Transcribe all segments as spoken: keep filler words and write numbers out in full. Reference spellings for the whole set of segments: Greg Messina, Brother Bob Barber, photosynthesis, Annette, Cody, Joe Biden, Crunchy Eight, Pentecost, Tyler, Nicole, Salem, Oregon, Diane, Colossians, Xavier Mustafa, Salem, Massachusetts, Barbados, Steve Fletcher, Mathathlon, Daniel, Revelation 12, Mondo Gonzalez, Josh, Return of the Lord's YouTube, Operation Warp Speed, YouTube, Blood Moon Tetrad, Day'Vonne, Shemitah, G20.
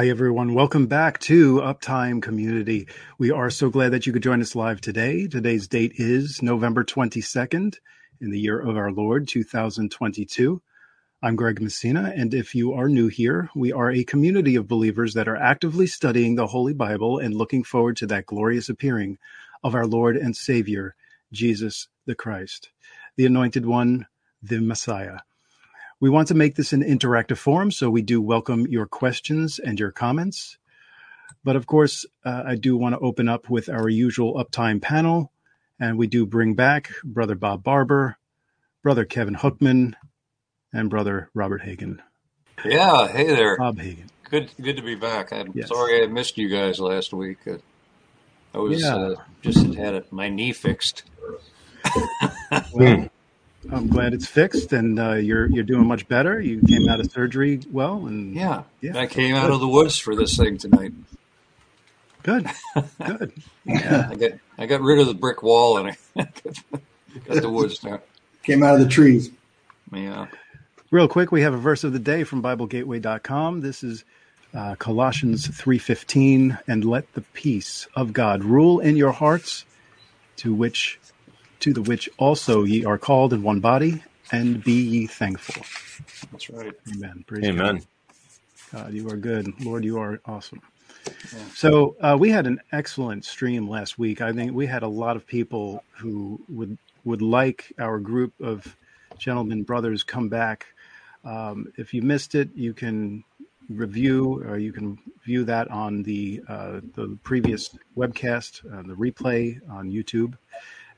Hi, everyone. Welcome back to Uptime Community. We are so glad that you could join us live today. Today's date is November twenty-second in the year of our Lord, two thousand twenty-two. I'm Greg Messina, and if you are new here, we are a community of believers that are actively studying the Holy Bible and looking forward to that glorious appearing of our Lord and Savior, Jesus the Christ, the Anointed One, the Messiah. We want to make this an interactive forum, so we do welcome your questions and your comments. But of course, uh, I do want to open up with our usual Uptime panel, and we do bring back Brother Bob Barber, Brother Kevin Hookman, and Brother Robert Hagen. Yeah, hey there. Bob Hagen. Good good to be back. I'm yes. sorry I missed you guys last week. I was yeah. uh, just had it, my knee fixed. Well, I'm glad it's fixed, and uh, you're you're doing much better. You came out of surgery well, and yeah, yeah I came out good. of the woods for this thing tonight. Good, good. Yeah. I got I got rid of the brick wall, and I got the woods now. Came out of the trees. Yeah. Real quick, we have a verse of the day from Bible Gateway dot com. This is uh, Colossians three fifteen, and let the peace of God rule in your hearts, to which. to the which also ye are called in one body, and be ye thankful. That's right. Amen. Praise Amen. God. God, you are good. Lord, you are awesome. Yeah. So uh, we had an excellent stream last week. I think we had a lot of people who would would like our group of gentlemen brothers come back. Um, if you missed it, you can review, or you can view that on the, uh, the previous webcast, uh, the replay on YouTube.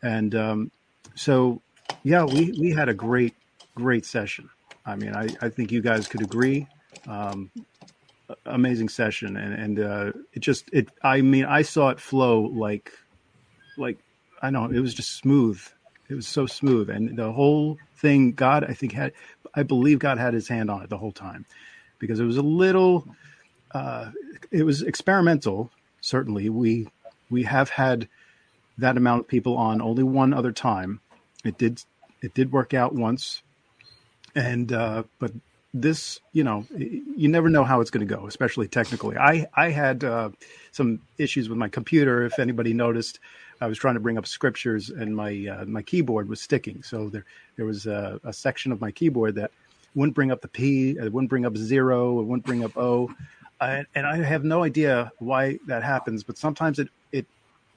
And um, so, yeah, we, we had a great, great session. I mean, I, I think you guys could agree. Um, amazing session. And, and uh, it just, it. I mean, I saw it flow like, like, I don't know, it was just smooth. It was so smooth. And the whole thing, God, I think had, I believe God had his hand on it the whole time, because it was a little, uh, it was experimental. Certainly we, we have had that amount of people on only one other time. It did, it did work out once. And, uh, but this, you know, you never know how it's going to go, especially technically. I, I had, uh, some issues with my computer. If anybody noticed, I was trying to bring up scriptures and my, uh, my keyboard was sticking. So there, there was a, a section of my keyboard that wouldn't bring up the P, it wouldn't bring up zero, it wouldn't bring up O. I, and I have no idea why that happens, but sometimes it, it,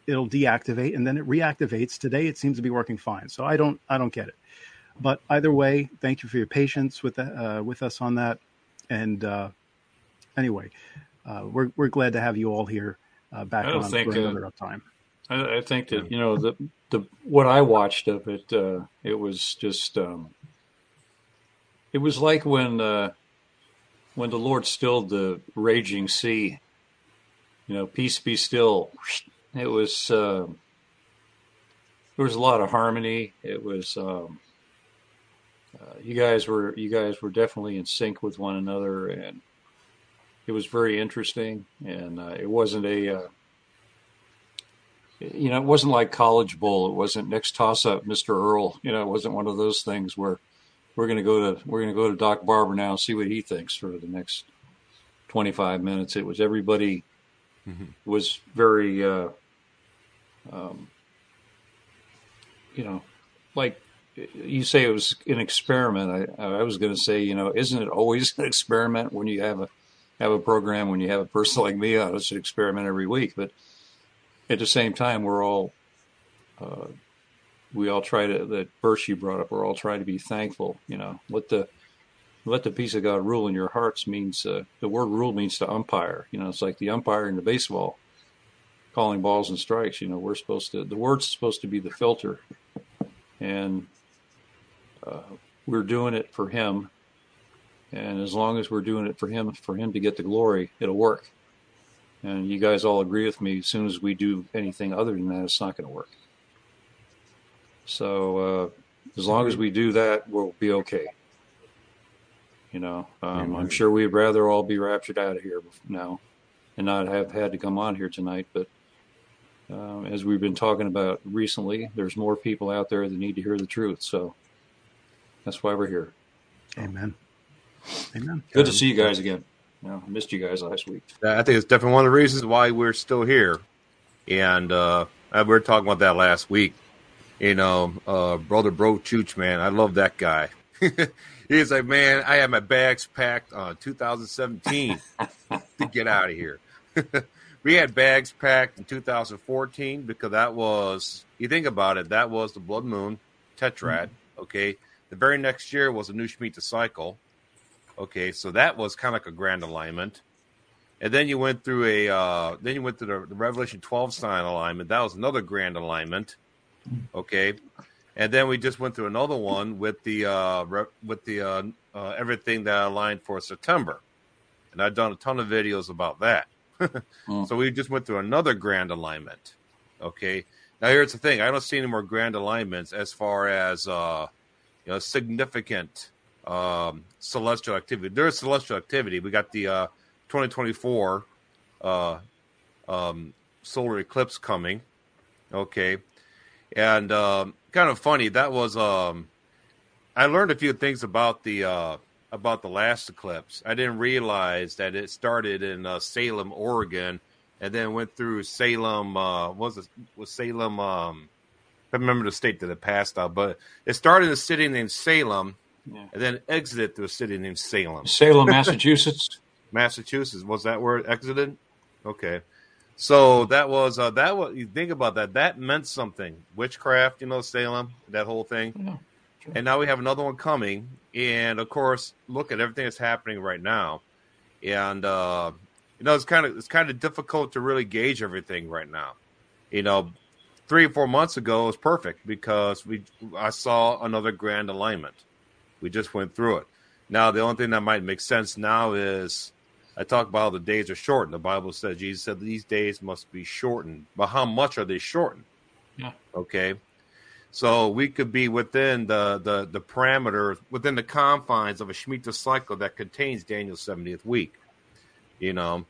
it'll deactivate and then it reactivates. Today it seems to be working fine, so I don't I don't get it. But either way, thank you for your patience with the, uh, with us on that. And uh, anyway, uh, we're we're glad to have you all here uh, back I on think, for another uh, time. I, I think that you know the the what I watched of it, uh, it was just um, it was like when uh, when the Lord stilled the raging sea. You know, peace be still. It was, uh, there was a lot of harmony. It was, um, uh, you guys were, you guys were definitely in sync with one another, and it was very interesting. And, uh, it wasn't a, uh, you know, it wasn't like College Bowl. It wasn't next toss up, Mister Earl. You know, it wasn't one of those things where we're going to go to, we're going to go to Doc Barber now and see what he thinks for the next twenty-five minutes. It was everybody mm-hmm. was very, uh, Um, you know, like you say, it was an experiment. I, I was going to say, you know, isn't it always an experiment when you have a have a program, when you have a person like me on? It's an experiment every week. But at the same time, we're all uh, we all try to that verse you brought up. We're all trying to be thankful. You know, let the let the peace of God rule in your hearts means uh, the word rule means to umpire. You know, it's like the umpire in the baseball, calling balls and strikes. You know, we're supposed to, the word's supposed to be the filter, and uh, we're doing it for him. And as long as we're doing it for him, for him to get the glory, it'll work. And you guys all agree with me, as soon as we do anything other than that, it's not going to work. So uh, as long as we do that, we'll be okay. You know, um, I'm sure we'd rather all be raptured out of here now and not have had to come on here tonight, but Um, as we've been talking about recently, there's more people out there that need to hear the truth. So that's why we're here. Amen. Amen. Good to see you guys again. Yeah, I missed you guys last week. I think it's definitely one of the reasons why we're still here. And uh, we were talking about that last week. You know, uh, Brother Bro Chooch, man, I love that guy. He's like, man, I had my bags packed on uh, two thousand seventeen to get out of here. We had bags packed in two thousand fourteen because that was, you think about it, that was the Blood Moon Tetrad, mm-hmm. okay? The very next year was the new Shemitah cycle, okay? So that was kind of like a grand alignment. And then you went through a, uh, then you went through the, the Revelation twelve sign alignment. That was another grand alignment, okay? And then we just went through another one with the, uh, re- with the uh, uh, everything that aligned for September. And I've done a ton of videos about that. So we just went through another grand alignment. Okay. Now here's the thing. I don't see any more grand alignments as far as uh, you know, significant um, celestial activity. There's celestial activity. We got the uh, twenty twenty-four uh, um, solar eclipse coming. Okay. And um, kind of funny. That was um, I learned a few things about the uh, about the last eclipse. I didn't realize that it started in uh, Salem, Oregon, and then went through Salem, uh, what was it, was Salem, um, I don't remember the state that it passed out, but it started in a city named Salem, yeah. and then exited through a city named Salem. Salem, Massachusetts? Massachusetts, was that where it exited? Okay. So that was, uh, that was, you think about that, that meant something. Witchcraft, you know, Salem, that whole thing. Yeah. And now we have another one coming. And, of course, look at everything that's happening right now. And, uh, you know, it's kind of it's kind of difficult to really gauge everything right now. You know, three or four months ago, it was perfect because we I saw another grand alignment. We just went through it. Now, the only thing that might make sense now is I talk about how the days are shortened. The Bible says, Jesus said, these days must be shortened. But how much are they shortened? Yeah. Okay. So we could be within the, the, the parameters, within the confines of a Shemitah cycle that contains Daniel's seventieth week, you know.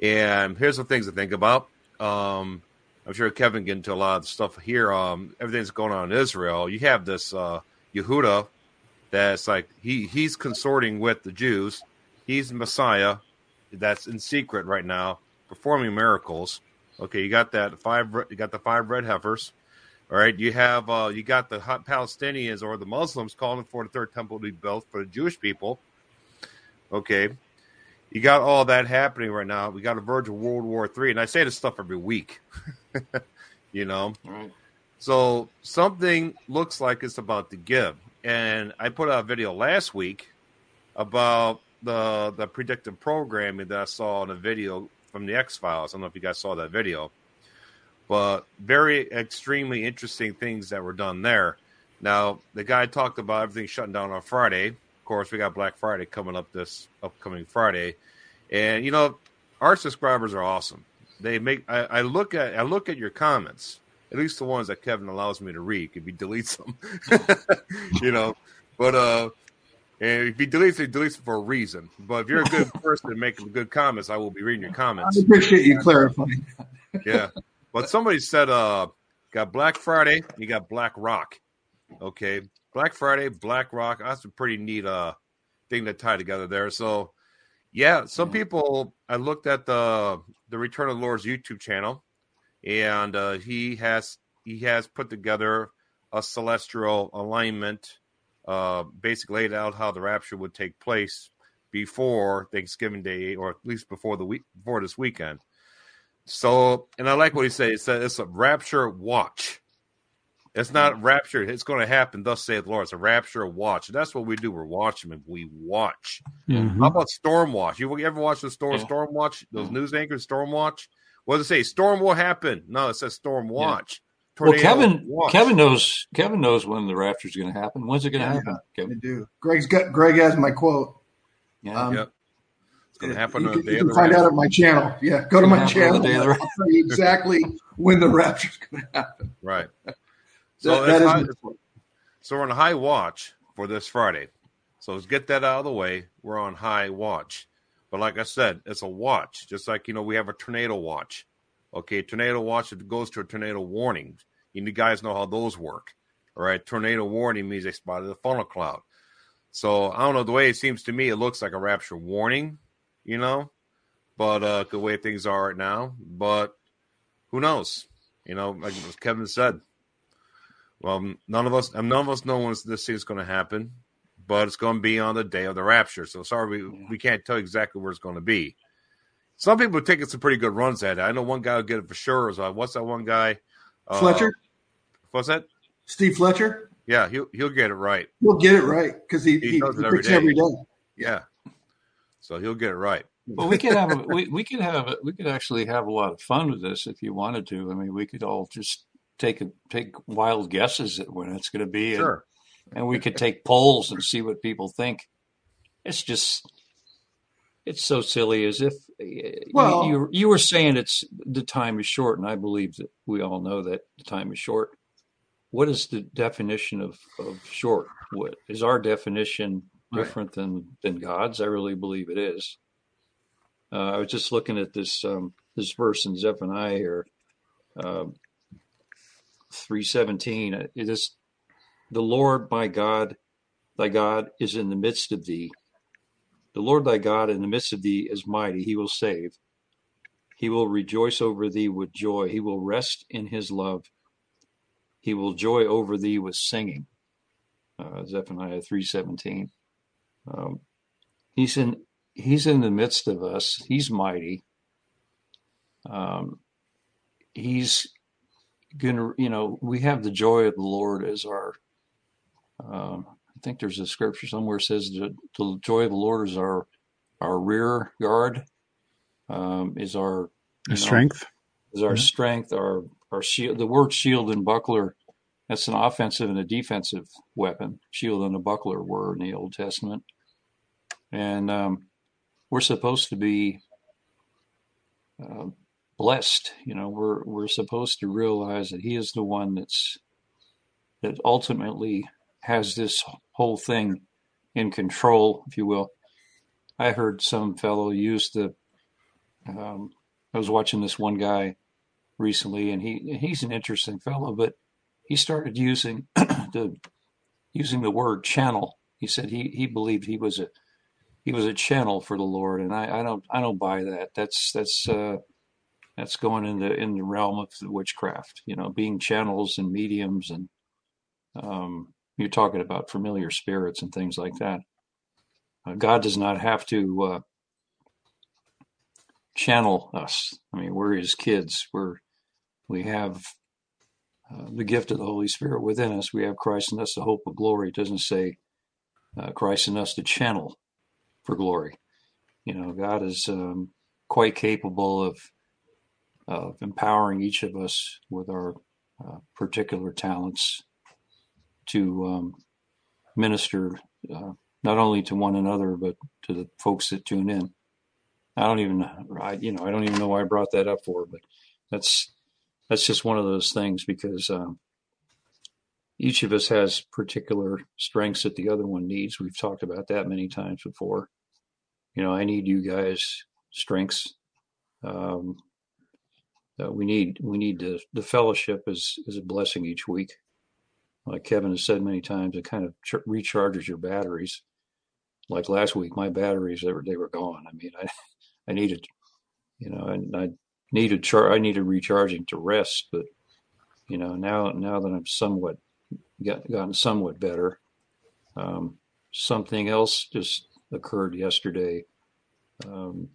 And here's the things to think about. Um, I'm sure Kevin get into a lot of stuff here. Um, everything's going on in Israel. You have this uh, Yehuda that's like he he's consorting with the Jews. He's the Messiah that's in secret right now, performing miracles. Okay, you got that five. You got the five red heifers. All right, you have uh, you got the hot Palestinians or the Muslims calling for the third temple to be built for the Jewish people. Okay, you got all that happening right now. We got a verge of World War Three, and I say this stuff every week. You know, right. So something looks like it's about to give. And I put out a video last week about the the predictive programming that I saw in a video from the X Files. I don't know if you guys saw that video. But very extremely interesting things that were done there. Now, the guy talked about everything shutting down on Friday. Of course, we got Black Friday coming up this upcoming Friday. And, you know, our subscribers are awesome. They make I, I look at I look at your comments, at least the ones that Kevin allows me to read. If he deletes them, you know. But uh, and if he deletes them, he deletes them for a reason. But if you're a good person making good comments, I will be reading your comments. I appreciate you clarifying. Yeah. But somebody said, uh, got Black Friday, you got Black Rock. Okay. Black Friday, Black Rock. That's a pretty neat uh, thing to tie together there. So, yeah, some people, I looked at the the Return of the Lord's YouTube channel, and uh, he has he has put together a celestial alignment, uh, basically laid out how the rapture would take place before Thanksgiving Day, or at least before the week before this weekend. So, and I like what he said. He said it's a rapture watch. It's not rapture. It's going to happen. Thus saith the Lord. It's a rapture watch. That's what we do. We're watchmen. We watch. Mm-hmm. How about storm watch? You ever watch the storm, yeah. storm watch? Those mm-hmm. news anchors, storm watch. What does it say? Storm will happen. No, it says storm watch. Yeah. Well, Kevin, watch. Kevin knows. Kevin knows when the rapture is going to happen. When's it going to yeah, happen? Yeah, Kevin? I do. Greg's got. Greg has my quote. Yeah. Um, yep. Going to happen you on the can, day you can of the find rapture. Out on my channel. Yeah, go to my channel. I'll tell you exactly when the rapture is going to happen. Right. So, that, that high, so we're on high watch for this Friday. So let's get that out of the way. We're on high watch. But like I said, it's a watch. Just like, you know, we have a tornado watch. Okay, tornado watch it goes to a tornado warning. You guys know how those work. All right, tornado warning means they spotted a funnel cloud. So I don't know. The way it seems to me, it looks like a rapture warning. you know, but uh, the way things are right now. But who knows? You know, like Kevin said, well, none of us, none of us know when this thing's going to happen, but it's going to be on the day of the rapture. So sorry, we, we can't tell exactly where it's going to be. Some people are taking some pretty good runs at it. I know one guy will get it for sure. So what's that one guy? Uh, Fletcher. What's that? Steve Fletcher. Yeah, he'll he'll get it right. He'll get it right because he, he, he does it every day. every day. Yeah, so he'll get it right. But we could have a, we we could have a, we could actually have a lot of fun with this if you wanted to. I mean, we could all just take a, take wild guesses at when it's going to be, sure. and, and we could take polls and see what people think. It's just it's so silly. As if well, you, you you were saying it's the time is short, and I believe that we all know that the time is short. What is the definition of, of short? What is our definition different right. than, than God's? I really believe it is. Uh, I was just looking at this um, this verse in Zephaniah here, uh, three seventeen. It is the Lord my God, thy God is in the midst of thee. The Lord thy God in the midst of thee is mighty. He will save. He will rejoice over thee with joy. He will rest in his love. He will joy over thee with singing. Uh, Zephaniah three seventeen. Um, he's in he's in the midst of us. He's mighty. Um, he's gonna, you know, we have the joy of the Lord as our. Um, I think there's a scripture somewhere that says that the joy of the Lord is our our rear guard, um, is our you know, strength, is our mm-hmm. strength, our Or shield, the word shield and buckler, that's an offensive and a defensive weapon. Shield and a buckler were in the Old Testament. And um, we're supposed to be uh, blessed. You know, we're we're supposed to realize that he is the one that's that ultimately has this whole thing in control, if you will. I heard some fellow use the, um, I was watching this one guy recently, and he he's an interesting fellow, but he started using the using the word channel. He said he he believed he was a he was a channel for the Lord, and I, I don't I don't buy that. That's that's uh, that's going in the in the realm of witchcraft. You know, being channels and mediums, and um, you're talking about familiar spirits and things like that. Uh, God does not have to uh, channel us. I mean, we're his kids. We're We have uh, the gift of the Holy Spirit within us. We have Christ in us, the hope of glory. It doesn't say uh, Christ in us, the channel for glory. You know, God is um, quite capable of of empowering each of us with our uh, particular talents to um, minister uh, not only to one another, but to the folks that tune in. I don't even, I, you know, I don't even know why I brought that up for, but that's. That's just one of those things, because um, each of us has particular strengths that the other one needs. We've talked about that many times before. You know, I need you guys' strengths. Um, uh, we need we need the, the fellowship is is a blessing each week. Like Kevin has said many times, it kind of ch- recharges your batteries. Like last week, my batteries they were they were gone. I mean, I I needed, you know, and I. Needed char- I needed recharging to rest, but you know now now that I'm somewhat got, gotten somewhat better, um, something else just occurred yesterday. Um,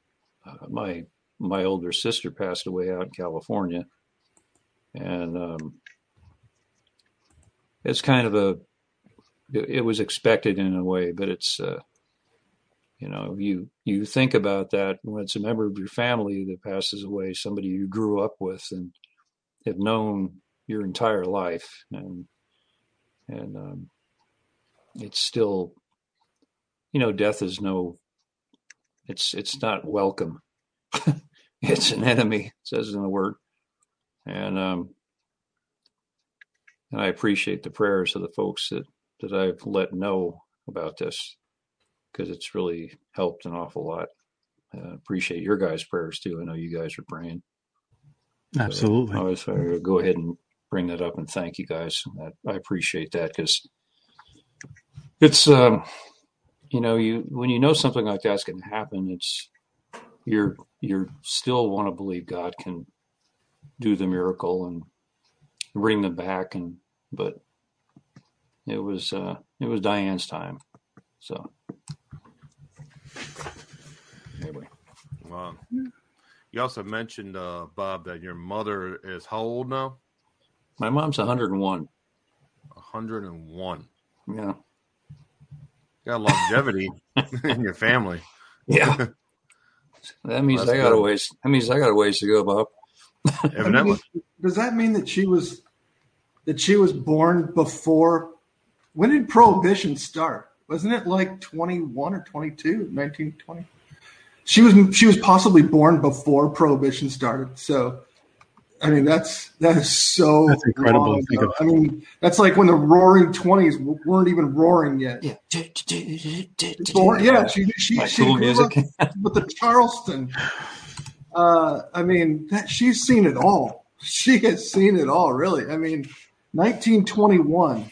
uh, my my older sister passed away out in California, and um, it's kind of a it, it was expected in a way, but it's uh, you know you. You think about that when it's a member of your family that passes away, somebody you grew up with and have known your entire life, and and um, it's still, you know, death is no, it's it's not welcome. It's an enemy, it says in the word, and um, and I appreciate the prayers of the folks that that I've let know about this, because it's really helped an awful lot. Uh, appreciate your guys' prayers too. I know you guys are praying. Absolutely. So I was going to go ahead and bring that up and thank you guys. I appreciate that, because it's, um, you know, you when you know something like that's going to happen, it's you're you're still want to believe God can do the miracle and bring them back. And but it was uh, it was Diane's time. So anyway, wow. You also mentioned, uh, Bob, that your mother is how old now? My mom's one hundred and one. one hundred and one. Yeah. Got longevity in your family. Yeah. That means well, I got good. a ways. That means I got a ways to go, Bob. Evidently. Does that mean that she was that she was born before? When did Prohibition start? Wasn't it like twenty-one or twenty-two, nineteen twenty? She was she was possibly born before Prohibition started. So, I mean, that's that is so that's incredible. Of- I mean, that's like when the Roaring Twenties weren't even roaring yet. Yeah, yeah. She she she cool music with the Charleston. Uh, I mean, that she's seen it all. She has seen it all, really. I mean, nineteen twenty-one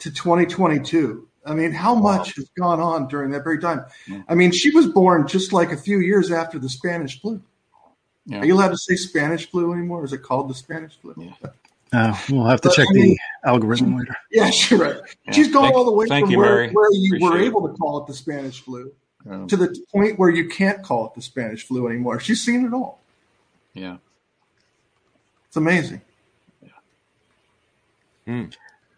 to twenty twenty-two. I mean, how much wow. has gone on during that period of time? Yeah. I mean, she was born just like a few years after the Spanish flu. Yeah. Are you allowed to say Spanish flu anymore? Is it called the Spanish flu? Yeah. Uh, we'll have to but, check I mean, the algorithm later. Yeah, sure, right. Yeah. She's gone thank, all the way from you, where, where you Appreciate were able to call it the Spanish flu um, to the point where you can't call it the Spanish flu anymore. She's seen it all. Yeah. It's amazing. Yeah. Mm.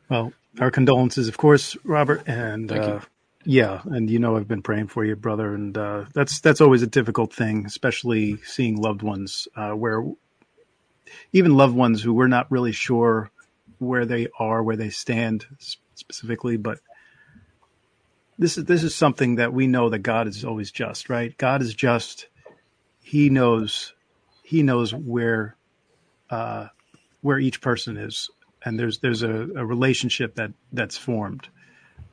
Well, our condolences, of course, Robert, and uh, yeah, and you know I've been praying for you, brother, and uh, that's that's always a difficult thing, especially seeing loved ones uh, where even loved ones who we're not really sure where they are, where they stand specifically, but this is this is something that we know that God is always just, right? God is just. He knows, he knows where uh, where each person is. And there's there's a, a relationship that, that's formed,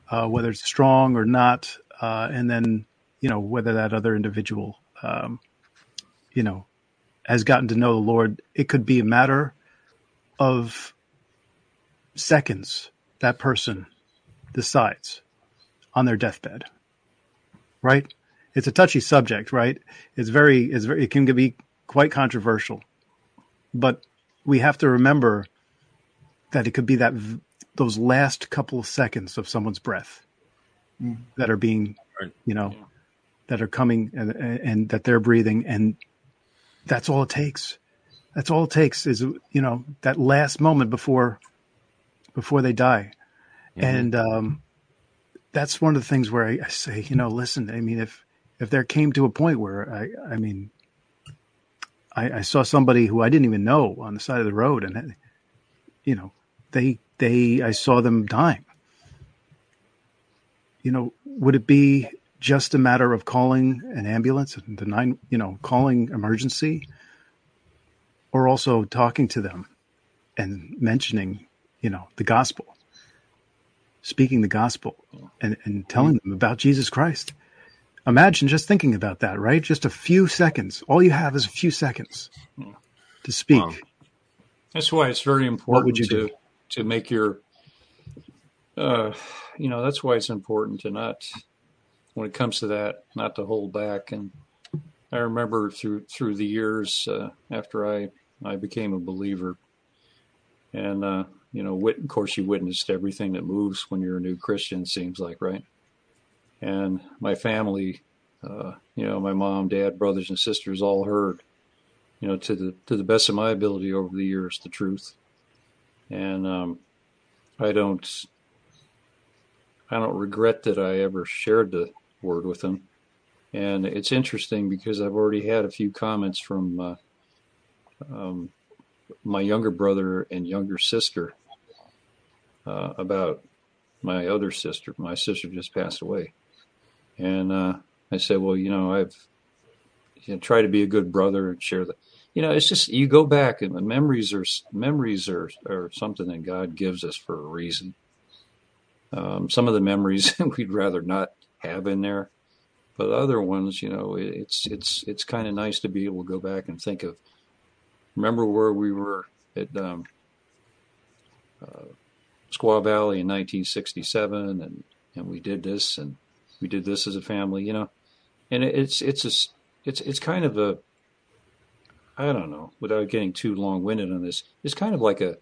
uh, whether it's strong or not, uh, and then you know whether that other individual, um, you know, has gotten to know the Lord. It could be a matter of seconds that person decides on their deathbed. Right? It's a touchy subject, right? It's very it's very it can be quite controversial, but we have to remember that it could be that those last couple of seconds of someone's breath mm. that are being, you know, yeah. that are coming and, and, and that they're breathing. And that's all it takes. That's all it takes is, you know, that last moment before, before they die. Mm-hmm. And um, that's one of the things where I, I say, you know, listen, I mean, if, if there came to a point where I, I mean, I, I saw somebody who I didn't even know on the side of the road and, you know, They, they, I saw them dying. You know, would it be just a matter of calling an ambulance, the nine, you know, calling emergency, or also talking to them and mentioning, you know, the gospel, speaking the gospel, and, and telling them about Jesus Christ? Imagine just thinking about that, right? Just a few seconds. All you have is a few seconds to speak. Wow. That's why it's very important to. Do? To make your, uh, you know, that's why it's important to not, when it comes to that, not to hold back. And I remember through through the years uh, after I, I became a believer and, uh, you know, wit- of course you witnessed everything that moves when you're a new Christian, it seems like, right? And my family, uh, you know, my mom, dad, brothers and sisters all heard, you know, to the to the best of my ability over the years, the truth. And um, I don't, I don't regret that I ever shared the word with them. And it's interesting because I've already had a few comments from uh, um, my younger brother and younger sister uh, about my other sister. My sister just passed away, and uh, I said, "Well, you know, I've you know, tried to be a good brother and share the." You know, it's just you go back and the memories are memories are, are something that God gives us for a reason. Um, some of the memories we'd rather not have in there, but other ones, you know, it's it's it's kind of nice to be able to go back and think of. Remember where we were at um, uh, Squaw Valley in nineteen sixty-seven, and, and we did this and we did this as a family, you know, and it's it's a it's it's kind of a, I don't know, without getting too long-winded on this, it's kind of like a,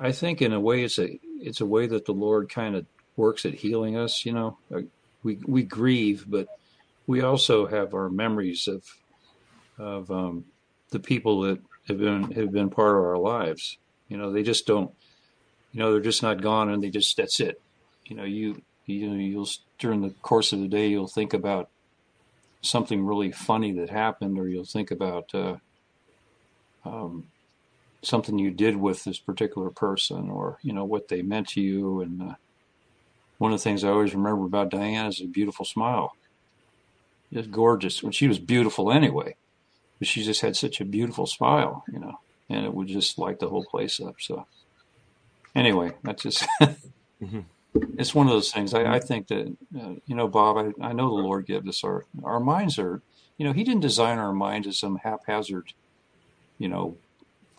I think in a way it's a it's a way that the Lord kind of works at healing us, you know. We we grieve, but we also have our memories of of um, the people that have been have been part of our lives. You know, they just don't, you know, they're just not gone, and they just, that's it. You know, you you you'll during the course of the day you'll think about something really funny that happened, or you'll think about uh, um, something you did with this particular person, or, you know, what they meant to you. And uh, one of the things I always remember about Diana is a beautiful smile. Just gorgeous. When she was beautiful anyway, but she just had such a beautiful smile, you know, and it would just light the whole place up. So anyway, that's just, mm-hmm. It's one of those things. I, I think that, uh, you know, Bob, I, I know the Lord gave us our, our minds are, you know, he didn't design our minds as some haphazard, you know,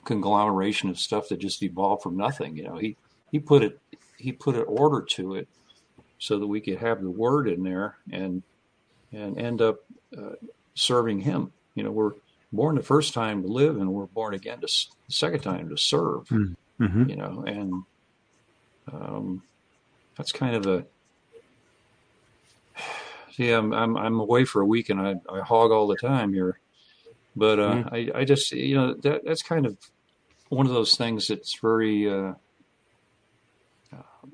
conglomeration of stuff that just evolved from nothing. You know, he, he put it, he put an order to it so that we could have the word in there and, and end up uh, serving him. You know, we're born the first time to live, and we're born again to s- the second time to serve, mm-hmm. You know, and um, that's kind of a, see, I'm, I'm, I'm away for a week and I, I hog all the time here, but uh, mm-hmm. I, I just, you know, that that's kind of one of those things that's very, uh, uh,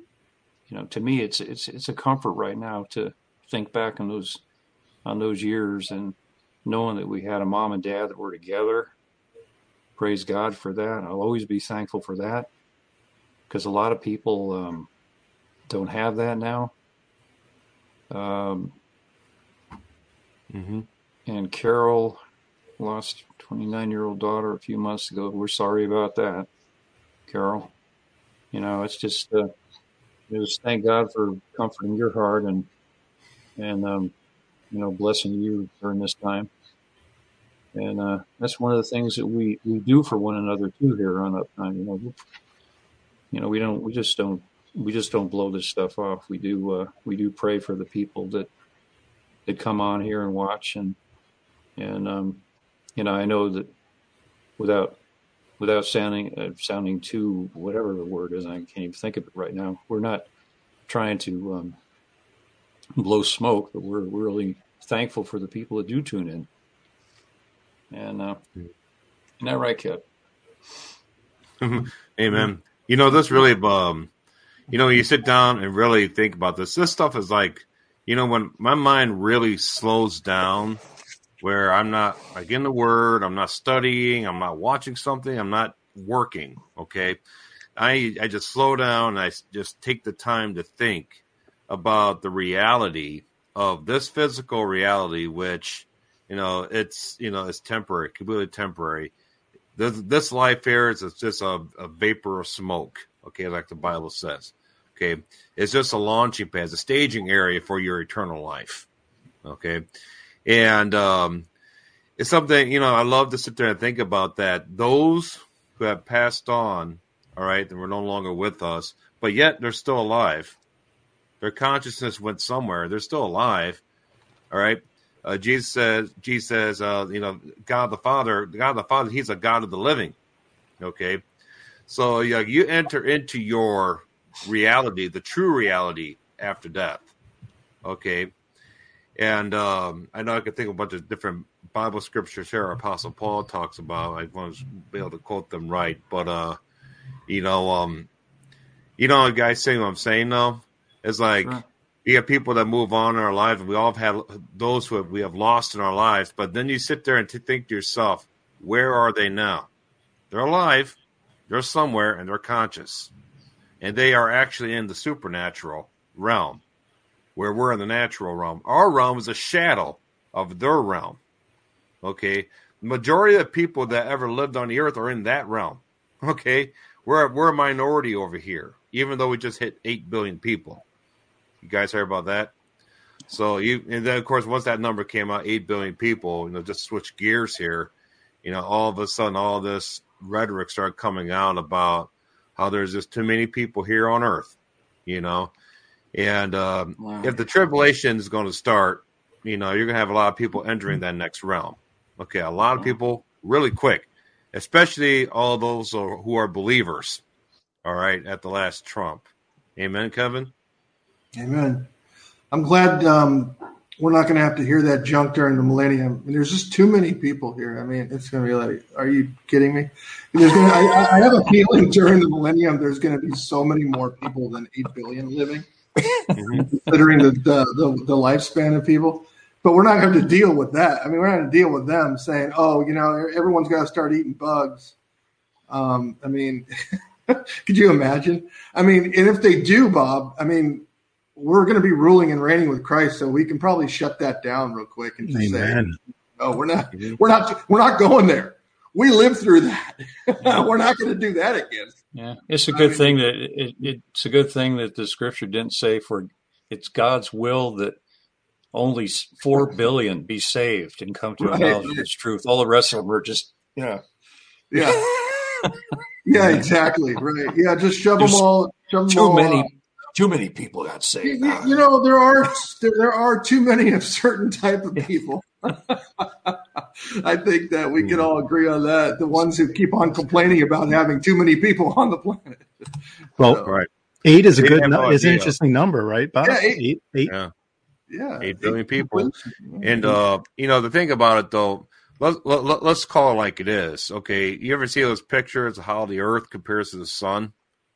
you know, to me, it's, it's, it's a comfort right now to think back on those, on those years, and knowing that we had a mom and dad that were together. Praise God for that. I'll always be thankful for that, because a lot of people um, don't have that now. Um, mm-hmm. And Carol lost her twenty-nine-year-old daughter a few months ago. We're sorry about that, Carol. You know, it's just, uh, just thank God for comforting your heart and, and um, you know, blessing you during this time. And uh, that's one of the things that we, we do for one another too here on Uptime. You know, you know, we don't, we just don't, we just don't blow this stuff off. We do, uh, we do pray for the people that that come on here and watch. And and um, you know, I know that without without sounding uh, sounding too, whatever the word is, I can't even think of it right now. We're not trying to um, blow smoke, but we're really thankful for the people that do tune in. And uh, isn't that right, Kev? Amen. You know, this really, um, you know, you sit down and really think about this. This stuff is like, you know, when my mind really slows down, where I'm not like in the Word, I'm not studying, I'm not watching something, I'm not working. Okay, I I just slow down. And I just take the time to think about the reality of this physical reality, which, you know, it's, you know, it's temporary, completely temporary. This, this life here is, it's just a, a vapor of smoke, okay, like the Bible says, okay? It's just a launching pad, it's a staging area for your eternal life, okay? And um, it's something, you know, I love to sit there and think about that. Those who have passed on, all right, and were no longer with us, but yet they're still alive. Their consciousness went somewhere. They're still alive, all right? Uh, Jesus says, Jesus says, uh, you know, God the Father, God the Father, He's a God of the living. Okay, so you know, you enter into your reality, the true reality after death. Okay, and um, I know I can think of a bunch of different Bible scriptures here. Apostle Paul talks about. I want to be able to quote them right, but uh, you know, um, you know, guys, see what I'm saying though? It's like. Sure. You have people that move on in our lives, and we all have had those who have, we have lost in our lives. But then you sit there and t- think to yourself, where are they now? They're alive, they're somewhere, and they're conscious. And they are actually in the supernatural realm, where we're in the natural realm. Our realm is a shadow of their realm. Okay? The majority of the people that ever lived on the earth are in that realm. Okay? We're, we're a minority over here, even though we just hit eight billion people. You guys heard about that? So you, and then of course, once that number came out, eight billion people, you know, just switch gears here. You know, all of a sudden, all this rhetoric started coming out about how there's just too many people here on Earth. You know, and um, wow. If the tribulation is going to start, you know, you're going to have a lot of people entering that next realm. Okay, a lot of people really quick, especially all those who are believers, all right, at the last trump. Amen, Kevin? Amen. I'm glad um, we're not going to have to hear that junk during the millennium. And there's just too many people here. I mean, it's going to be like, are you kidding me? There's gonna, I, I have a feeling during the millennium there's going to be so many more people than eight billion living, considering the, the, the, the lifespan of people. But we're not going to deal with that. I mean, we're not going to deal with them saying, oh, you know, everyone's got to start eating bugs. Um, I mean, could you imagine? I mean, and if they do, Bob, I mean, we're going to be ruling and reigning with Christ, so we can probably shut that down real quick and just Amen. say, oh, we're not, we're not, we're not going there. We lived through that. We're not going to do that again. Yeah, it's a good I mean, thing that it, it, it's a good thing that the scripture didn't say for it's God's will that only four billion be saved and come to right. a knowledge of His truth. All the rest of them are just, you know. Yeah. Yeah, exactly. Right. Yeah, just shove There's them all. Shove too them all many, off. too many people got saved. You, you know, there are there, there are too many of certain type of people. I think that we can all agree on that. The ones who keep on complaining about having too many people on the planet. Well, so, right. Eight is a good. No, is an interesting number, right, Bob? Yeah, eight. eight, eight. Yeah. Yeah, eight billion people, and uh, you know the thing about it though. Let's let, let's call it like it is. Okay, you ever see those pictures of how the Earth compares to the sun?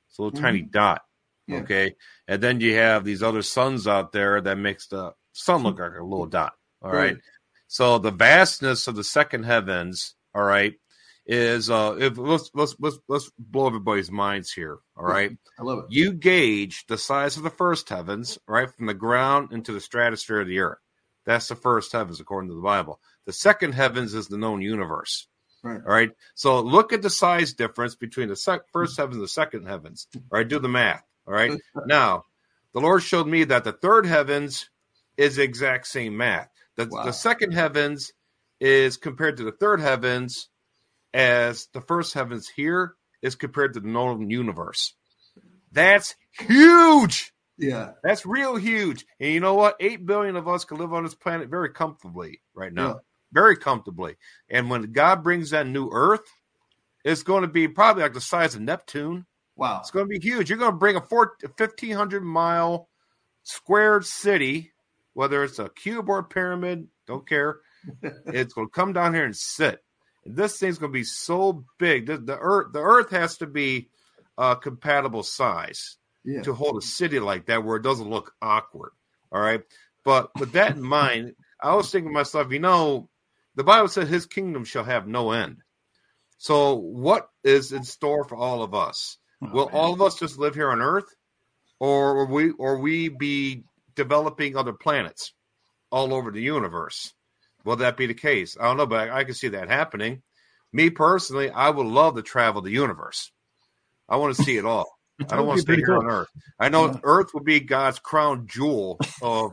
It's a little mm-hmm. tiny dot. Yeah. Okay, and then you have these other suns out there that makes the sun look like a little dot. All right, right. So the vastness of the second heavens. All right, is uh, if let's let's let's let's blow everybody's minds here. All right, I love it. You gauge the size of the first heavens, right, from the ground into the stratosphere of the earth. That's the first heavens, according to the Bible. The second heavens is the known universe. Right. All right. So look at the size difference between the sec- first heavens and the second heavens. All right. Do the math. All right. Now, the Lord showed me that the third heavens is the exact same math. The, wow. the second heavens is compared to the third heavens. As the first heavens here is compared to the known universe. That's huge. Yeah. That's real huge. And you know what? Eight billion of us can live on this planet very comfortably right now. Yeah. Very comfortably. And when God brings that new earth, it's going to be probably like the size of Neptune. Wow. It's going to be huge. You're going to bring a fifteen hundred mile squared city, whether it's a cube or a pyramid, don't care. It's going to come down here and sit. This thing's going to be so big. The, the earth, the earth has to be a compatible size yeah. to hold a city like that, where it doesn't look awkward. All right, but with that in mind, I was thinking to myself, you know, the Bible said His kingdom shall have no end. So, what is in store for all of us? Oh, will man. all of us just live here on Earth, or will we, or we be developing other planets all over the universe? Will that be the case? I don't know, but I, I can see that happening. Me personally, I would love to travel the universe. I want to see it all. I don't want to stay here on Earth. I know yeah. Earth will be God's crown jewel of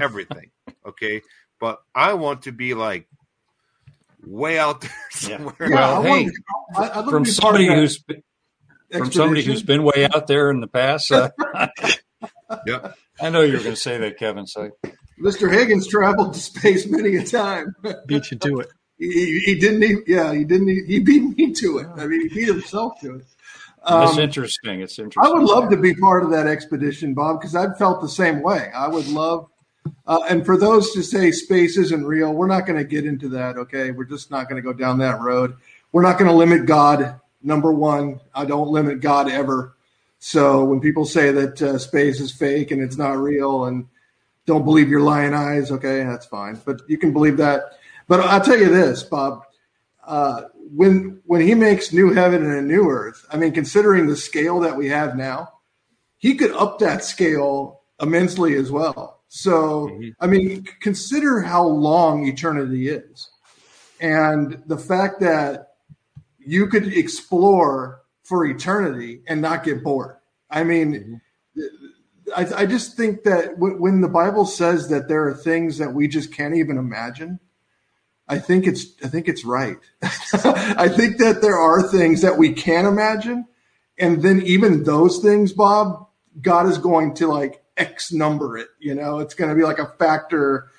everything, okay? But I want to be, like, way out there somewhere. Yeah. Well, hey, I want to, I, I from, somebody who's been, from somebody who's been way out there in the past, uh, yep. I know you were going to say that, Kevin, so... Mister Higgins traveled to space many a time. Beat you to it. He, he didn't. He, yeah, he didn't. He, he beat me to it. I mean, he beat himself to it. Um, That's interesting. It's interesting. I would love to be part of that expedition, Bob, because I've felt the same way. I would love. Uh, and for those to say space isn't real, we're not going to get into that. Okay, we're just not going to go down that road. We're not going to limit God. Number one, I don't limit God ever. So when people say that uh, space is fake and it's not real and don't believe your lying eyes. Okay, that's fine. But you can believe that. But I'll tell you this, Bob. Uh, when when he makes new heaven and a new earth, I mean, considering the scale that we have now, he could up that scale immensely as well. So, mm-hmm. I mean, consider how long eternity is. And the fact that you could explore for eternity and not get bored. I mean, mm-hmm. th- I, I just think that w- when the Bible says that there are things that we just can't even imagine, I think it's I think it's right. I think that there are things that we can imagine, and then even those things, Bob, God is going to like X number it. You know, it's going to be like a factor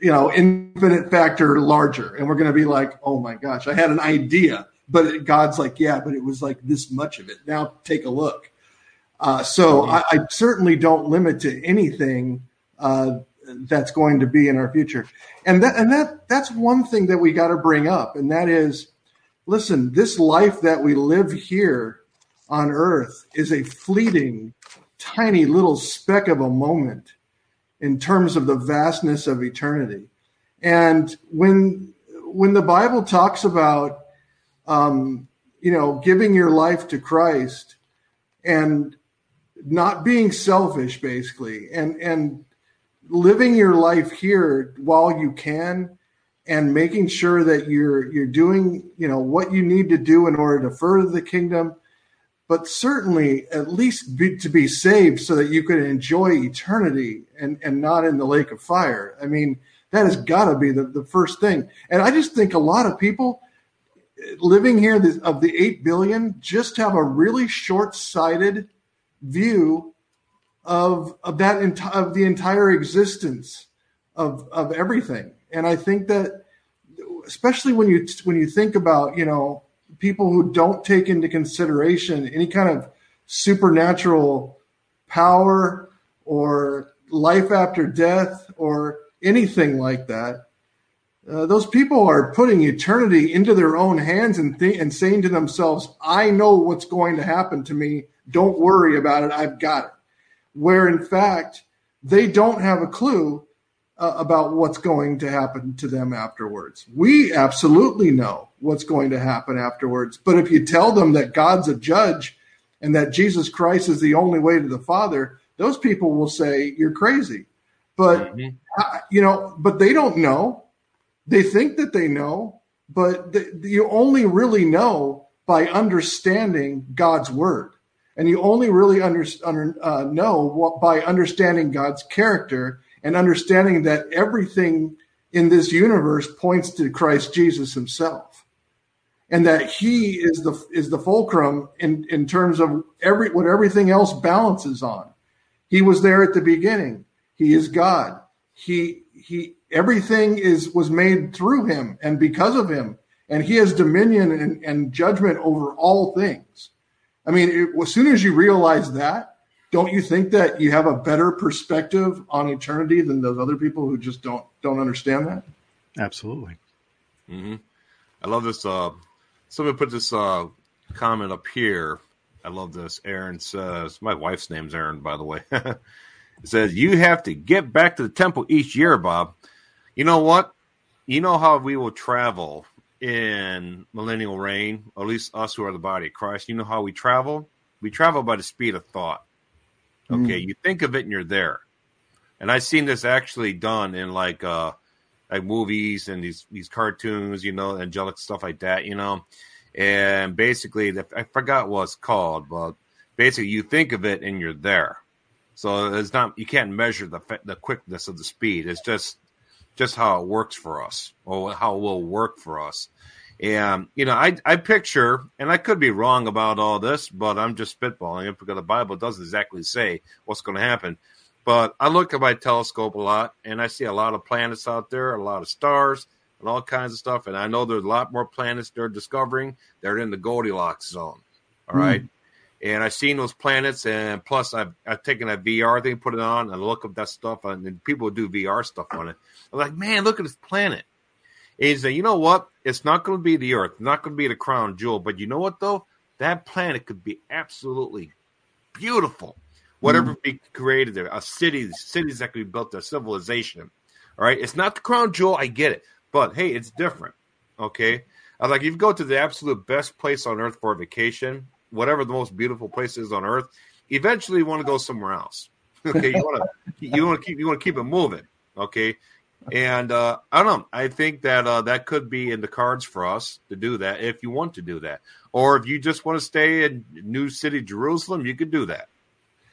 you know, infinite factor larger. And we're going to be like, oh my gosh, I had an idea. But it, God's like, yeah, but it was like this much of it. Now take a look. Uh, so I, I certainly don't limit to anything uh, that's going to be in our future. And that, and that, that's one thing that we got to bring up. And that is, listen, this life that we live here on earth is a fleeting, tiny little speck of a moment in terms of the vastness of eternity. And when, when the Bible talks about, Um, you know, giving your life to Christ and not being selfish, basically, and, and living your life here while you can and making sure that you're you're doing, you know, what you need to do in order to further the kingdom, but certainly at least be, to be saved so that you could enjoy eternity and, and not in the lake of fire. I mean, that has got to be the, the first thing. And I just think a lot of people living here of the eight billion just have a really short-sighted view of, of that enti- of the entire existence of, of everything. And I think that, especially when you, when you think about, you know, people who don't take into consideration any kind of supernatural power or life after death or anything like that, Uh, those people are putting eternity into their own hands and th- and saying to themselves, I know what's going to happen to me. Don't worry about it. I've got it. Where, in fact, they don't have a clue uh, about what's going to happen to them afterwards. We absolutely know what's going to happen afterwards. But if you tell them that God's a judge and that Jesus Christ is the only way to the Father, those people will say, you're crazy. But, mm-hmm. uh, you know, but they don't know. They think that they know, but th- you only really know by understanding God's word. And you only really under, under, uh, know what, by understanding God's character and understanding that everything in this universe points to Christ Jesus himself. And that he is the is the fulcrum in, in terms of every what everything else balances on. He was there at the beginning. He is God. He he Everything is was made through him and because of him, and he has dominion and, and judgment over all things. I mean, it, as soon as you realize that, don't you think that you have a better perspective on eternity than those other people who just don't don't understand that? Absolutely. Mm-hmm. I love this. Uh, somebody put this uh, comment up here. I love this. Aaron says, my wife's name's Aaron, by the way. It says, you have to get back to the temple each year, Bob. You know what? You know how we will travel in millennial reign, or at least us who are the body of Christ. You know how we travel? We travel by the speed of thought. Okay, mm. You think of it and you're there. And I've seen this actually done in like uh, like movies and these, these cartoons, you know, angelic stuff like that, you know. And basically, the, I forgot what it's called, but basically you think of it and you're there. So it's not you can't measure the the quickness of the speed. It's just just how it works for us or how it will work for us. And, you know, I, I picture, and I could be wrong about all this, but I'm just spitballing it because the Bible doesn't exactly say what's going to happen. But I look at my telescope a lot, and I see a lot of planets out there, a lot of stars, and all kinds of stuff. And I know there's a lot more planets they're discovering. They're in the Goldilocks zone, all mm. right? And I've seen those planets, and plus I've, I've taken that V R thing, put it on, and I look up that stuff, and people do V R stuff on it. I'm like, man, look at this planet. And he's like, you know what? It's not going to be the Earth. It's not going to be the crown jewel. But you know what, though? That planet could be absolutely beautiful, whatever mm. be created there, a city, cities that could be built there, civilization. All right? It's not the crown jewel. I get it. But, hey, it's different, okay? I was like, if you go to the absolute best place on Earth for a vacation – whatever the most beautiful place is on Earth, eventually you want to go somewhere else. Okay, you want to you want to keep you want to keep it moving. Okay, and uh, I don't know. I think that uh, that could be in the cards for us to do that if you want to do that, or if you just want to stay in New City, Jerusalem, you could do that.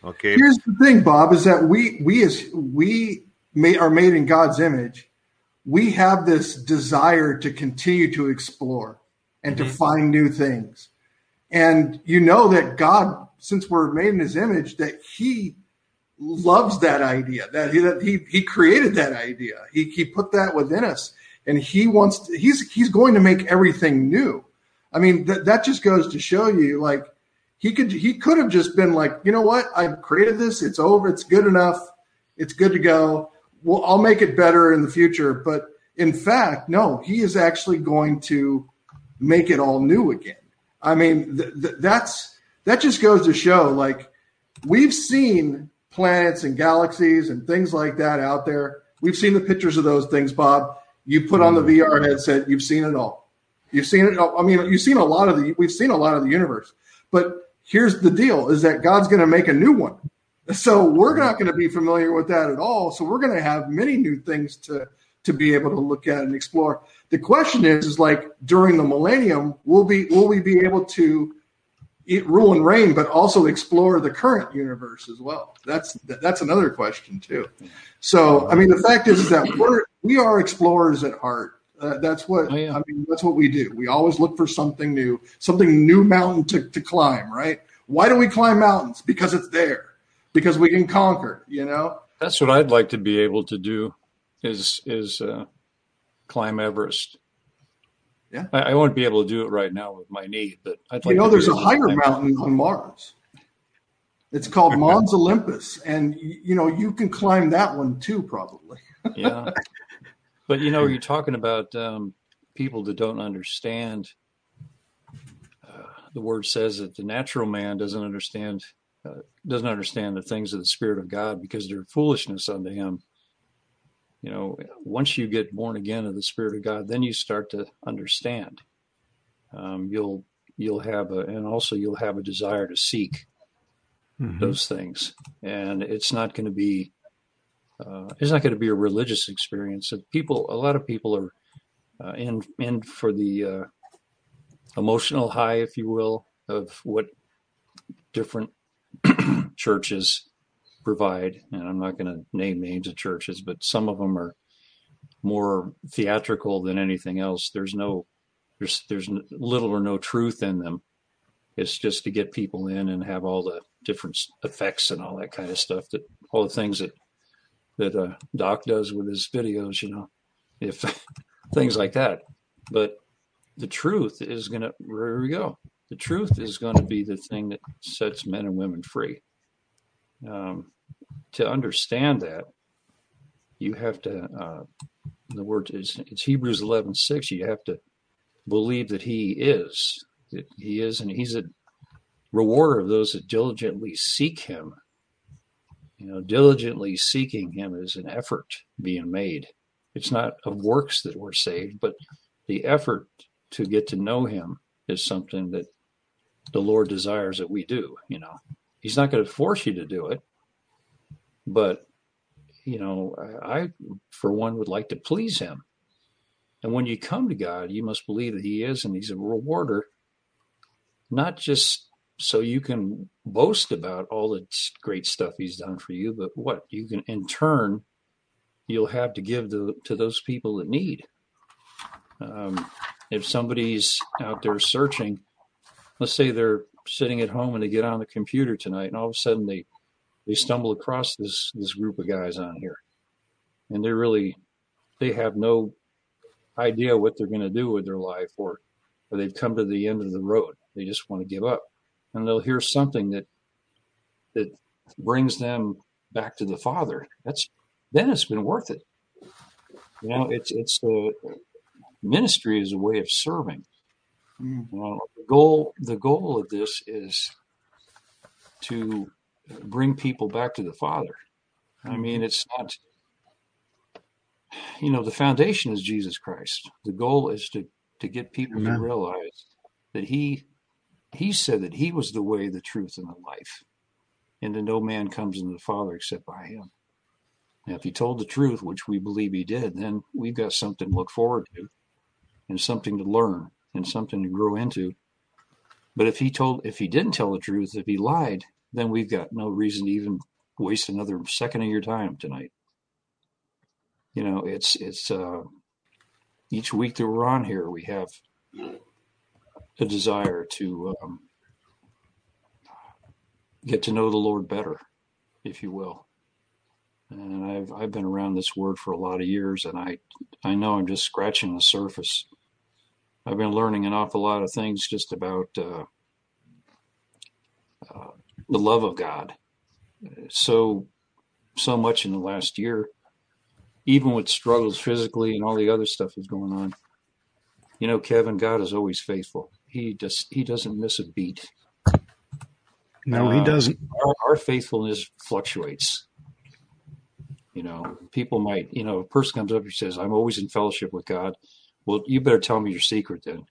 Okay. Here's the thing, Bob, is that we we as we may, are made in God's image. We have this desire to continue to explore and mm-hmm. to find new things. And you know that God, since we're made in his image, that he loves that idea, that he, that he, he created that idea. He, he put that within us, and he wants to, he's, he's going to make everything new. I mean, th- that just goes to show you, like, he could, he could have just been like, you know what? I've created this. It's over. It's good enough. It's good to go. Well, I'll make it better in the future. But in fact, no, he is actually going to make it all new again. I mean, th- th- that's, that just goes to show, like, we've seen planets and galaxies and things like that out there. We've seen the pictures of those things, Bob. You put on the V R headset, you've seen it all. You've seen it all. I mean, you've seen a lot of the, we've seen a lot of the universe. But here's the deal, is that God's going to make a new one. So we're not going to be familiar with that at all. So we're going to have many new things to, to be able to look at and explore. The question is, is like, during the millennium, will be, will we be able to It rule and reign, but also explore the current universe as well? That's that's another question too. So, I mean, the fact is, is that we're we are explorers at heart. Uh, that's what oh, yeah. I mean. That's what we do. We always look for something new, something new mountain to, to climb. Right? Why do we climb mountains? Because it's there. Because we can conquer. You know. That's what I'd like to be able to do. Is is uh, climb Everest. Yeah, I, I won't be able to do it right now with my knee, but I'd like. You know, to there's a higher mountain on Mars. It's called Mons Olympus, and you know you can climb that one too, probably. Yeah, but you know, you're talking about um, people that don't understand. Uh, the word says that the natural man doesn't understand, uh, doesn't understand the things of the Spirit of God because they're foolishness unto him. You know, once you get born again of the Spirit of God, then you start to understand. Um, you'll you'll have a, and also you'll have a desire to seek mm-hmm. those things. And it's not going to be, uh, it's not going to be a religious experience. People, a lot of people are uh, in in for the uh, emotional high, if you will, of what different churches provide, and I'm not going to name names of churches, but some of them are more theatrical than anything else. There's no, there's there's little or no truth in them. It's just to get people in and have all the different effects and all that kind of stuff. That all the things that that uh, Doc does with his videos, you know, if things like that. But the truth is going to, here we go. The truth is going to be the thing that sets men and women free. Um, to understand that, you have to, uh, the word is, it's Hebrews eleven six. You have to believe that he is, that he is, and he's a rewarder of those that diligently seek him. You know, diligently seeking him is an effort being made. It's not of works that we're saved, but the effort to get to know him is something that the Lord desires that we do, you know. He's not going to force you to do it, but, you know, I, I, for one, would like to please him. And when you come to God, you must believe that he is, and he's a rewarder, not just so you can boast about all the great stuff he's done for you, but what you can, in turn, you'll have to give to, to those people that need. Um, if somebody's out there searching, let's say they're sitting at home and they get on the computer tonight, and all of a sudden they, they stumble across this, this group of guys on here, and they really, they have no idea what they're going to do with their life, or, or they've come to the end of the road. They just want to give up, and they'll hear something that, that brings them back to the Father. That's, then it's been worth it. You know, it's, it's the ministry is a way of serving. Well, the goal, the goal of this is to bring people back to the Father. I mean, it's not, you know, the foundation is Jesus Christ. The goal is to, to get people Amen. To realize that he, he said that he was the way, the truth, and the life, and that no man comes into the Father except by him. Now, if he told the truth, which we believe he did, then we've got something to look forward to and something to learn and something to grow into. But if he told, if he didn't tell the truth, if he lied, then we've got no reason to even waste another second of your time tonight. You know, it's, it's, uh, each week that we're on here, we have a desire to um, get to know the Lord better, if you will. And I've I've been around this word for a lot of years, and I I know I'm just scratching the surface. I've been learning an awful lot of things just about uh, uh, the love of God. So so much in the last year, even with struggles physically and all the other stuff that's going on. You know, Kevin, God is always faithful. He does he doesn't miss a beat. No, he doesn't. Uh, our, our faithfulness fluctuates. You know, people might, you know, a person comes up and says, I'm always in fellowship with God. Well, you better tell me your secret then,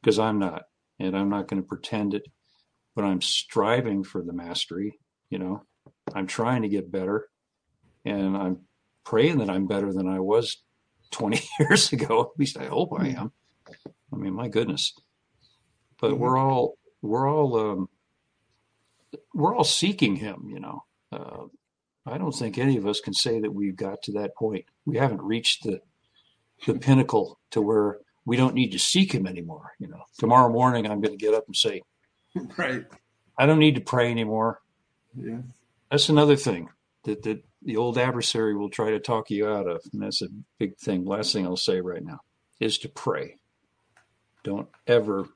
because I'm not, and I'm not going to pretend it, but I'm striving for the mastery. You know, I'm trying to get better, and I'm praying that I'm better than I was twenty years ago. At least I hope I am. I mean, my goodness, but mm-hmm. we're all, we're all, um, we're all seeking him, you know, uh, I don't think any of us can say that we've got to that point. We haven't reached the the pinnacle to where we don't need to seek him anymore. You know, tomorrow morning I'm going to get up and say, right, I don't need to pray anymore. Yeah, that's another thing that, that the old adversary will try to talk you out of, and that's a big thing. Last thing I'll say right now is to pray. Don't ever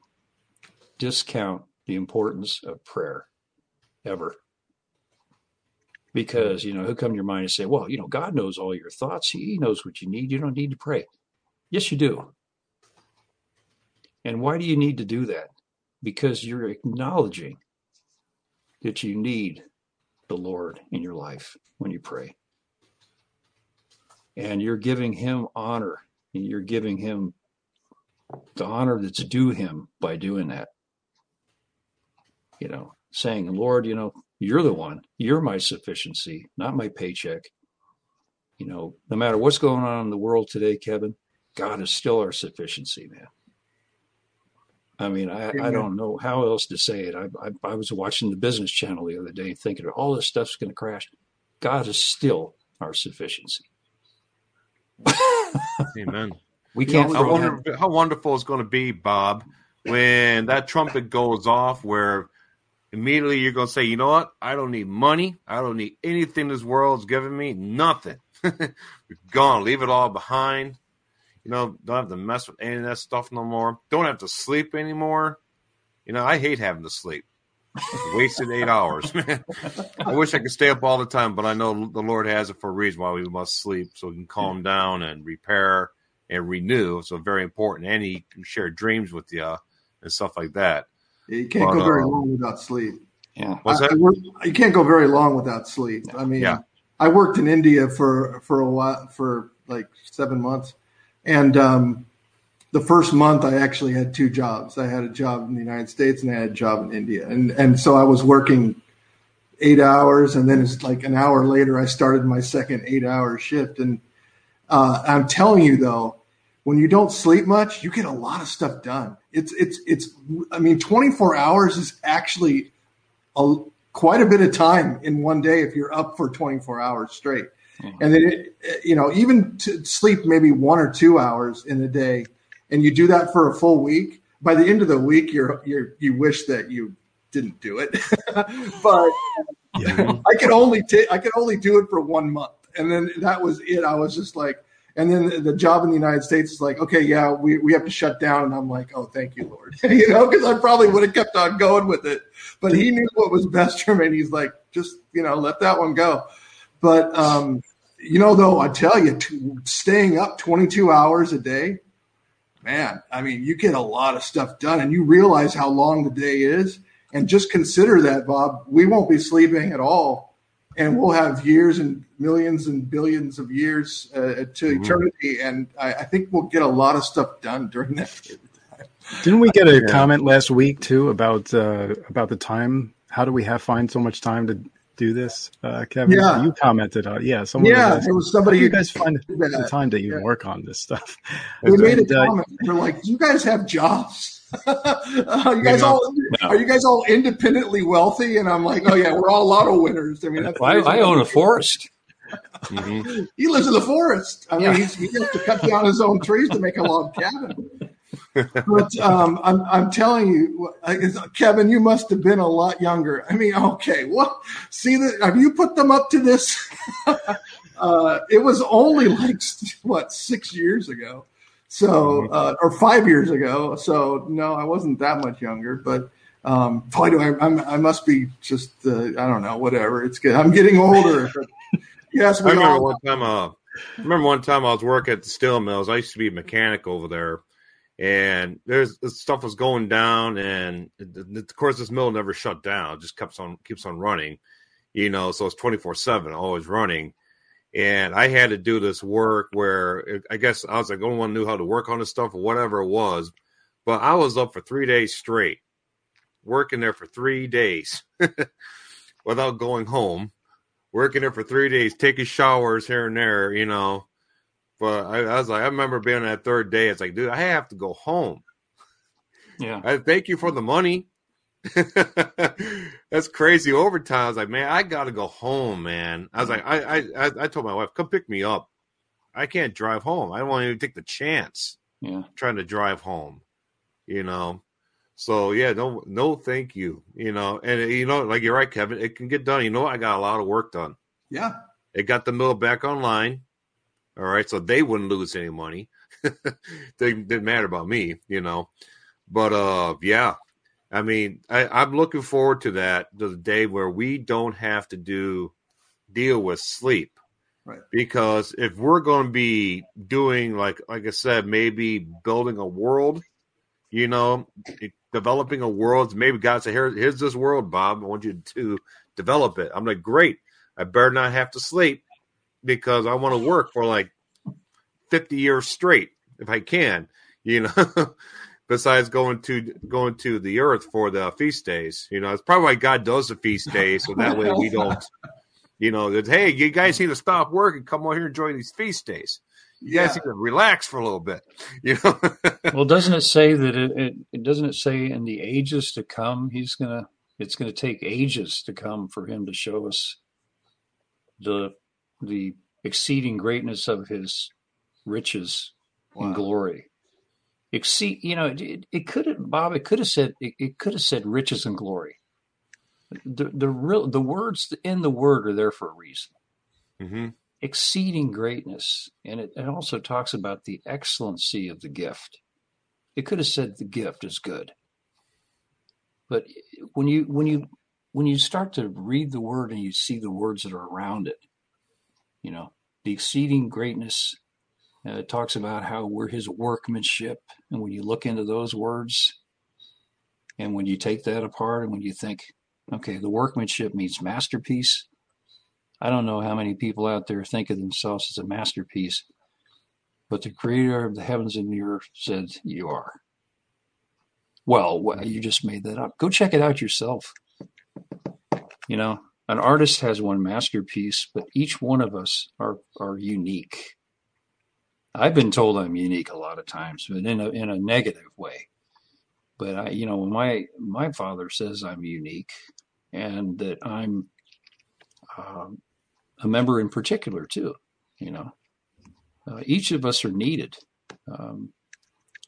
discount the importance of prayer, ever. Because, you know, he'll come to your mind and say, well, you know, God knows all your thoughts. He knows what you need. You don't need to pray. Yes, you do. And why do you need to do that? Because you're acknowledging that you need the Lord in your life when you pray. And you're giving him honor. And you're giving him the honor that's due him by doing that. You know, saying, Lord, you know, you're the one. You're my sufficiency, not my paycheck. You know, no matter what's going on in the world today, Kevin, God is still our sufficiency, man. I mean, I, I don't know how else to say it. I, I I was watching the business channel the other day thinking all this stuff's going to crash. God is still our sufficiency. Amen. We can't. You know, I wonder how wonderful it's going to be, Bob, when that trumpet goes off where immediately you're going to say, you know what? I don't need money. I don't need anything this world's giving me. Nothing. We're gone. Leave it all behind. You know, don't have to mess with any of that stuff no more. Don't have to sleep anymore. You know, I hate having to sleep. Wasted eight hours, man. I wish I could stay up all the time, but I know the Lord has it for a reason why we must sleep so we can calm down and repair and renew. So very important. And he can share dreams with you and stuff like that. You can't but, go very uh, long without sleep. Yeah, I, I work, you can't go very long without sleep. I mean, yeah. I worked in India for for a while, for like seven months, and um, the first month I actually had two jobs. I had a job in the United States and I had a job in India, and and so I was working eight hours, and then it's like an hour later I started my second eight-hour shift. And uh, I'm telling you though, when you don't sleep much, you get a lot of stuff done. It's, it's, it's, I mean, twenty-four hours is actually a, quite a bit of time in one day if you're up for twenty-four hours straight. Mm-hmm. And then, it, you know, even to sleep maybe one or two hours in a day, and you do that for a full week. By the end of the week, you're, you're, you wish that you didn't do it, but yeah. I could only take, I could only do it for one month. And then that was it. I was just like, and then the job in the United States is like, okay, yeah, we, we have to shut down. And I'm like, oh, thank you, Lord. You know, because I probably would have kept on going with it. But he knew what was best for me. And he's like, just, you know, let that one go. But, um, you know, though, I tell you, t- staying up twenty-two hours a day, man, I mean, you get a lot of stuff done. And you realize how long the day is. And just consider that, Bob, we won't be sleeping at all. And we'll have years and millions and billions of years uh, to eternity. And I, I think we'll get a lot of stuff done during that period of time. Didn't we get a yeah. comment last week, too, about uh, about the time? How do we have find so much time to do this, uh, Kevin? Yeah. You commented on yeah, someone yeah, was, it was somebody. How do you guys find the time to even yeah. work on this stuff? We made a comment. We're like, you guys have jobs. Are you guys you know, all no. are you guys all independently wealthy? And I'm like, oh yeah, we're all lotto winners. I mean, that's well, I, I own a forest. Mm-hmm. He lives in the forest. I mean, yeah. he's, he has to cut down his own trees to make a log cabin. But um, I'm, I'm telling you, Kevin, you must have been a lot younger. I mean, okay, what? See, the, have you put them up to this? uh, it was only like, what, six years ago. So, uh, or five years ago. So, no, I wasn't that much younger, but um, boy, do I, I'm, I must be just, uh, I don't know, whatever. It's good. I'm getting older. Yes, we I remember all. one time, uh, I remember one time I was working at the steel mills. I used to be a mechanic over there, and there's stuff was going down, and of course, this mill never shut down. It just keeps on, keeps on running, you know, so it's twenty-four seven, always running. And I had to do this work where I guess I was like, only one knew how to work on this stuff or whatever it was. But I was up for three days straight, working there for three days without going home, working there for three days, taking showers here and there, you know. But I, I was like, I remember being on that third day. It's like, dude, I have to go home. Yeah. I thank you for the money. That's crazy overtime. I was like, man, I gotta go home, man. I was like, I, I, I told my wife, come pick me up. I can't drive home. I don't want to even take the chance. Yeah, trying to drive home, you know. So yeah, no, no, thank you, you know. And you know, like you're right, Kevin. It can get done. You know, I got a lot of work done. Yeah, it got the mill back online. All right, so they wouldn't lose any money. They didn't matter about me, you know. But uh, yeah. I mean, I, I'm looking forward to that, to the day where we don't have to do deal with sleep. Right. Because if we're going to be doing, like like I said, maybe building a world, you know, developing a world, maybe God said, Here, here's this world, Bob. I want you to develop it. I'm like, great. I better not have to sleep because I want to work for like fifty years straight if I can, you know. Besides going to going to the earth for the feast days, you know, it's probably why God does the feast days, so that way we don't, you know, that hey, you guys need to stop work and come over here and join these feast days. You yeah. guys need to relax for a little bit, you know. Well, doesn't it say that it, it, it doesn't it say in the ages to come he's gonna it's gonna take ages to come for him to show us the the exceeding greatness of his riches wow. and glory. Exceed, you know, it, it could have, Bob, it could have said, it, it could have said riches and glory. The the real, the words in the word are there for a reason. Mm-hmm. Exceeding greatness. And it, it also talks about the excellency of the gift. It could have said the gift is good. But when you, when you, when you start to read the word and you see the words that are around it, you know, the exceeding greatness. Uh, it talks about how we're his workmanship. And when you look into those words, and when you take that apart, and when you think, okay, the workmanship means masterpiece. I don't know how many people out there think of themselves as a masterpiece, but the creator of the heavens and the earth said, you are. Well, well you just made that up. Go check it out yourself. You know, an artist has one masterpiece, but each one of us are, are unique. I've been told I'm unique a lot of times, but in a in a negative way. But I, you know, when my my father says I'm unique, and that I'm um, a member in particular too. You know, uh, each of us are needed. Um,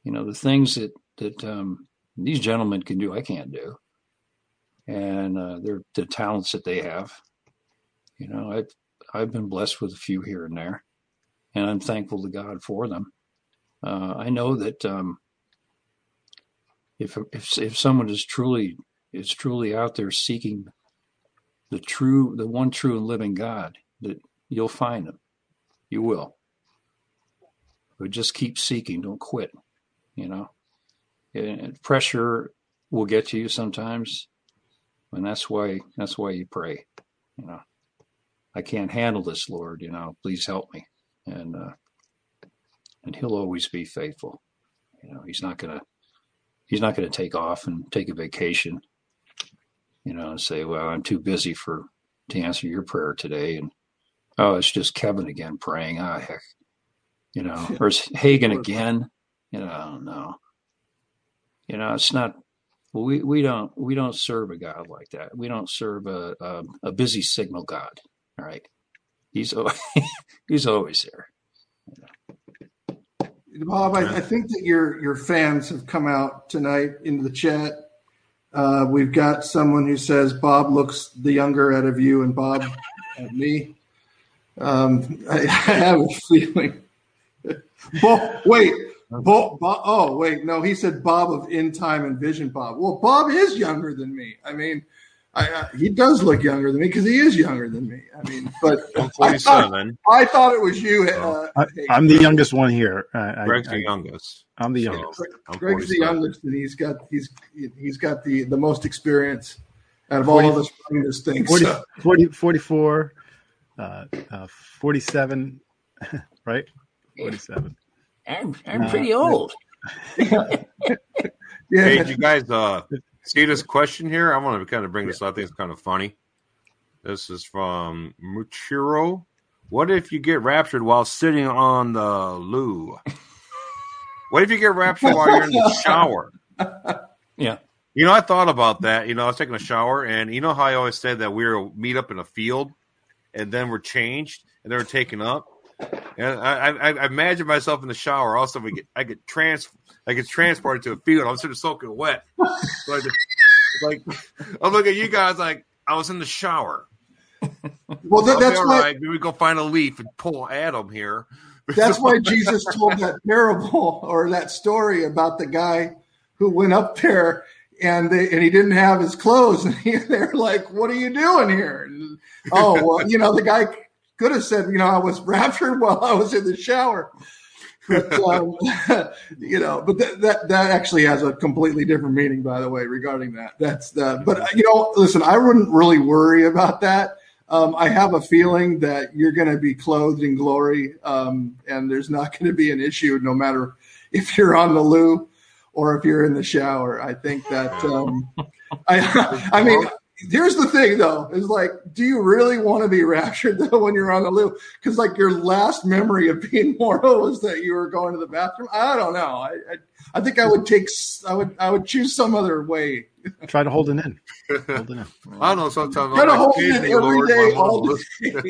you know, the things that that um, these gentlemen can do, I can't do, and uh, they're the talents that they have. You know, I've I've been blessed with a few here and there. And I'm thankful to God for them. Uh, I know that um, if if if someone is truly is truly out there seeking the true, the one true and living God, that you'll find them. You will. But just keep seeking. Don't quit. You know, and pressure will get to you sometimes, and that's why that's why you pray. You know, I can't handle this, Lord. You know, please help me. And uh, and he'll always be faithful. You know, he's not gonna he's not gonna take off and take a vacation. You know, and say, well, I'm too busy for to answer your prayer today, and oh, it's just Kevin again praying. Ah, heck, you know, or it's Hagen again. You know, I don't know. You know, it's not. We we don't we don't serve a God like that. We don't serve a a, a busy signal God. All right. He's always, he's always there. Bob, I, I think that your your fans have come out tonight into the chat. Uh, we've got someone who says, Bob looks the younger out of you and Bob at me. Um, I, I have a feeling. Bo, wait. Bo, Bo, oh, wait. No, he said Bob of End Time and Vision Bob. Well, Bob is younger than me. I mean, I, I, he does look younger than me because he is younger than me. I mean, but I thought, I thought it was you. Uh, I, I'm the youngest one here. I, Greg's I, the youngest. I'm the youngest. So, I'm Greg's the youngest, and he's got he's he's got the, the most experience out of all of us running this thing. forty, forty, forty-four, uh, uh, forty-seven, right? forty-seven. I'm I'm uh, pretty old. Yeah. Hey, did you guys uh, see this question here? I want to kind of bring this up. I think it's kind of funny. This is from Muchiro. What if you get raptured while sitting on the loo? What if you get raptured while you're in the shower? Yeah. You know, I thought about that. You know, I was taking a shower, and you know how I always said that we were meet up in a field, and then we're changed, and then we're taken up? And I, I, I imagine myself in the shower. Also, we get, I get trans, I get transported to a field. I'm sort of soaking wet. So I just, like, I'm looking at you guys like, I was in the shower. Well, that, that's all why, right. Maybe we go find a leaf and pull Adam here. That's why Jesus told that parable or that story about the guy who went up there and they, and he didn't have his clothes. And he, they're like, what are you doing here? And, oh, well, you know, the guy could have said, you know, I was raptured while I was in the shower. But, um, you know, but that, that, that actually has a completely different meaning, by the way, regarding that. That's the, but, you know, listen, I wouldn't really worry about that. Um, I have a feeling that you're going to be clothed in glory, um, and there's not going to be an issue no matter if you're on the loo or if you're in the shower. I think that um, – I, I mean, here's the thing, though. Is like, do you really want to be raptured, though, when you're on the loo? Because, like, your last memory of being mortal was that you were going to the bathroom. I don't know. I I, I think I would take – I would I would choose some other way. Try to hold it in. Hold it in. I don't know. Sometimes I'm like, give me, Lord, my Lord. Because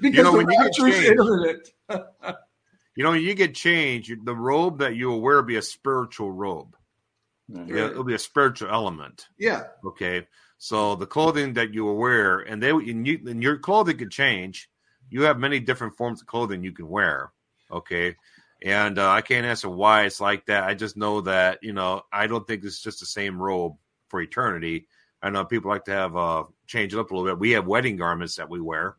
you know, the when you get changed, you know, when you get changed, the robe that you will wear will be a spiritual robe. Right. Yeah, it'll be a spiritual element. Yeah. Okay. So the clothing that you will wear, and they and, you, and your clothing can change. You have many different forms of clothing you can wear. Okay. And uh, I can't answer why it's like that. I just know that, you know, I don't think it's just the same robe for eternity. I know people like to have uh, change it up a little bit. We have wedding garments that we wear.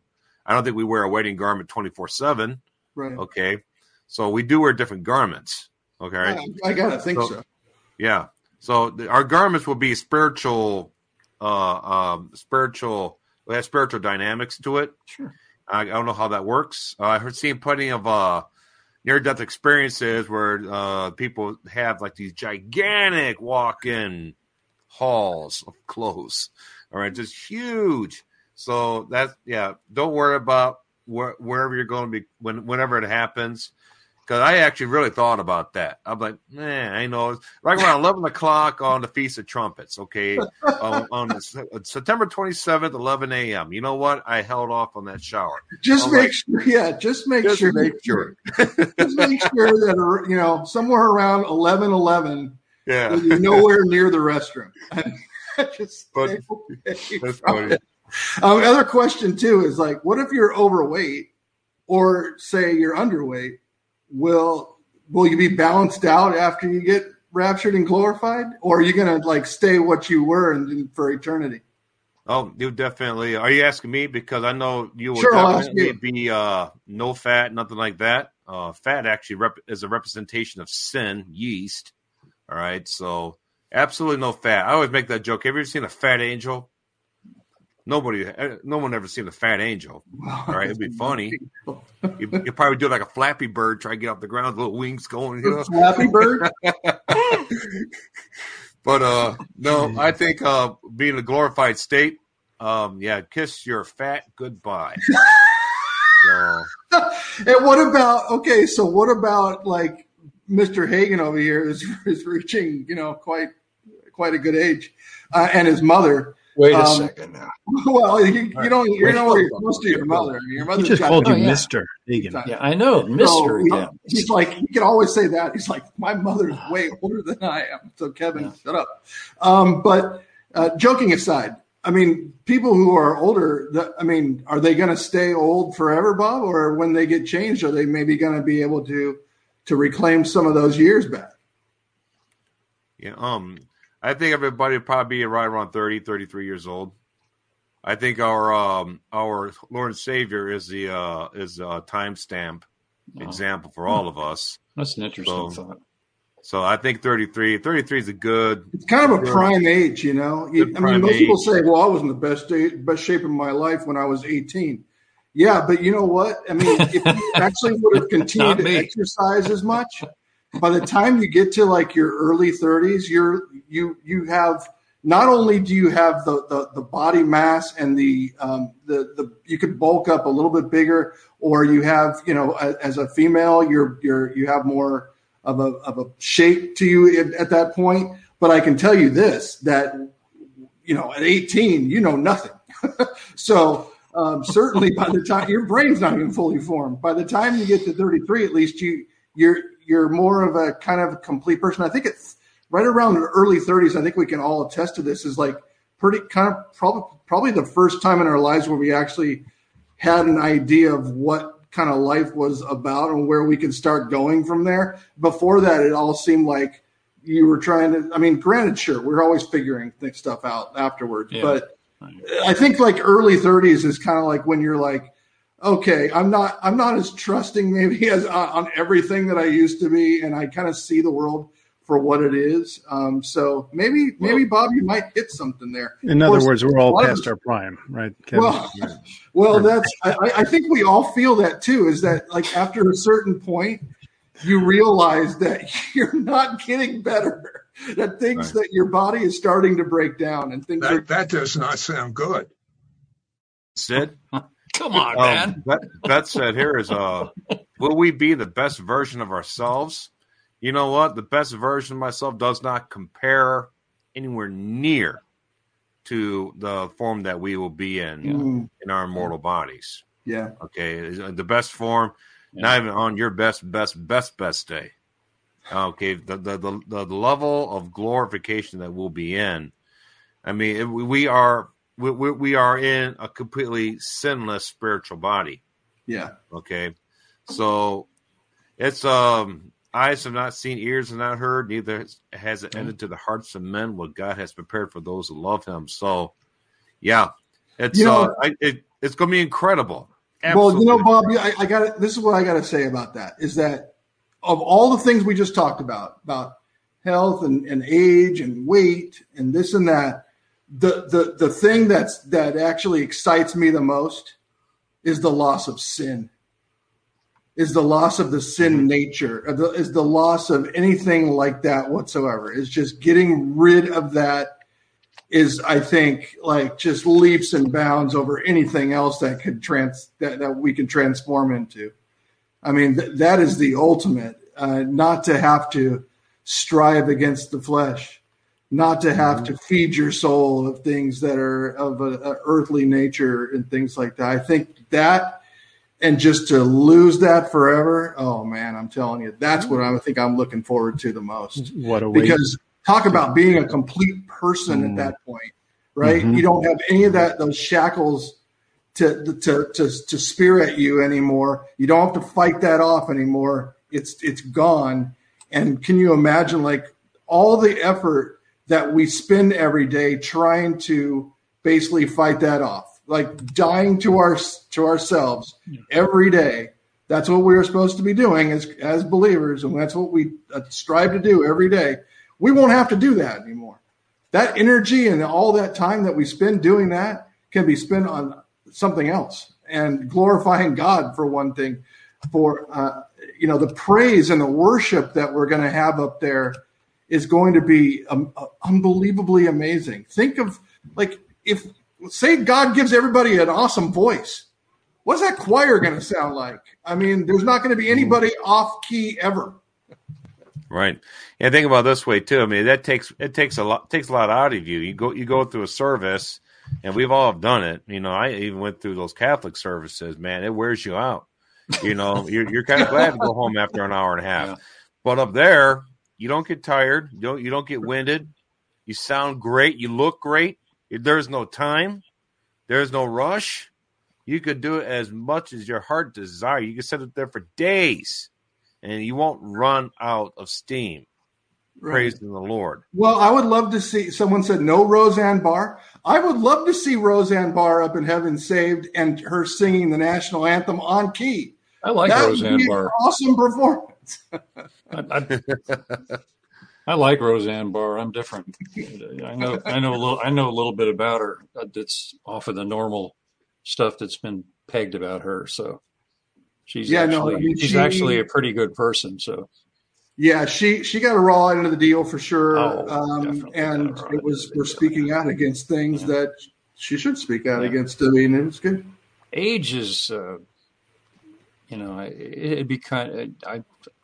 I don't think we wear a wedding garment twenty-four seven. Right. Okay. So we do wear different garments. Okay. Right? I, I got to think so, so. Yeah. So the, our garments will be spiritual, uh, um, spiritual, we have spiritual dynamics to it. Sure. I, I don't know how that works. Uh, I've seen plenty of, uh, near-death experiences where uh, people have like these gigantic walk-in halls of clothes, all right, just huge. So that's yeah. Don't worry about wh- wherever you're going to be when whenever it happens, because I actually really thought about that. I'm like, man, I know right around eleven o'clock on the Feast of Trumpets. Okay, um, on the, uh, September twenty-seventh, eleven a.m. You know what? I held off on that shower. Just I'm make like, sure, yeah. Just make just sure, make sure, just make sure that you know somewhere around eleven eleven. Yeah, you're nowhere near the restroom. I mean, just but, that's funny. Um, another question too is like, what if you're overweight, or say you're underweight? Will will you be balanced out after you get raptured and glorified, or are you gonna like stay what you were and for eternity? Oh, you definitely. Are you asking me? Because I know you will sure, definitely be uh, no fat, nothing like that. Uh, fat actually rep- is a representation of sin, yeast. All right, so absolutely no fat. I always make that joke. Have you ever seen a fat angel? Nobody, no one ever seen a fat angel. All right, it'd be funny. You would probably do like a Flappy Bird, try to get off the ground, little wings going. You know? Flappy Bird. But uh, no, I think uh, being a glorified state, um, yeah, kiss your fat goodbye. So. And what about okay? So what about like Mister Hagen over here is is reaching, you know, quite quite a good age, uh, and his mother. Wait um, a second now. Well, you, you don't you Wait, know what you're supposed to your mother. Your mother just called you oh, yeah. Mister Hagen. Yeah, I know, Mister So, yeah. He's like, you can always say that. He's like, my mother's way older than I am. So Kevin, yeah. shut up. Um, but uh, joking aside, I mean, people who are older, the, I mean, are they going to stay old forever, Bob? Or when they get changed, are they maybe going to be able to to reclaim some of those years back? Yeah. Um. I think everybody would probably be right around thirty, thirty-three years old. I think our um, our Lord and Savior is the uh, is a timestamp wow. example for all of us. That's an interesting so, thought. So I think thirty-three, thirty-three is a good. It's kind of a good, prime age, you know. I mean, most age. people say, "Well, I was in the best best shape of my life when I was eighteen." Yeah, but you know what? I mean, if you actually would have continued to exercise as much. By the time you get to like your early thirties, you're you you have not only do you have the the, the body mass and the um, the the you could bulk up a little bit bigger, or you have you know a, as a female you're you're you have more of a of a shape to you at, at that point. But I can tell you this that you know at eighteen you know nothing, so. Um, certainly by the time your brain's not even fully formed, by the time you get to thirty-three, at least you you're you're more of a kind of complete person. I think it's right around the early thirties. I think we can all attest to this is like pretty kind of probably probably the first time in our lives where we actually had an idea of what kind of life was about and where we could start going from there. Before that, it all seemed like you were trying to, I mean, granted, sure, we're always figuring stuff out afterwards, yeah. but I think like early thirties is kind of like when you're like, okay, I'm not I'm not as trusting maybe as uh, on everything that I used to be, and I kind of see the world for what it is. Um, so maybe maybe Bob, you might hit something there. In other course, words, we're all past our prime, right, Kevin? Well, yeah. well, that's I, I think we all feel that too. Is that like after a certain point, you realize that you're not getting better. That things right. that your body is starting to break down and things that, are- that does not sound good. Sid, come on, um, man. That, that said, here is uh, will we be the best version of ourselves? You know what? The best version of myself does not compare anywhere near to the form that we will be in yeah. in our immortal bodies. Yeah. Okay. The best form, yeah. not even on your best, best, best, best day. Okay, the, the the the level of glorification that we'll be in. I mean, we are we we are in a completely sinless spiritual body. Yeah. Okay. So it's um eyes have not seen, ears have not heard, neither has it entered to the hearts of men what God has prepared for those who love Him. So, yeah, it's you know, uh, I, it, it's going to be incredible. Absolutely. Well, you know, Bob, I, I got this is what I got to say about that is that. Of all the things we just talked about, about health and, and age and weight and this and that, the, the the thing that's that actually excites me the most is the loss of sin, is the loss of the sin nature, is the loss of anything like that whatsoever. It's just getting rid of that is, I think, like just leaps and bounds over anything else that could trans that, that we can transform into. I mean, th- that is the ultimate, uh, not to have to strive against the flesh, not to have mm-hmm. to feed your soul of things that are of a, a earthly nature and things like that. I think that, and just to lose that forever, oh, man, I'm telling you, that's what I think I'm looking forward to the most. What a way. Because talk about being a complete person mm-hmm. at that point, right? Mm-hmm. You don't have any of that, those shackles To, to to to spear at you anymore. You don't have to fight that off anymore. It's it's gone. And can you imagine like all the effort that we spend every day trying to basically fight that off, like dying to our to ourselves every day? That's what we are supposed to be doing as as believers, and that's what we strive to do every day. We won't have to do that anymore. That energy and all that time that we spend doing that can be spent on something else and glorifying God for one thing, for, uh, you know, the praise and the worship that we're going to have up there is going to be um, uh, unbelievably amazing. Think of like, if say God gives everybody an awesome voice, what's that choir going to sound like? I mean, there's not going to be anybody off key ever. Right. And think about it this way too. I mean, that takes it takes a lot takes a lot out of you. You go you go through a service, and we've all done it. You know, I even went through those Catholic services. Man, it wears you out. You know, you're, you're kind of glad to go home after an hour and a half. Yeah. But up there, you don't get tired. You don't you don't get winded. You sound great. You look great. There's no time. There's no rush. You could do it as much as your heart desires. You can sit up there for days, and you won't run out of steam. Right. Praising the Lord. Well, I would love to see, someone said no Roseanne Barr. I would love to see Roseanne Barr up in heaven saved and her singing the national anthem on key. I like that Roseanne would be Barr. An awesome performance. I, I, I like Roseanne Barr. I'm different. I know. I know a little. I know a little bit about her. That's off of the normal stuff that's been pegged about her. So she's yeah, actually, no, I mean, she's she, actually a pretty good person. So yeah, she she got a raw end of the deal for sure. Oh, um, and it was we're speaking out against things yeah. that she should speak out yeah. against. I mean, it was good. Age is, uh, you know, it, it'd be kind. Of, I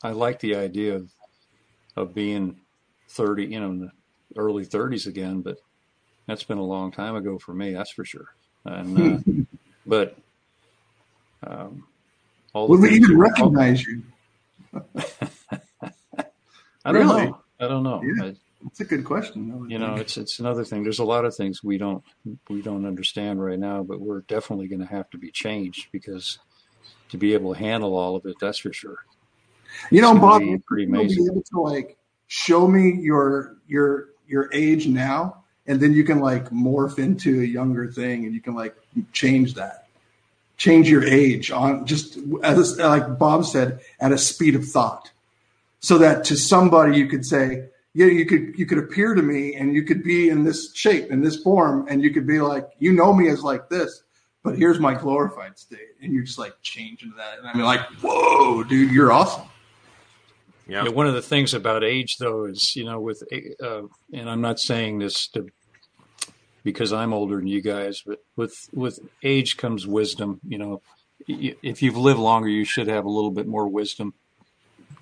I like the idea of of being thirty, you know, in the early thirties again, but that's been a long time ago for me, that's for sure. And, uh, but um, all would we even recognize you? I don't really? know. I don't know. Yeah, I, that's a good question. Though, you know, it's it's another thing. There's a lot of things we don't we don't understand right now, but we're definitely going to have to be changed because to be able to handle all of it, that's for sure. You it's know, Bob, be pretty amazing. You'll be able to like show me your your your age now. And then you can like morph into a younger thing, and you can like change that, change your age on just as like Bob said, at a speed of thought, so that to somebody you could say, yeah, you could you could appear to me, and you could be in this shape, in this form, and you could be like, you know me as like this, but here's my glorified state, and you're just like change into that, and I mean like, whoa, dude, you're awesome. Yeah. You know, one of the things about age, though, is you know, with uh, and I'm not saying this to. Because I'm older than you guys, but with with age comes wisdom. You know, if you've lived longer, you should have a little bit more wisdom.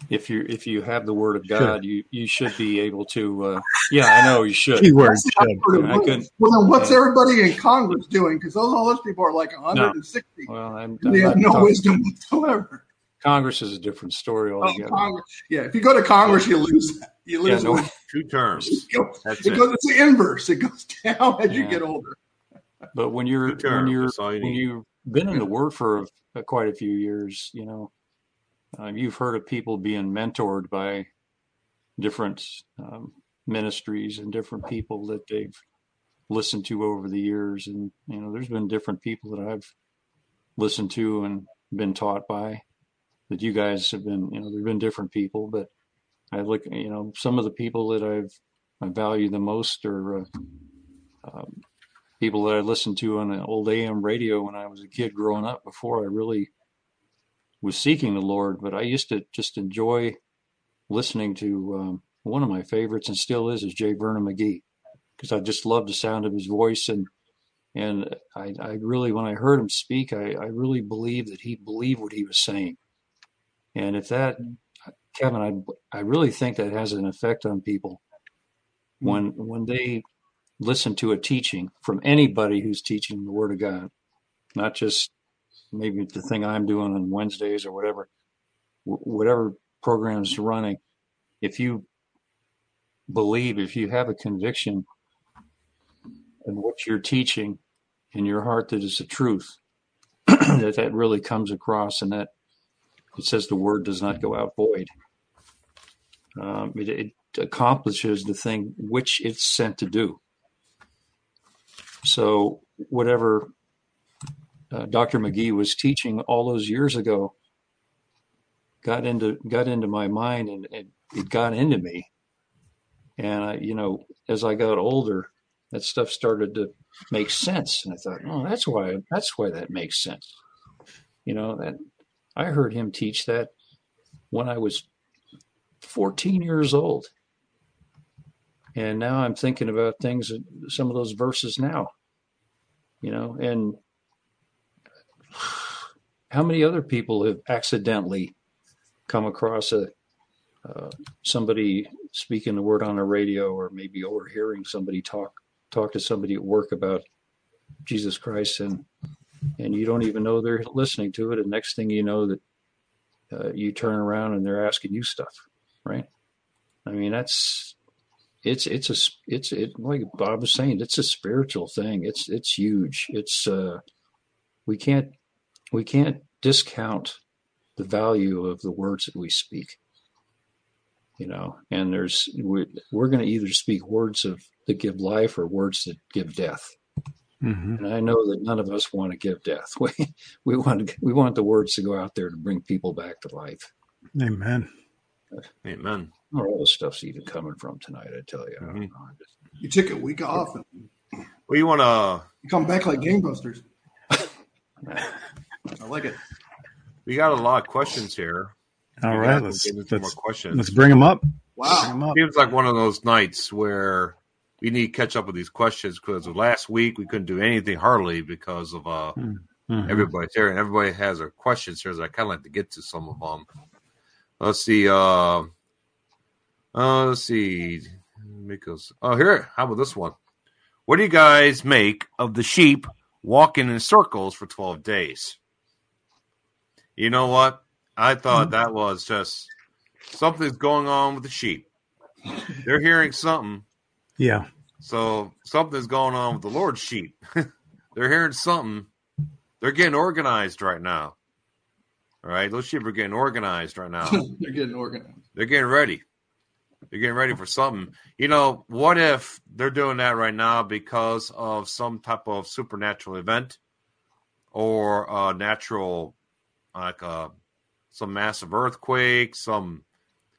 If you if you have the Word of God, should. you you should be able to. Uh, yeah, I know you should. Keyword should. Well, then what's yeah. everybody in Congress doing? Because those all those people are like one hundred sixty. No. Well, I'm, I'm they have no wisdom whatsoever. Congress is a different story altogether. Oh, yeah, if you go to Congress, you lose that. You lose yeah, no, two terms. It goes, That's it it. goes it's the inverse. It goes down as yeah. you get older. But when you're when you're you when you've been in the Word for a, quite a few years, you know, uh, you've heard of people being mentored by different um, ministries and different people that they've listened to over the years, and you know, there's been different people that I've listened to and been taught by. That you guys have been, you know, there've been different people, but I look, you know, some of the people that I've I value the most are uh, um, people that I listened to on an old A M radio when I was a kid growing up. Before I really was seeking the Lord, but I used to just enjoy listening to um, one of my favorites, and still is, is J. Vernon McGee, because I just loved the sound of his voice, and and I, I really, when I heard him speak, I, I really believed that he believed what he was saying. And if that, Kevin, I I really think that has an effect on people when when they listen to a teaching from anybody who's teaching the Word of God, not just maybe the thing I'm doing on Wednesdays or whatever, whatever program's running. If you believe, if you have a conviction in what you're teaching in your heart that is the truth, that that really comes across, and that. It says the word does not go out void. Um, it, it accomplishes the thing which it's sent to do. So whatever uh, Doctor McGee was teaching all those years ago got into got into my mind, and it, it got into me. And I, you know, as I got older, that stuff started to make sense. And I thought, oh, that's why that's why that makes sense. You know that. I heard him teach that when I was fourteen years old. And now I'm thinking about things, some of those verses now, you know, and how many other people have accidentally come across a, uh, somebody speaking the word on the radio, or maybe overhearing somebody talk talk to somebody at work about Jesus Christ, and and you don't even know they're listening to it, and next thing you know that uh, you turn around and they're asking you stuff, right? I mean, that's it's it's a it's it like Bob was saying, it's a spiritual thing. It's it's huge. It's uh, we can't we can't discount the value of the words that we speak, you know. And there's we, we're going to either speak words of that give life or words that give death. Mm-hmm. And I know that none of us want to give death. We we want to, we want the words to go out there to bring people back to life. Amen. Amen. Where all this stuff's even coming from tonight, I tell you. I don't know. Just, you took a week off. And well, you want to come back like gangbusters. I like it. We got a lot of questions here. All we right, let's let's, more questions. let's bring them up. Wow, them up. Seems like one of those nights where we need to catch up with these questions, because last week we couldn't do anything hardly because of uh, mm-hmm. everybody's here, and everybody has their questions here. So I kind of like to get to some of them. Let's see. Uh, uh, let's see. Because oh, here, how about this one? What do you guys make of the sheep walking in circles for twelve days? You know what? I thought that was just something's going on with the sheep. They're hearing something. Yeah. So something's going on with the Lord's sheep. They're hearing something. They're getting organized right now. All right. Those sheep are getting organized right now. They're getting organized. They're getting ready. They're getting ready for something. You know, what if they're doing that right now because of some type of supernatural event or a natural like uh, some massive earthquake, some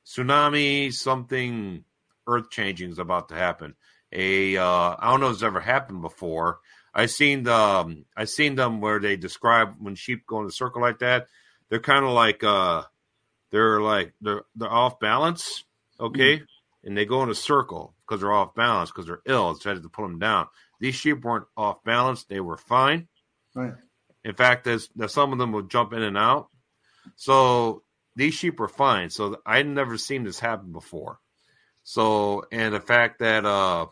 tsunami, something earth-changing is about to happen. A uh, I don't know if it's ever happened before. I seen the um, I seen them where they describe when sheep go in a circle like that. They're kind of like uh, they're like they're they're off balance, okay, mm-hmm. and they go in a circle because they're off balance because they're ill. It's had to pull them down. These sheep weren't off balance; they were fine. Right. In fact, there's, there's some of them will jump in and out. So these sheep are fine. So I've never seen this happen before. So, and the fact that, uh,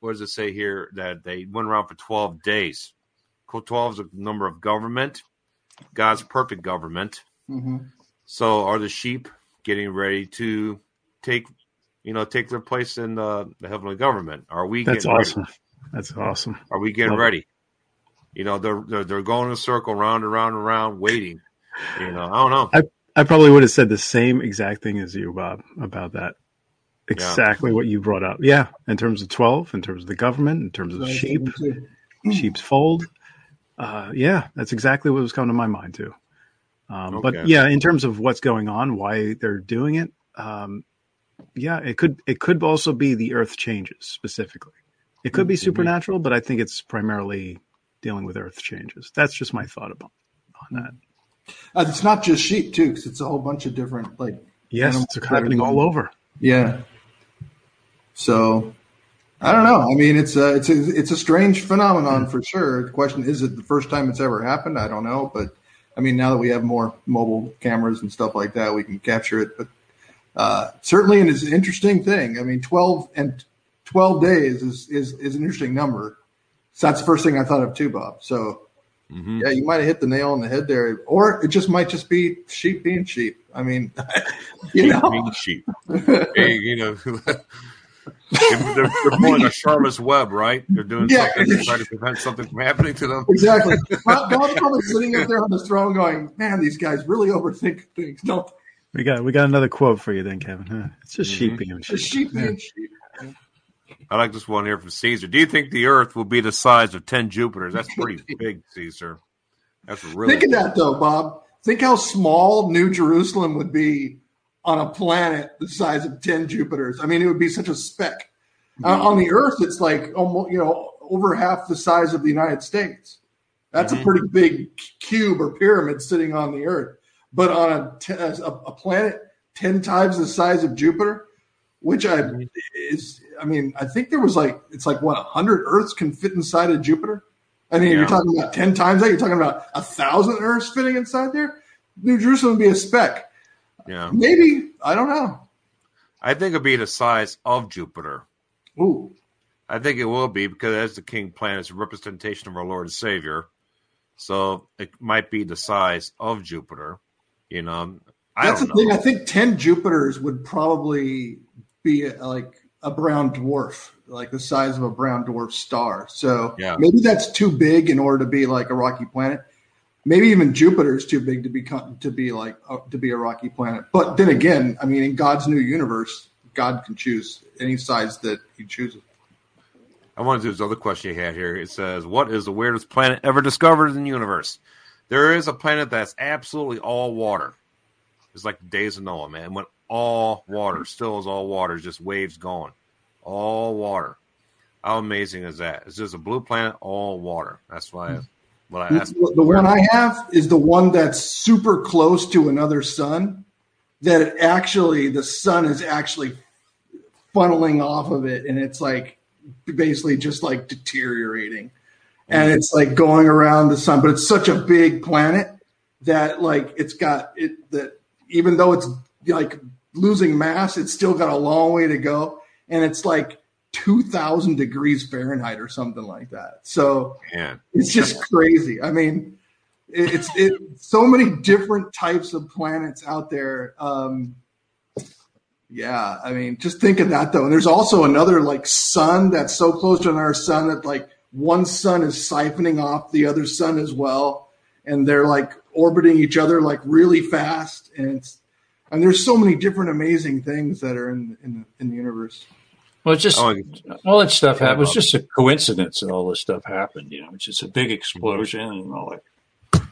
what does it say here? That they went around for twelve days. twelve is a number of government, God's perfect government. Mm-hmm. So are the sheep getting ready to take, you know, take their place in uh, the heavenly government? Are we That's getting awesome. Ready? That's awesome. Are we getting Love ready? It. You know, they're, they're they're going in a circle, round and round and round, waiting. You know, I don't know. I, I probably would have said the same exact thing as you, Bob, about that. Exactly yeah. what you brought up. Yeah, in terms of twelve, in terms of the government, in terms of the sheep, sheep's fold. Uh, yeah, that's exactly what was coming to my mind, too. Um, okay. But, yeah, in terms of what's going on, why they're doing it, um, yeah, it could it could also be the earth changes specifically. It could be supernatural, but I think it's primarily dealing with earth changes. That's just my thought about on that. Uh, it's not just sheep, too, because it's a whole bunch of different, like... Yes, it's happening all over. Yeah. So, I don't know. I mean, it's a, it's a, it's a strange phenomenon for sure. The question is, is it the first time it's ever happened? I don't know. But, I mean, now that we have more mobile cameras and stuff like that, we can capture it. But uh, certainly it is an interesting thing. I mean, twelve and twelve days is, is, is an interesting number. So that's the first thing I thought of too, Bob. So, mm-hmm. yeah, you might have hit the nail on the head there, or it just might just be sheep being sheep. I mean, you sheep know, being sheep. Hey, you know, they're, they're pulling a Charlotte's Web, right? They're doing yeah. something to try to prevent something from happening to them. Exactly. God's probably sitting up there on his throne, going, "Man, these guys really overthink things." No, we got we got another quote for you, then, Kevin. Huh? It's just mm-hmm. sheep being sheep. It's sheep being sheep. I like this one here from Caesar. Do you think the Earth will be the size of ten Jupiters? That's pretty big, Caesar. That's really think of that though, Bob. Think how small New Jerusalem would be on a planet the size of ten Jupiters. I mean, it would be such a speck. Mm-hmm. Uh, on the Earth, it's like almost you know over half the size of the United States. That's mm-hmm. a pretty big cube or pyramid sitting on the Earth. But on a, t- a, a planet ten times the size of Jupiter, which I is. I mean, I think there was like, it's like, what, one hundred Earths can fit inside of Jupiter? I mean, yeah. you're talking about ten times that? You're talking about one thousand Earths fitting inside there? New Jerusalem would be a speck. Yeah. Maybe. I don't know. I think it'll be the size of Jupiter. Ooh. I think it will be, because as the king planet is a representation of our Lord and Savior. So it might be the size of Jupiter. You know, I That's don't the know. Thing. I think ten Jupiters would probably be like a brown dwarf, like the size of a brown dwarf star. So yeah. maybe that's too big in order to be like a rocky planet. Maybe even Jupiter is too big to be to be like to be a rocky planet. But then again, I mean, in God's new universe, God can choose any size that He chooses. I want to do this other question you had here. It says, "What is the weirdest planet ever discovered in the universe?" There is a planet that's absolutely all water. It's like the days of Noah, man. When all water still is all water, just waves going, all water. How amazing is that? It's just a blue planet, all water. That's why. I, what I asked the one I have is the one that's super close to another sun, that it actually the sun is actually funneling off of it, and it's like. Basically just like deteriorating and it's like going around the sun, but it's such a big planet that like it's got it that even though it's like losing mass, it's still got a long way to go. And it's like two thousand degrees Fahrenheit or something like that. So Man. It's just crazy. I mean, it's it, so many different types of planets out there. Um, Yeah, I mean, just think of that, though. And there's also another, like, sun that's so close to our sun that, like, one sun is siphoning off the other sun as well. And they're, like, orbiting each other, like, really fast. And it's, and there's so many different amazing things that are in in, in the universe. Well, it's just oh, all that stuff happened. It was just a coincidence that all this stuff happened, you know. It's just a big explosion and all that.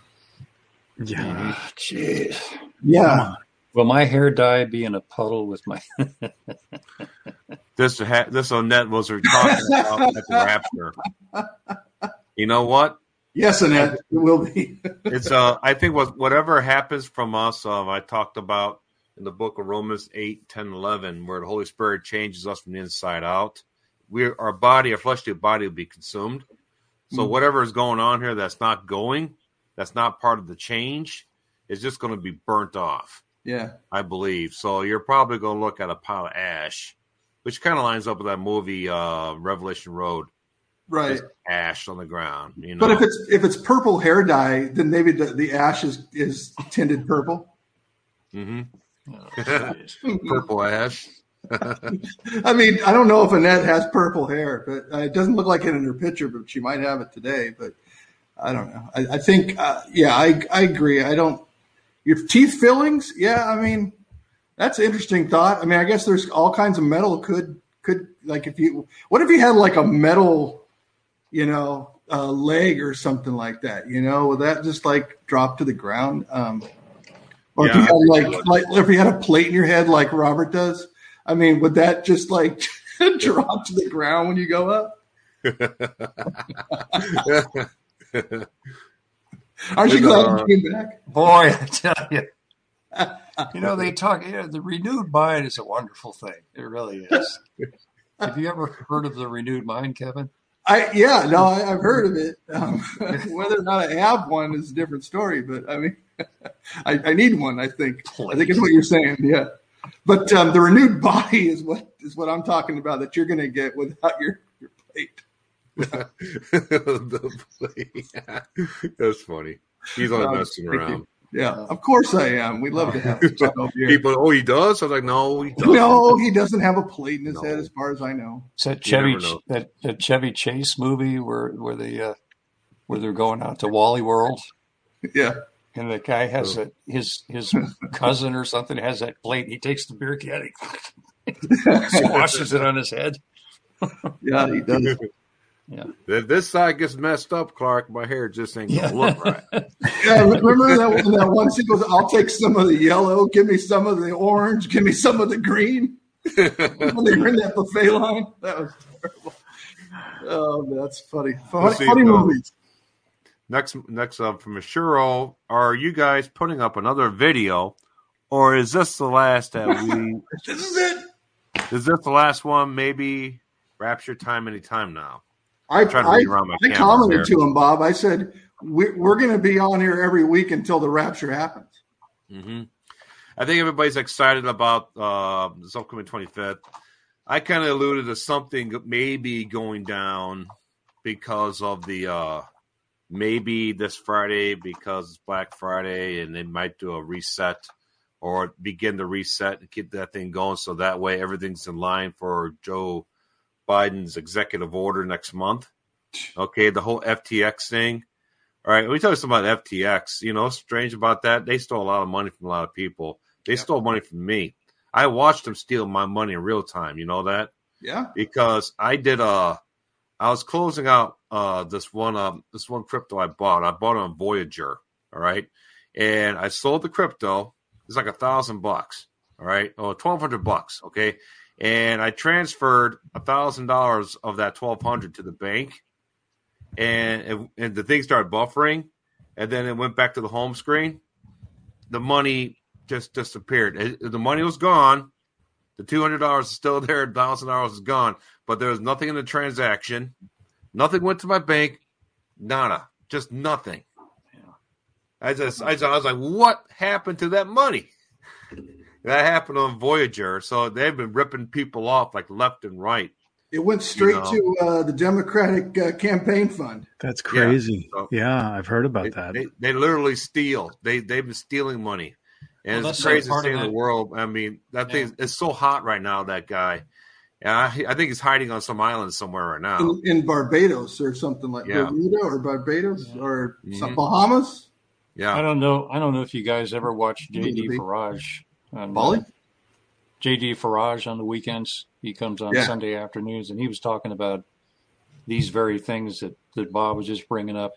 Yeah. Jeez. Yeah. Will my hair dye be in a puddle with my? this ha- this Annette was her talking about at the rapture. You know what? Yes, Annette, it will be. it's uh, I think what whatever happens from us, uh, I talked about in the book of Romans eight, ten, eleven, where the Holy Spirit changes us from the inside out. We, our body, our fleshly body, will be consumed. So mm. whatever is going on here, that's not going, that's not part of the change. It's just going to be burnt off. Yeah, I believe so. You're probably going to look at a pile of ash, which kind of lines up with that movie uh, Revelation Road, right? There's ash on the ground, you know. But if it's if it's purple hair dye, then maybe the, the ash is, is tinted purple. Mm-hmm. Oh, purple ash. I mean, I don't know if Annette has purple hair, but uh, it doesn't look like it in her picture. But she might have it today. But I don't know. I, I think, uh, yeah, I I agree. I don't. Your teeth fillings? Yeah, I mean, that's an interesting thought. I mean, I guess there's all kinds of metal could could like if you what if you had like a metal, you know, uh, leg or something like that, you know, would that just like drop to the ground? Um, or yeah, if you had like, like if you had a plate in your head like Robert does, I mean, would that just like drop to the ground when you go up? Aren't you glad you came back? Boy, I tell you. You know, they talk, you know, the renewed mind is a wonderful thing. It really is. Have you ever heard of the renewed mind, Kevin? I Yeah, no, I, I've heard of it. Um, whether or not I have one is a different story, but I mean, I, I need one, I think. I think it's what you're saying, yeah. But um, the renewed body is what is what I'm talking about that you're going to get without your, your plate. That's funny. He's only messing around. Yeah, of course I am. We love to have people. Oh, he does. I was like, no, he doesn't. No, he doesn't have a plate in his no. head, as far as I know. It's that Chevy that, that Chevy Chase movie where where the uh, where they're going out to Wally World. Yeah, and the guy has oh. a, his his cousin or something has that plate. He takes the beer can, he squashes it on his head. Yeah, he does. Yeah. If this side gets messed up, Clark, my hair just ain't going to yeah. look right. Yeah, remember that, that one scene goes, I'll take some of the yellow, give me some of the orange, give me some of the green. When they were in that buffet line, that was terrible. Oh, that's funny. Funny, see, funny um, movies. Next, next up from Ashuro, are you guys putting up another video, or is this the last that we – This is it. Is this the last one? Maybe rapture time anytime now. I, I, I commented there. to him, Bob. I said, we, we're going to be on here every week until the rapture happens. Mm-hmm. I think everybody's excited about uh, this upcoming twenty-fifth. I kind of alluded to something maybe going down because of the uh, maybe this Friday because it's Black Friday and they might do a reset or begin to reset and keep that thing going. So that way everything's in line for Joe Biden's executive order next month. Okay, the whole F T X thing. All right, we talk about F T X. You know, what's strange about that? They stole a lot of money from a lot of people. They yeah. stole money from me. I watched them steal my money in real time. You know that? Yeah. Because I did a, I was closing out uh, this one um, this one crypto I bought. I bought on Voyager. All right, and I sold the crypto. It's like a thousand bucks. All right, oh, twelve hundred bucks. Okay, and I transferred a thousand dollars of that twelve hundred to the bank. And, it, and the thing started buffering, and then it went back to the home screen. The money just disappeared. It, the money was gone. The two hundred dollars is still there. one thousand dollars is gone. But there was nothing in the transaction. Nothing went to my bank. Nada. Just nothing. Yeah. I just, I just, I was like, what happened to that money? That happened on Voyager. So they've been ripping people off like left and right. It went straight you know. to uh, the Democratic uh, Campaign Fund. That's crazy. Yeah, so yeah I've heard about they, that. They, they literally steal. They, they've been stealing money. And well, it's the craziest thing in the world. I mean, that yeah. thing is so hot right now, that guy. And I, I think he's hiding on some island somewhere right now. In, in Barbados or something like that. Yeah. Or Barbados yeah. or mm-hmm. some Bahamas. Yeah. I don't know. I don't know if you guys ever watched J D Farage on Bali. J D Farage on the weekends. He comes on yeah. Sunday afternoons, and he was talking about these very things that, that Bob was just bringing up.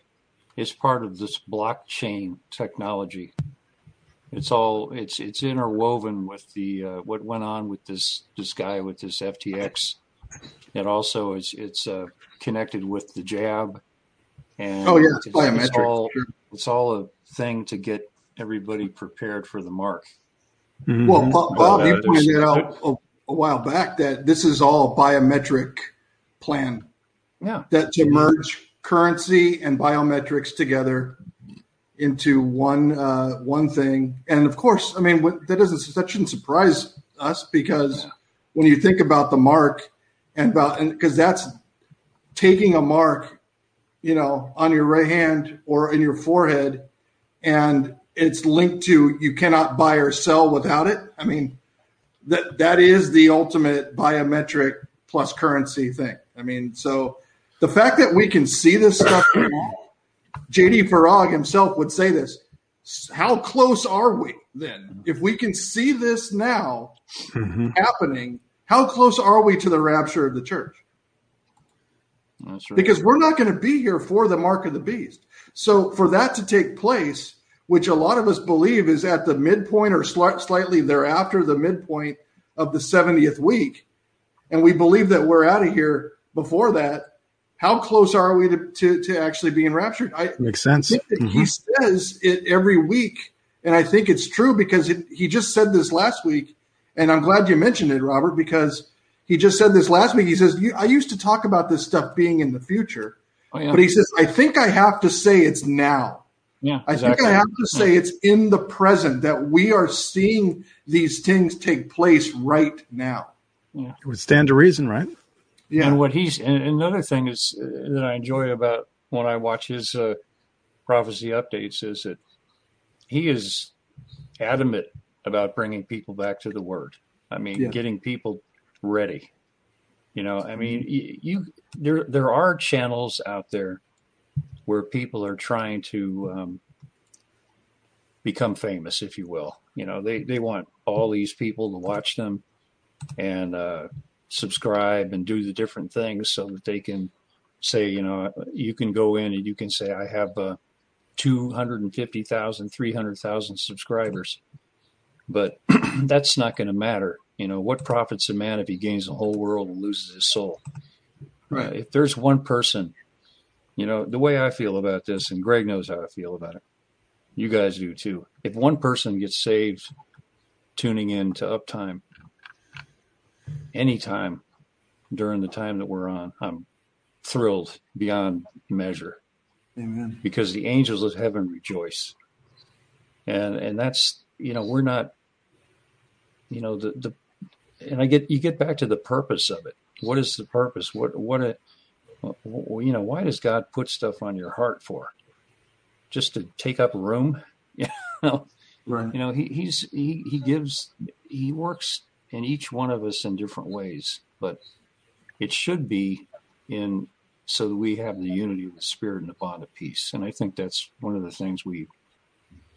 It's part of this blockchain technology. It's all it's it's interwoven with the uh, what went on with this this guy with this F T X. It also is it's uh, connected with the jab. And oh yeah, it's, biometric. It's all, it's all a thing to get everybody prepared for the mark. Mm-hmm. Well, Bob, Bob you pointed that out a, a while back that this is all a biometric plan. Yeah. That to merge currency and biometrics together into one uh, one thing. And, of course, I mean, what, that, doesn't, that shouldn't surprise us because yeah. when you think about the mark and about – and because that's taking a mark, you know, on your right hand or in your forehead and – it's linked to you cannot buy or sell without it. I mean, that that is the ultimate biometric plus currency thing. I mean, so the fact that we can see this stuff, J D Farage himself would say this, how close are we then? If we can see this now mm-hmm. happening, how close are we to the rapture of the church? That's right. Because we're not going to be here for the mark of the beast. So for that to take place, which a lot of us believe is at the midpoint or sl- slightly thereafter the midpoint of the seventieth week. And we believe that we're out of here before that. How close are we to, to, to actually being raptured? I, Makes sense. I think that mm-hmm. He says it every week. And I think it's true because it, he just said this last week. And I'm glad you mentioned it, Robert, because he just said this last week. He says, I used to talk about this stuff being in the future. Oh, yeah. But he says, I think I have to say it's now. Yeah, exactly. I think I have to say it's in the present that we are seeing these things take place right now. Yeah. It would stand to reason, right? Yeah. And what he's and another thing is uh, that I enjoy about when I watch his uh, prophecy updates is that he is adamant about bringing people back to the Word. I mean, yeah. getting people ready. You know, I mean, you, you there there are channels out there where people are trying to um, become famous, if you will. You know, they, they want all these people to watch them and uh, subscribe and do the different things so that they can say, you know, you can go in and you can say, I have uh, two hundred fifty thousand, three hundred thousand subscribers. But that's not going to matter. You know, what profits a man if he gains the whole world and loses his soul? Right. Uh, if there's one person... You know, the way I feel about this, and Greg knows how I feel about it. You guys do, too. If one person gets saved tuning in to Uptime anytime during the time that we're on, I'm thrilled beyond measure. Amen. Because the angels of heaven rejoice. And and that's, you know, we're not you know, the, the and I get you get back to the purpose of it. What is the purpose? What what a you know, why does God put stuff on your heart for? Just to take up room? You know, right. You know, he he's he, he gives he works in each one of us in different ways, but it should be in so that we have the unity of the Spirit and the bond of peace. And I think that's one of the things we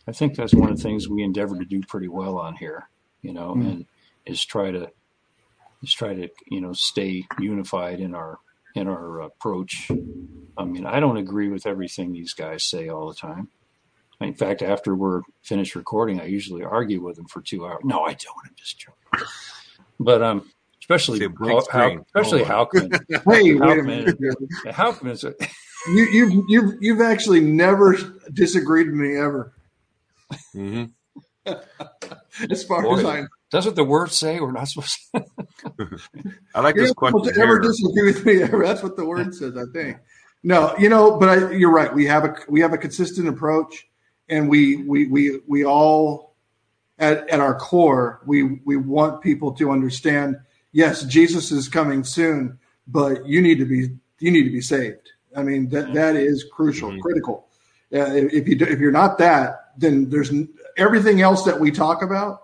I think that's one of the things we endeavor to do pretty well on here, you know, mm-hmm. and is try to is try to, you know, stay unified in our in our approach. I mean, I don't agree with everything these guys say all the time. In fact, after we're finished recording, I usually argue with them for two hours. No, I don't. I'm just joking. But um, especially how, especially Houkman. Hey, Houkman is it? You, you've you've you've actually never disagreed with me ever. Mm-hmm. As far Boy, as I know. That's what the words say. We're not supposed to. I like you're this question. To ever disagree with me ever? That's what the word says. I think. No, you know, but I, you're right. We have a we have a consistent approach, and we we we we all at at our core we we want people to understand. Yes, Jesus is coming soon, but you need to be you need to be saved. I mean that that is crucial, mm-hmm. critical. Uh, if you do, if you're not that, then there's everything else that we talk about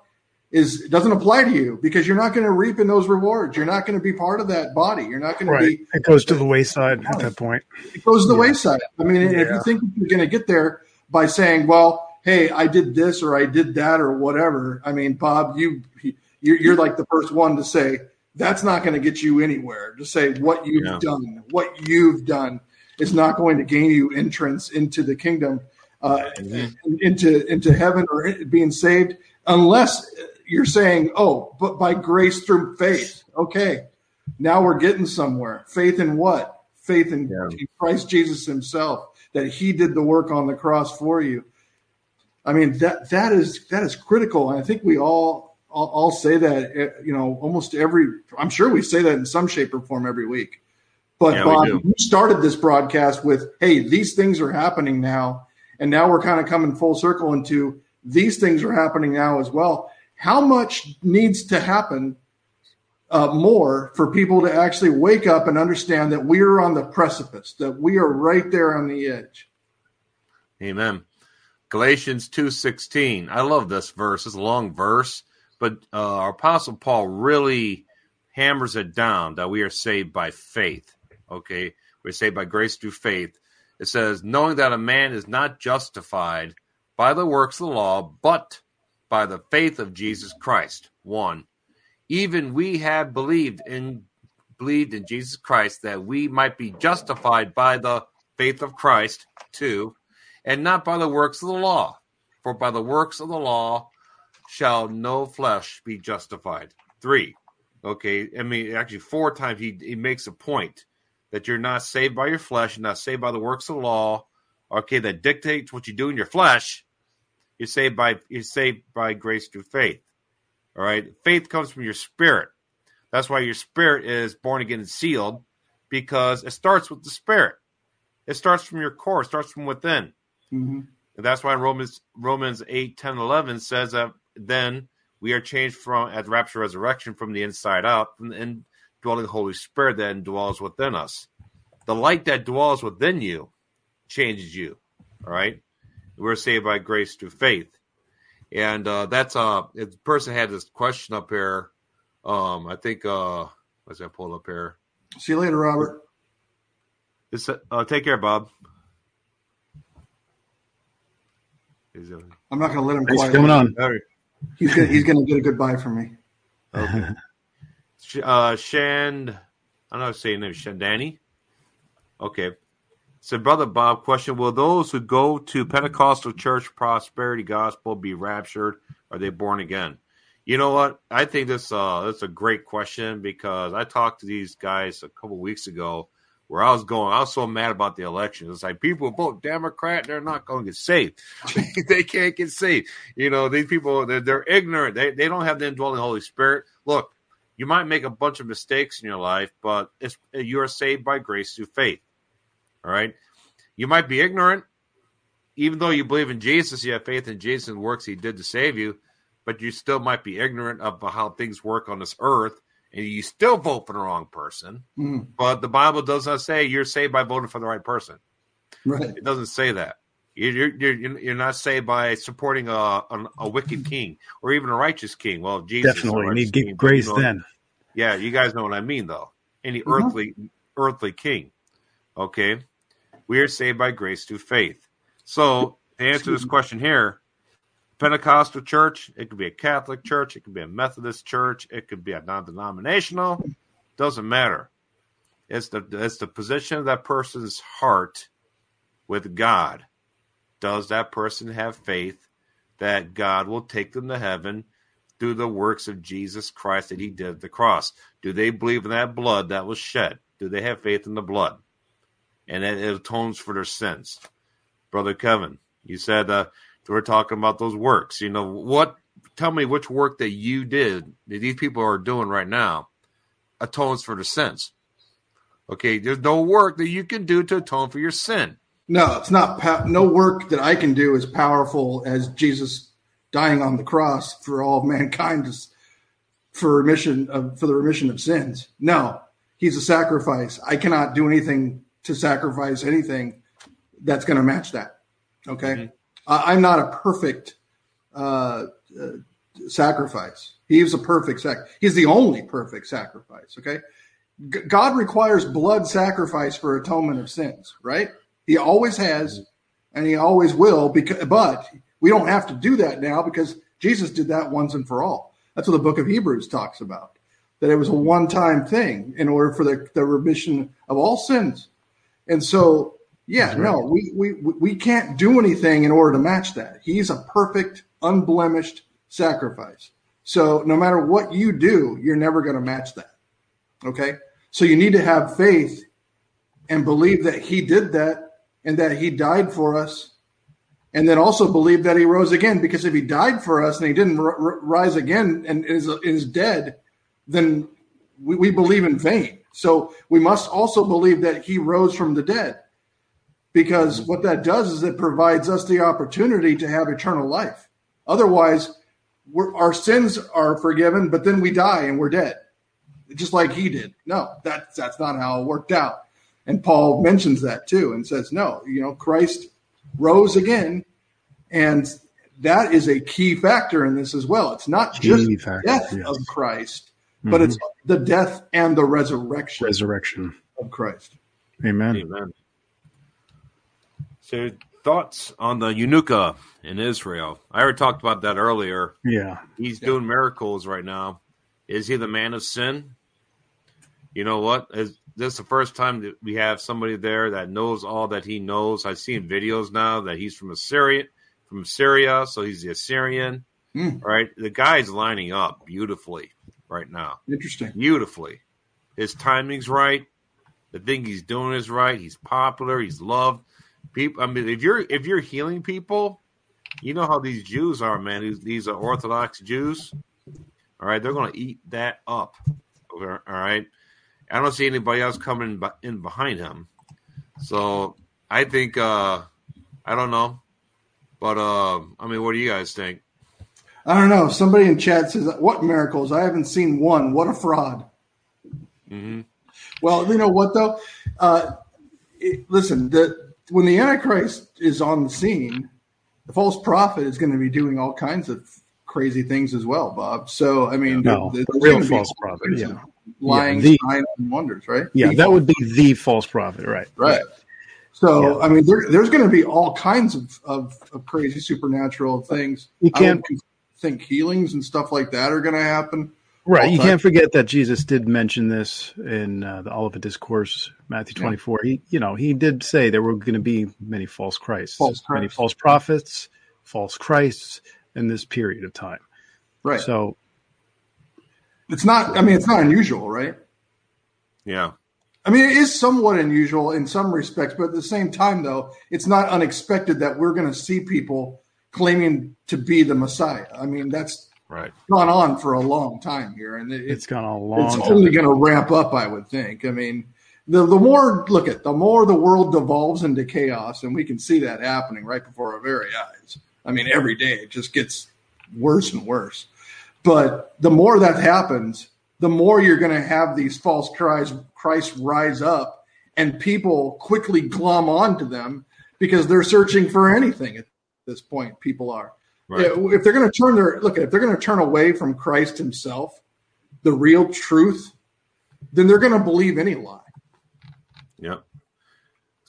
is doesn't apply to you because you're not going to reap in those rewards. You're not going to be part of that body. You're not going right. to be. It goes to the wayside at that point. It goes to the yeah. wayside. I mean, yeah. if you think you're going to get there by saying, well, hey, I did this or I did that or whatever. I mean, Bob, you, you're like the first one to say, that's not going to get you anywhere. Just say what you've yeah. done, what you've done is not going to gain you entrance into the kingdom, uh, mm-hmm. into, into heaven or being saved unless you're saying, oh, but by grace through faith. Okay, now we're getting somewhere. Faith in what? Faith in yeah. Christ Jesus himself, that he did the work on the cross for you. I mean, that that is that is critical. And I think we all, all, all say that, you know, almost every – I'm sure we say that in some shape or form every week. But, yeah, Bob, you started this broadcast with, hey, these things are happening now, and now we're kind of coming full circle into these things are happening now as well. How much needs to happen uh, more for people to actually wake up and understand that we are on the precipice, that we are right there on the edge? Amen. Galatians two sixteen. I love this verse. It's a long verse, but uh, our Apostle Paul really hammers it down that we are saved by faith. Okay, we're saved by grace through faith. It says, knowing that a man is not justified by the works of the law, but by the faith of Jesus Christ. One, even we have believed in believed in Jesus Christ that we might be justified by the faith of Christ. Two, and not by the works of the law, for by the works of the law shall no flesh be justified. Three, okay, I mean actually four times he, he makes a point that you're not saved by your flesh, you're not saved by the works of the law, okay, that dictates what you do in your flesh. You're saved by you're saved by grace through faith. All right. Faith comes from your spirit. That's why your spirit is born again and sealed, because it starts with the spirit. It starts from your core, it starts from within. Mm-hmm. And that's why Romans Romans eight, ten, eleven says that then we are changed from at the rapture resurrection from the inside out, from the indwelling Holy Spirit that dwells within us. The light that dwells within you changes you. All right. We're saved by grace through faith. And uh, that's uh, – the person had this question up here. Um, I think uh, – what's that pulled up here? See you later, Robert. It's, uh, take care, Bob. He's, uh, I'm not going to let him quiet. He's coming on. He's going he's to get a goodbye from me. Okay. uh, Shand – I don't know how to say your name. Shandani? Okay. So, Brother Bob, question, will those who go to Pentecostal church, prosperity gospel, be raptured? Are they born again? You know what? I think this uh, that's a great question, because I talked to these guys a couple weeks ago where I was going, I was so mad about the election. It's like people vote Democrat, they're not going to get saved. They can't get saved. You know, these people, they're, they're ignorant. They, they don't have the indwelling Holy Spirit. Look, you might make a bunch of mistakes in your life, but it's, you are saved by grace through faith. All right. You might be ignorant, even though you believe in Jesus, you have faith in Jesus and works he did to save you. but you still might be ignorant of how things work on this earth, and you still vote for the wrong person. Mm. But the Bible does not say you're saved by voting for the right person. Right. It doesn't say that. You're, you're, you're not saved by supporting a, a, a wicked king or even a righteous king. Well, Jesus definitely need king, grace you know, then. Yeah, you guys know what I mean, though. Any mm-hmm. earthly earthly king. Okay? We are saved by grace through faith. So to answer this question here, Pentecostal church, it could be a Catholic church, it could be a Methodist church, it could be a non-denominational, doesn't matter. It's the, it's the position of that person's heart with God. Does that person have faith that God will take them to heaven through the works of Jesus Christ that he did at the cross? Do they believe in that blood that was shed? Do they have faith in the blood? And it, it atones for their sins. Brother Kevin, you said uh, we're talking about those works. You know what? Tell me which work that you did that these people are doing right now atones for their sins. Okay, there's no work that you can do to atone for your sin. No, it's not. No work that I can do is powerful as Jesus dying on the cross for all mankind for remission of for the remission of sins. No, he's a sacrifice. I cannot do anything to sacrifice anything that's going to match that. Okay. Mm-hmm. Uh, I'm not a perfect uh, uh, sacrifice. He's a perfect sac. He's the only perfect sacrifice. Okay. G- God requires blood sacrifice for atonement of sins, right? He always has, and he always will. Because, but we don't have to do that now because Jesus did that once and for all. That's what the book of Hebrews talks about, that it was a one-time thing in order for the, the remission of all sins. And so, yeah, no, we, we we can't do anything in order to match that. He's a perfect, unblemished sacrifice. So no matter what you do, you're never going to match that. Okay? So you need to have faith and believe that he did that and that he died for us, and then also believe that he rose again, because if he died for us and he didn't r- r- rise again and is, is dead, then we, we believe in vain. So we must also believe that he rose from the dead. Because what that does is it provides us the opportunity to have eternal life. Otherwise, we're, our sins are forgiven, but then we die and we're dead, just like he did. No, that's that's not how it worked out. And Paul mentions that too and says, no, you know, Christ rose again, and that is a key factor in this as well. It's not just the death yes. of Christ, but mm-hmm. it's the death and the resurrection, resurrection of Christ. Amen. Amen. So thoughts on the eunuch in Israel? I already talked about that earlier. Yeah. He's yeah. doing miracles right now. Is he the man of sin? You know what? Is this the first time that we have somebody there that knows all that he knows? I've seen videos now that he's from Assyria, from Syria, so he's the Assyrian. Mm. Right? The guy's lining up beautifully right now. Interesting. Beautifully. His timing's right. The thing he's doing is right. He's popular. He's loved. People, I mean, if you're if you're healing people, you know how these Jews are, man. These, these are Orthodox Jews. All right, they're going to eat that up. All right, I don't see anybody else coming in behind him. So I think uh, I don't know, but uh, I mean, what do you guys think? I don't know. Somebody in chat says, "What miracles? I haven't seen one. What a fraud." Mm-hmm. Well, you know what though? Uh, it, listen, the. When the Antichrist is on the scene, the false prophet is going to be doing all kinds of crazy things as well, Bob. So, I mean, no, the, the real false prophet, yeah. lying, yeah, the, signs, and wonders, right? Yeah, the that would be the false prophet, right? Right. So, yeah. I mean, there, there's going to be all kinds of, of, of crazy supernatural things. You can't I think healings and stuff like that are going to happen. Right. You can't forget that Jesus did mention this in uh, the Olivet Discourse, Matthew twenty-four. Yeah. He, you know, he did say there were going to be many false Christs, false Christ. many false prophets, false Christs in this period of time. Right. So it's not, I mean, it's not unusual, right? Yeah. I mean, it is somewhat unusual in some respects, but at the same time, though, it's not unexpected that we're going to see people claiming to be the Messiah. I mean, that's, Right, gone on for a long time here, and it, it's gone a long. It's time. only going to ramp up, I would think. I mean, the the more look at the more the world devolves into chaos, and we can see that happening right before our very eyes. I mean, every day it just gets worse and worse. But the more that happens, the more you're going to have these false Christ, Christ rise up, and people quickly glom onto them because they're searching for anything at this point. People are, right. If they're going to turn their look, if they're going to turn away from Christ Himself, the real truth, then they're going to believe any lie. Yep.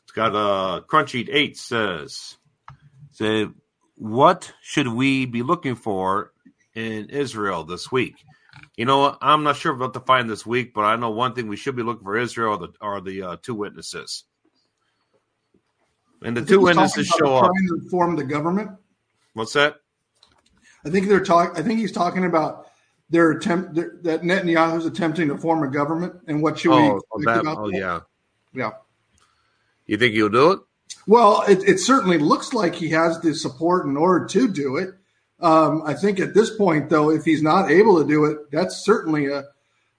It's got a uh, Crunchy eight says, say, what should we be looking for in Israel this week? You know, I'm not sure what to find this week, but I know one thing we should be looking for: Israel, or the, or the uh, two witnesses. And the two witnesses show up. Trying to reform the government. What's that? I think they're talking. I think he's talking about their attempt their, that Netanyahu's attempting to form a government. And what should oh, we? That, about oh, that? yeah, yeah. You think he'll do it? Well, it, it certainly looks like he has the support in order to do it. Um, I think at this point, though, if he's not able to do it, that's certainly a,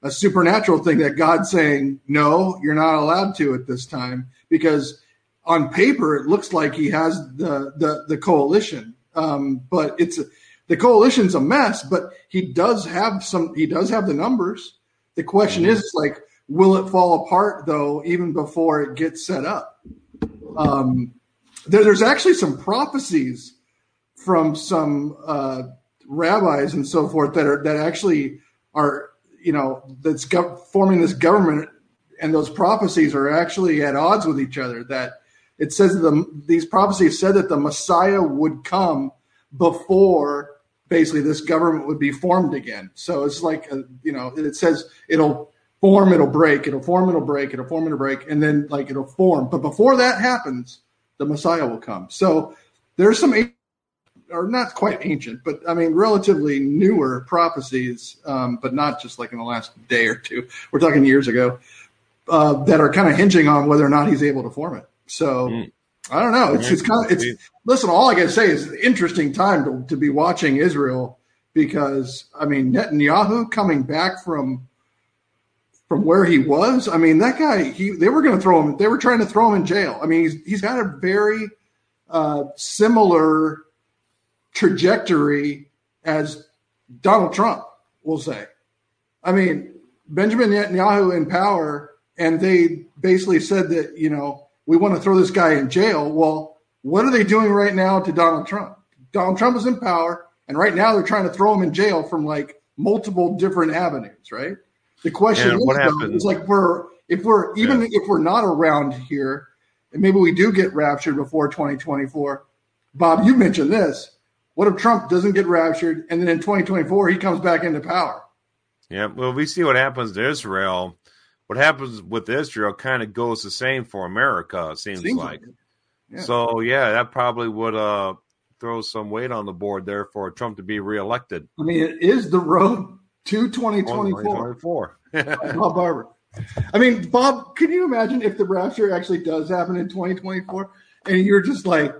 a supernatural thing that God's saying, no, you're not allowed to at this time, because on paper, it looks like he has the the, the coalition. Um, but it's the coalition's a mess, but he does have some. He does have the numbers. The question mm-hmm. is, like, will it fall apart, though, even before it gets set up? Um, there, there's actually some prophecies from some uh, rabbis and so forth that are, that actually are, you know, that's go- forming this government, and those prophecies are actually at odds with each other. That it says that the, these prophecies said that the Messiah would come before basically this government would be formed again. So it's like, a, you know, it says it'll form, it'll break, it'll form, it'll break, it'll form, it'll break, and then like it'll form. But before that happens, the Messiah will come. So there's some are not quite ancient, but I mean, relatively newer prophecies, um, but not just like in the last day or two. We're talking years ago, uh, that are kind of hinging on whether or not he's able to form it. So mm. I don't know. It's, it's kind of, it's, listen, all I got to say is an interesting time to, to be watching Israel, because I mean, Netanyahu coming back from, from where he was, I mean, that guy, he, they were going to throw him. They were trying to throw him in jail. I mean, he's, he's got a very uh, similar trajectory as Donald Trump, will say. I mean, Benjamin Netanyahu in power, and they basically said that, you know, we want to throw this guy in jail. Well, what are they doing right now to Donald Trump? Donald Trump is in power, and right now they're trying to throw him in jail from like multiple different avenues, right? The question and is, what though, is like we're if we're even yeah. if we're not around here, and maybe we do get raptured before twenty twenty-four. Bob, you mentioned this. What if Trump doesn't get raptured, and then in twenty twenty-four he comes back into power? Yeah, well, we see what happens to Israel. What happens with Israel kind of goes the same for America, it seems, seems like. like yeah. So, yeah, that probably would uh, throw some weight on the board there for Trump to be reelected. I mean, it is the road to twenty twenty-four. Bob Barber. I mean, Bob, can you imagine if the rapture actually does happen in twenty twenty-four, and you're just like,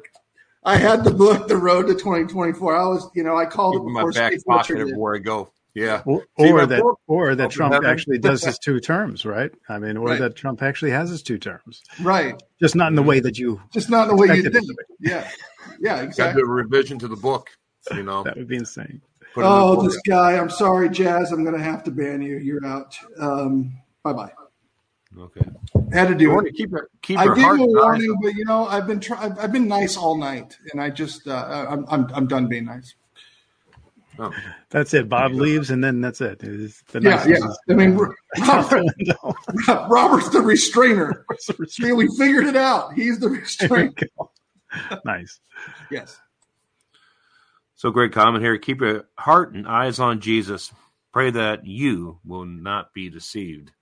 I had the book, The Road to twenty twenty-four. I was, you know, I called it my back pocket everywhere I go. Yeah, well, or that, book? or that Trump that actually does his two terms, right? I mean, or right. that Trump actually has his two terms, right? Just not in the way that you, just not in the way you think. Yeah, yeah, exactly. Got to do a revision to the book, you know. That would be insane. Put oh, in this guy. I'm sorry, Jazz. I'm going to have to ban you. You're out. Um, bye bye. Okay. Had to do you it. Keep her, keep I her gave you a warning, but you know, I've been try- I've, I've been nice all night, and I just uh, I'm, I'm I'm done being nice. Oh. That's it. Bob leaves, and then that's it. The yeah, yeah. I mean, Robert, Robert's the restrainer. See, we figured it out. He's the restrainer. Nice. Yes. So great comment here. Keep your heart and eyes on Jesus. Pray that you will not be deceived.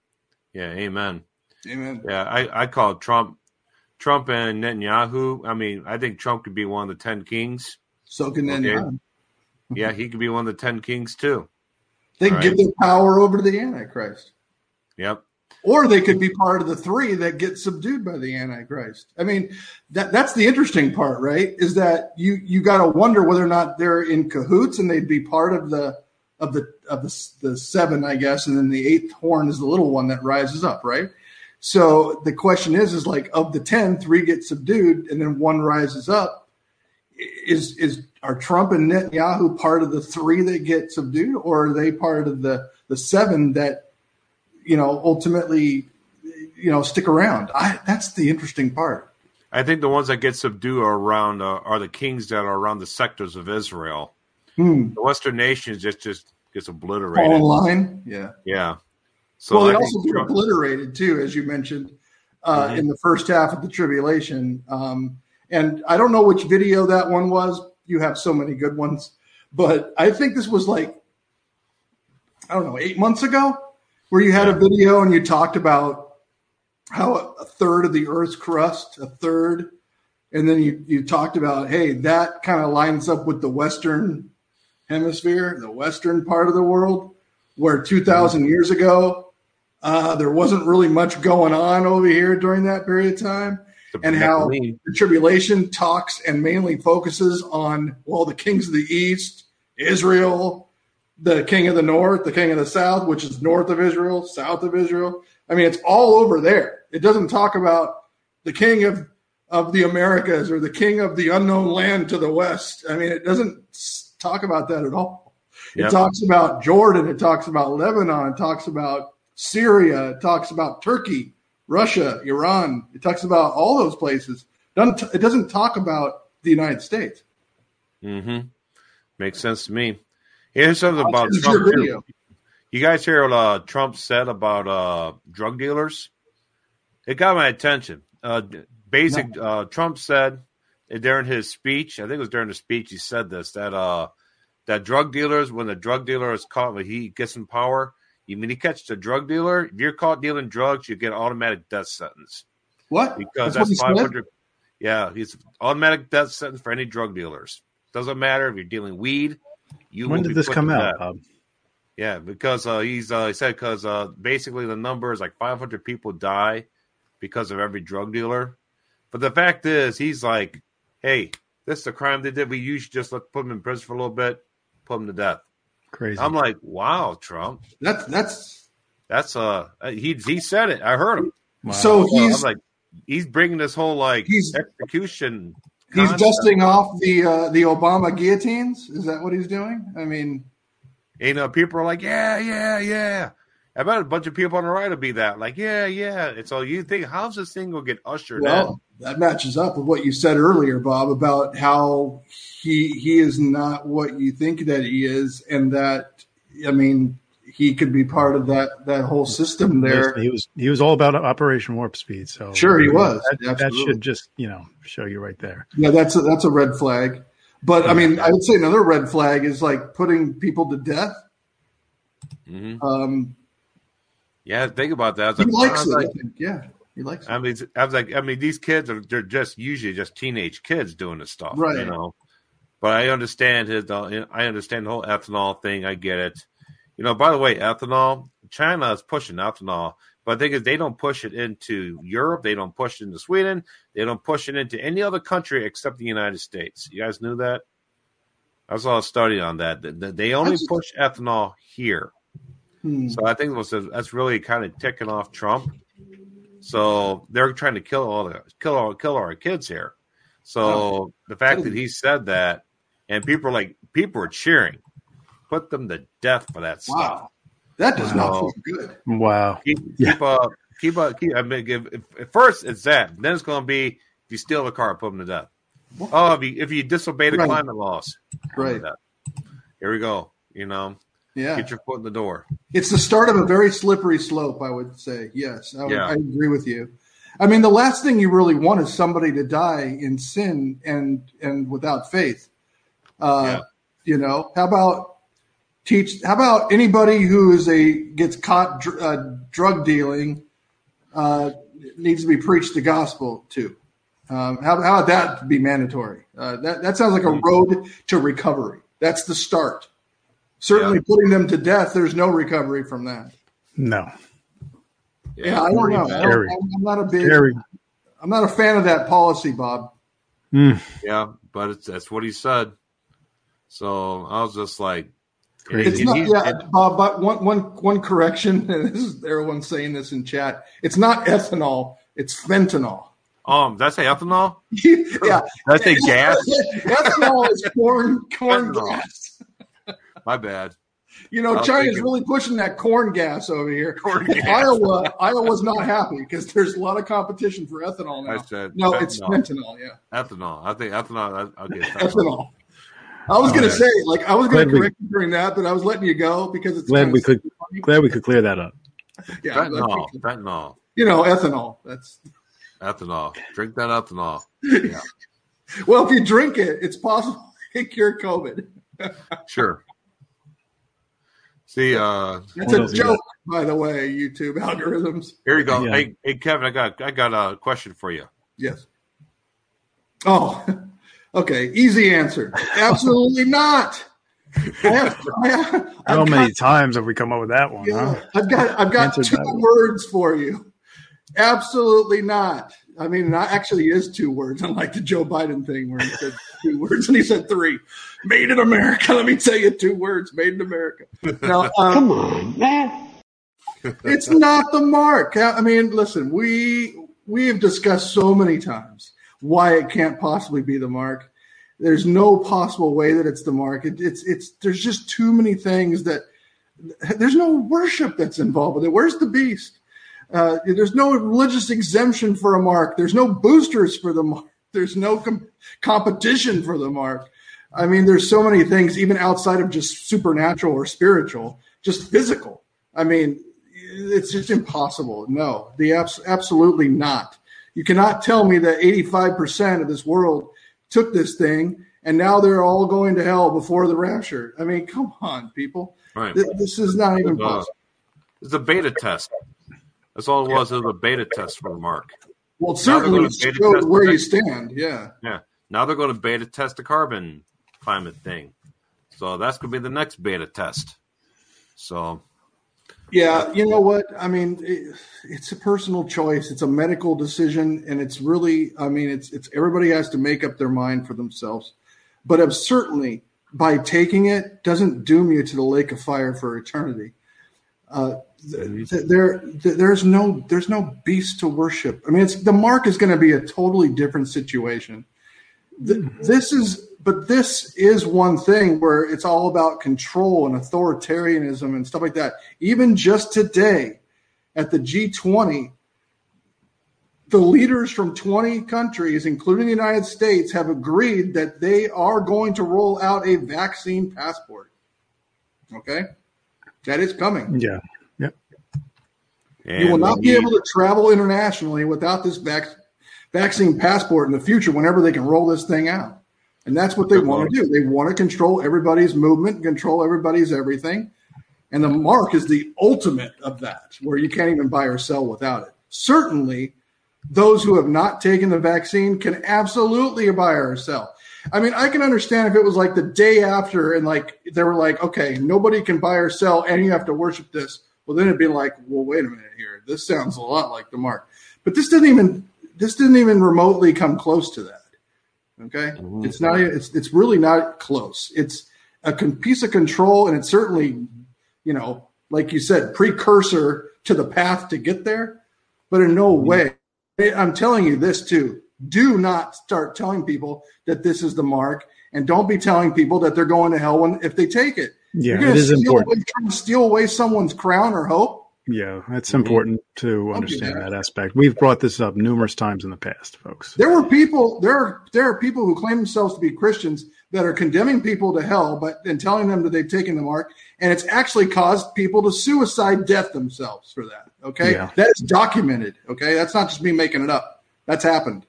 Yeah, amen. Amen. Yeah, I, I call Trump, Trump and Netanyahu. I mean, I think Trump could be one of the ten kings. So can Netanyahu. Okay. Yeah, he could be one of the ten kings too. They could right? give their power over to the Antichrist. Yep. Or they could be part of the three that get subdued by the Antichrist. I mean, that that's the interesting part, right? Is that you you got to wonder whether or not they're in cahoots and they'd be part of the. Of the of the, the seven, I guess, and then the eighth horn is the little one that rises up, right? So the question is, is like of the ten, three get subdued, and then one rises up. is is are Trump and Netanyahu part of the three that get subdued, or are they part of the the seven that, you know, ultimately, you know, stick around? I, that's the interesting part. I think the ones that get subdued are around uh, are the kings that are around the sectors of Israel. Hmm. The Western nations just just gets obliterated. Fall in line, yeah, yeah. So well, they I also get Trump- obliterated too, as you mentioned uh, mm-hmm. in the first half of the tribulation. Um, and I don't know which video that one was. You have so many good ones, but I think this was like I don't know eight months ago, where you had yeah. a video and you talked about how a third of the earth's crust, a third. And then you, you talked about, hey, that kind of lines up with the Western hemisphere, the Western part of the world, where two thousand years ago, uh, there wasn't really much going on over here during that period of time. And how the tribulation talks and mainly focuses on, well, the kings of the East, Israel, the king of the North, the king of the South, which is north of Israel, south of Israel. I mean, it's all over there. It doesn't talk about the king of, of the Americas or the king of the unknown land to the west. I mean, it doesn't talk about that at all. Yep. It talks about Jordan. It talks about Lebanon. It talks about Syria. It talks about Turkey, Russia, Iran. It talks about all those places. It doesn't, it doesn't talk about the United States. Mm-hmm. Makes sense to me. Here's something about Trump, too. You guys hear what uh, Trump said about uh, drug dealers? It got my attention. Uh, basic, uh, Trump said during his speech, I think it was during the speech he said this, that uh, that drug dealers, when the drug dealer is caught, when he gets in power, you mean he catches the drug dealer? If you're caught dealing drugs, you get an automatic death sentence. What? Because that's, that's five hundred. Yeah, it's automatic death sentence for any drug dealers. Doesn't matter if you're dealing weed. You when did this come out, Bob? Yeah, because uh, he's uh, he said because uh, basically the number is like five hundred people die because of every drug dealer. But the fact is, he's like, hey, this is a crime they did. We usually just let put them in prison for a little bit, put them to death. Crazy. I'm like, wow, Trump. That's that's that's uh he he said it. I heard him. Wow. So he's I'm like he's bringing this whole like he's, execution. He's concept. Dusting off the uh, the Obama guillotines. Is that what he's doing? I mean. You know, people are like, yeah, yeah, yeah. I bet a bunch of people on the right will be that. Like, yeah, yeah. And so you think, how's this thing going to get ushered well, in? That matches up with what you said earlier, Bob, about how he he is not what you think that he is. And that, I mean, he could be part of that that whole system there. He was he was all about Operation Warp Speed. So sure, he was. That, that should just, you know, show you right there. Yeah, that's a, that's a red flag. But, I mean, I would say another red flag is, like, putting people to death. Mm-hmm. Um, yeah, think about that. I was he like, likes it, like, I think. Yeah, he likes I mean, it. I was like, I mean, these kids are they're just usually just teenage kids doing this stuff, right? You know. But I understand his. Uh, I understand the whole ethanol thing. I get it. You know, by the way, ethanol, China is pushing ethanol. But the thing is, they don't push it into Europe. They don't push it into Sweden. They don't push it into any other country except the United States. You guys knew that? I saw a study on that. They only that's push just... ethanol here. Hmm. So I think it was, that's really kind of ticking off Trump. So they're trying to kill all the kill all, kill our kids here. So oh. the fact oh. that he said that, and people are like people are cheering, put them to death for that wow. stuff. That does wow. not feel good. Wow. Keep up. Yeah. Keep up. Uh, keep, uh, keep, I mean, if, if, at first, it's that. Then it's going to be if you steal the car, put them to death. What? Oh, if you, if you disobey the right. climate laws. Right. Here we go. You know, yeah. Get your foot in the door. It's the start of a very slippery slope, I would say. Yes. I, would, yeah. I agree with you. I mean, the last thing you really want is somebody to die in sin and, and without faith. Uh, yeah. You know, how about. Teach. How about anybody who is a gets caught dr- uh, drug dealing uh, needs to be preached the gospel to? Um, how, how about that be mandatory? Uh, that that sounds like a road to recovery. That's the start. Certainly, yeah. Putting them to death. There's no recovery from that. No. Yeah, yeah I don't know. I don't, I'm not a big. Scary. I'm not a fan of that policy, Bob. Mm. Yeah, but it's, that's what he said. So I was just like. Crazy. It's not, yeah, Bob, but one, one, one correction, and this is everyone saying this in chat. It's not ethanol, it's fentanyl. Um, did I say ethanol? Yeah. Did I say gas? Ethanol is corn, corn gas. My bad. You know, China's thinking. really pushing that corn gas over here. Corn gas. Iowa, Iowa's not happy because there's a lot of competition for ethanol now. I said no, fentanyl. It's fentanyl. Yeah, ethanol. I think ethanol. I, I'll get ethanol. ethanol. I was oh, going to say, like, I was going to correct we, you during that, but I was letting you go because it's glad we could funny. glad we could clear that up. Yeah, fentanyl. Fentanyl. You know, ethanol. That's ethanol. Drink that ethanol. Yeah. Well, if you drink it, it's possible to cure COVID. Sure. See, uh, that's a joke, by the way. YouTube algorithms. Here you go. Yeah. Hey, hey, Kevin, I got, I got a question for you. Yes. Oh, okay. Easy answer. Absolutely not. I have, I have, How I've many got, times have we come up with that one? Yeah, huh? I've got, I've got Answered two words for you. Absolutely not. I mean, it actually is two words, unlike the Joe Biden thing where he said two words and he said three. Made in America. Let me tell you two words. Made in America. Now, um, come on, man. It's not the mark. I mean, listen, we we have discussed so many times why it can't possibly be the mark. There's no possible way that it's the mark. It, it's it's there's just too many things that there's no worship that's involved with it. Where's the beast? Uh, there's no religious exemption for a mark. There's no boosters for the mark. There's no com- competition for the mark. I mean, there's so many things, even outside of just supernatural or spiritual, just physical. I mean, it's just impossible. No, the abs- absolutely not. You cannot tell me that eighty-five percent of this world took this thing and now they're all going to hell before the rapture. I mean, come on, people. Right. Th- this is not even it's, uh, possible. It's a beta test. That's all it was. It was a beta test for the mark. Well, it certainly showed where you stand. Yeah. Yeah. Now they're going to beta test the carbon climate thing. So that's going to be the next beta test. So. Yeah. You know what? I mean, it, it's a personal choice. It's a medical decision. And it's really, I mean, it's, it's everybody has to make up their mind for themselves. But I've certainly, by taking it, doesn't doom you to the lake of fire for eternity. Uh, th- th- there, th- there's no, there's no beast to worship. I mean, it's the mark is going to be a totally different situation. Th- this is, but this is one thing where it's all about control and authoritarianism and stuff like that. Even just today, at the G twenty, the leaders from twenty countries, including the United States, have agreed that they are going to roll out a vaccine passport. Okay. That is coming. Yeah. Yep. And you will not be able to travel internationally without this vac- vaccine passport in the future whenever they can roll this thing out. And that's what they want to do. They want to control everybody's movement, control everybody's everything. And the mark is the ultimate of that, where you can't even buy or sell without it. Certainly, those who have not taken the vaccine can absolutely buy or sell. I mean, I can understand if it was like the day after and like they were like, okay, nobody can buy or sell and you have to worship this. Well, then it'd be like, well, wait a minute here. This sounds a lot like the mark. But this didn't even this didn't even remotely come close to that. Okay? Mm-hmm. It's not it's it's really not close. It's a con- piece of control, and it's certainly, you know, like you said, precursor to the path to get there, but in no mm-hmm. way. I'm telling you this too. Do not start telling people that this is the mark, and don't be telling people that they're going to hell when if they take it. Yeah, it is important. Trying to steal away someone's crown or hope. Yeah, that's important to understand that aspect. We've brought this up numerous times in the past, folks. There were people. There are there are people who claim themselves to be Christians that are condemning people to hell, but and telling them that they've taken the mark, and it's actually caused people to suicide death themselves for that. Okay, yeah. That is documented. Okay, that's not just me making it up. That's happened.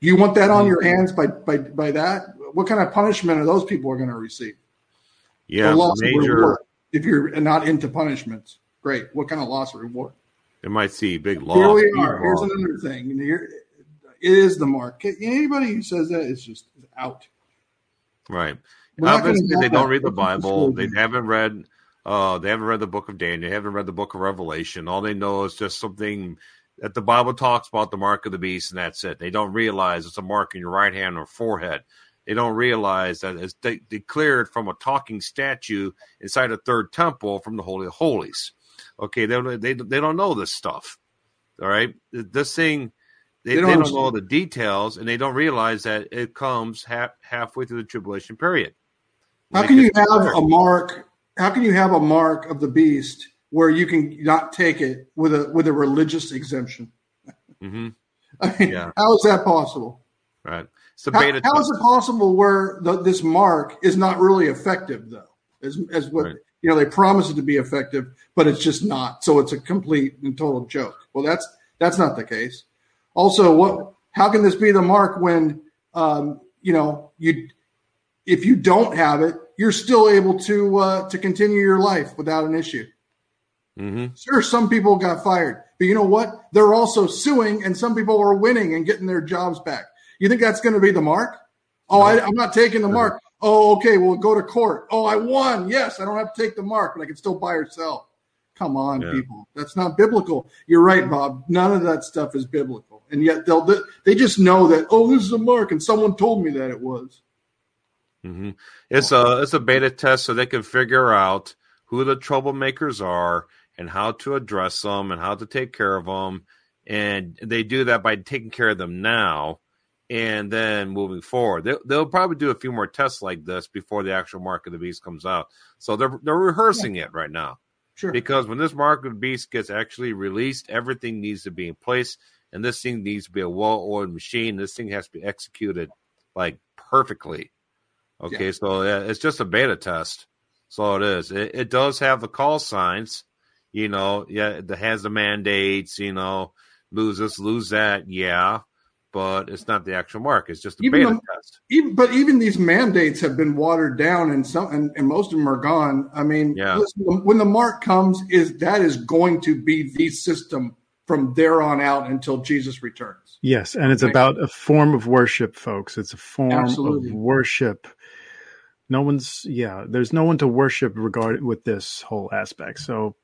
You want that on your hands by, by, by that? What kind of punishment are those people are going to receive? Yeah, the loss major. Of reward, if you're not into punishments, great. What kind of loss of reward? They might see big loss. Here we are. Here's another thing. Here, it is the mark. Anybody who says that is just out. Right. Obviously, they don't read the Bible. They haven't read. Uh, they haven't read the Book of Daniel. They haven't read the Book of Revelation. All they know is just something. That the Bible talks about the mark of the beast, and that's it. They don't realize it's a mark in your right hand or forehead. They don't realize that it's de- declared from a talking statue inside a third temple from the Holy of Holies. Okay, they, they, they don't know this stuff. All right? This thing They, they, don't, they don't know all the details, and they don't realize that it comes half, halfway through the tribulation period. How can you have a mark? How can you have a mark of the beast where you can not take it with a with a religious exemption? Mm-hmm. I mean, yeah. How is that possible? Right. It's how, how is it possible where the, this mark is not really effective, though? As as what right. you know, they promise it to be effective, but it's just not. So it's a complete and total joke. Well, that's that's not the case. Also, what? How can this be the mark when um, you know you? If you don't have it, you're still able to uh, to continue your life without an issue. Mm-hmm. Sure, some people got fired, but you know what? They're also suing, and some people are winning and getting their jobs back. You think that's going to be the mark? Oh, no. I, I'm not taking the no. mark. Oh, okay, well, go to court. Oh, I won. Yes, I don't have to take the mark, but I can still buy or sell. Come on, yeah. people. That's not biblical. You're right, Bob. None of that stuff is biblical, and yet they'll they just know that. Oh, this is a mark, and someone told me that it was. Mm-hmm. It's a it's a beta test so they can figure out who the troublemakers are and how to address them and how to take care of them. And they do that by taking care of them now and then moving forward. They, they'll probably do a few more tests like this before the actual mark of the beast comes out. So they're they're rehearsing yeah. it right now. Sure. Because when this mark of the beast gets actually released, everything needs to be in place. And this thing needs to be a well-oiled machine. This thing has to be executed like perfectly. Okay, yeah. so it's just a beta test. So it is. It, it does have the call signs, you know. Yeah, it has the mandates, you know. Lose this, lose that. Yeah, but it's not the actual mark. It's just a even beta the, test. Even, but even these mandates have been watered down, and some, and, and most of them are gone. I mean, yeah. listen, when the mark comes, is that is going to be the system from there on out until Jesus returns. Yes, and it's right? about a form of worship, folks. It's a form Absolutely. of worship. No one's, yeah, there's no one to worship regard with this whole aspect. So,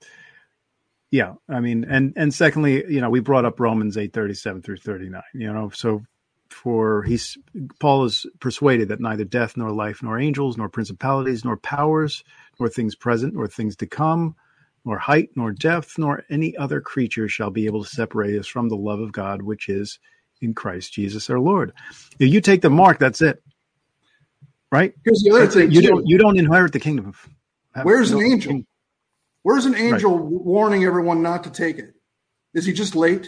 yeah, I mean, and, and secondly, you know, we brought up Romans eight thirty-seven through thirty-nine, you know, so for he's, Paul is persuaded that neither death nor life, nor angels, nor principalities, nor powers, nor things present, nor things to come, nor height, nor depth, nor any other creature shall be able to separate us from the love of God, which is in Christ Jesus our Lord. If you take the mark, that's it. Right? Here's the other thing. You don't, you don't inherit the kingdom of heaven. Where's an angel? Where's an angel right. warning everyone not to take it? Is he just late?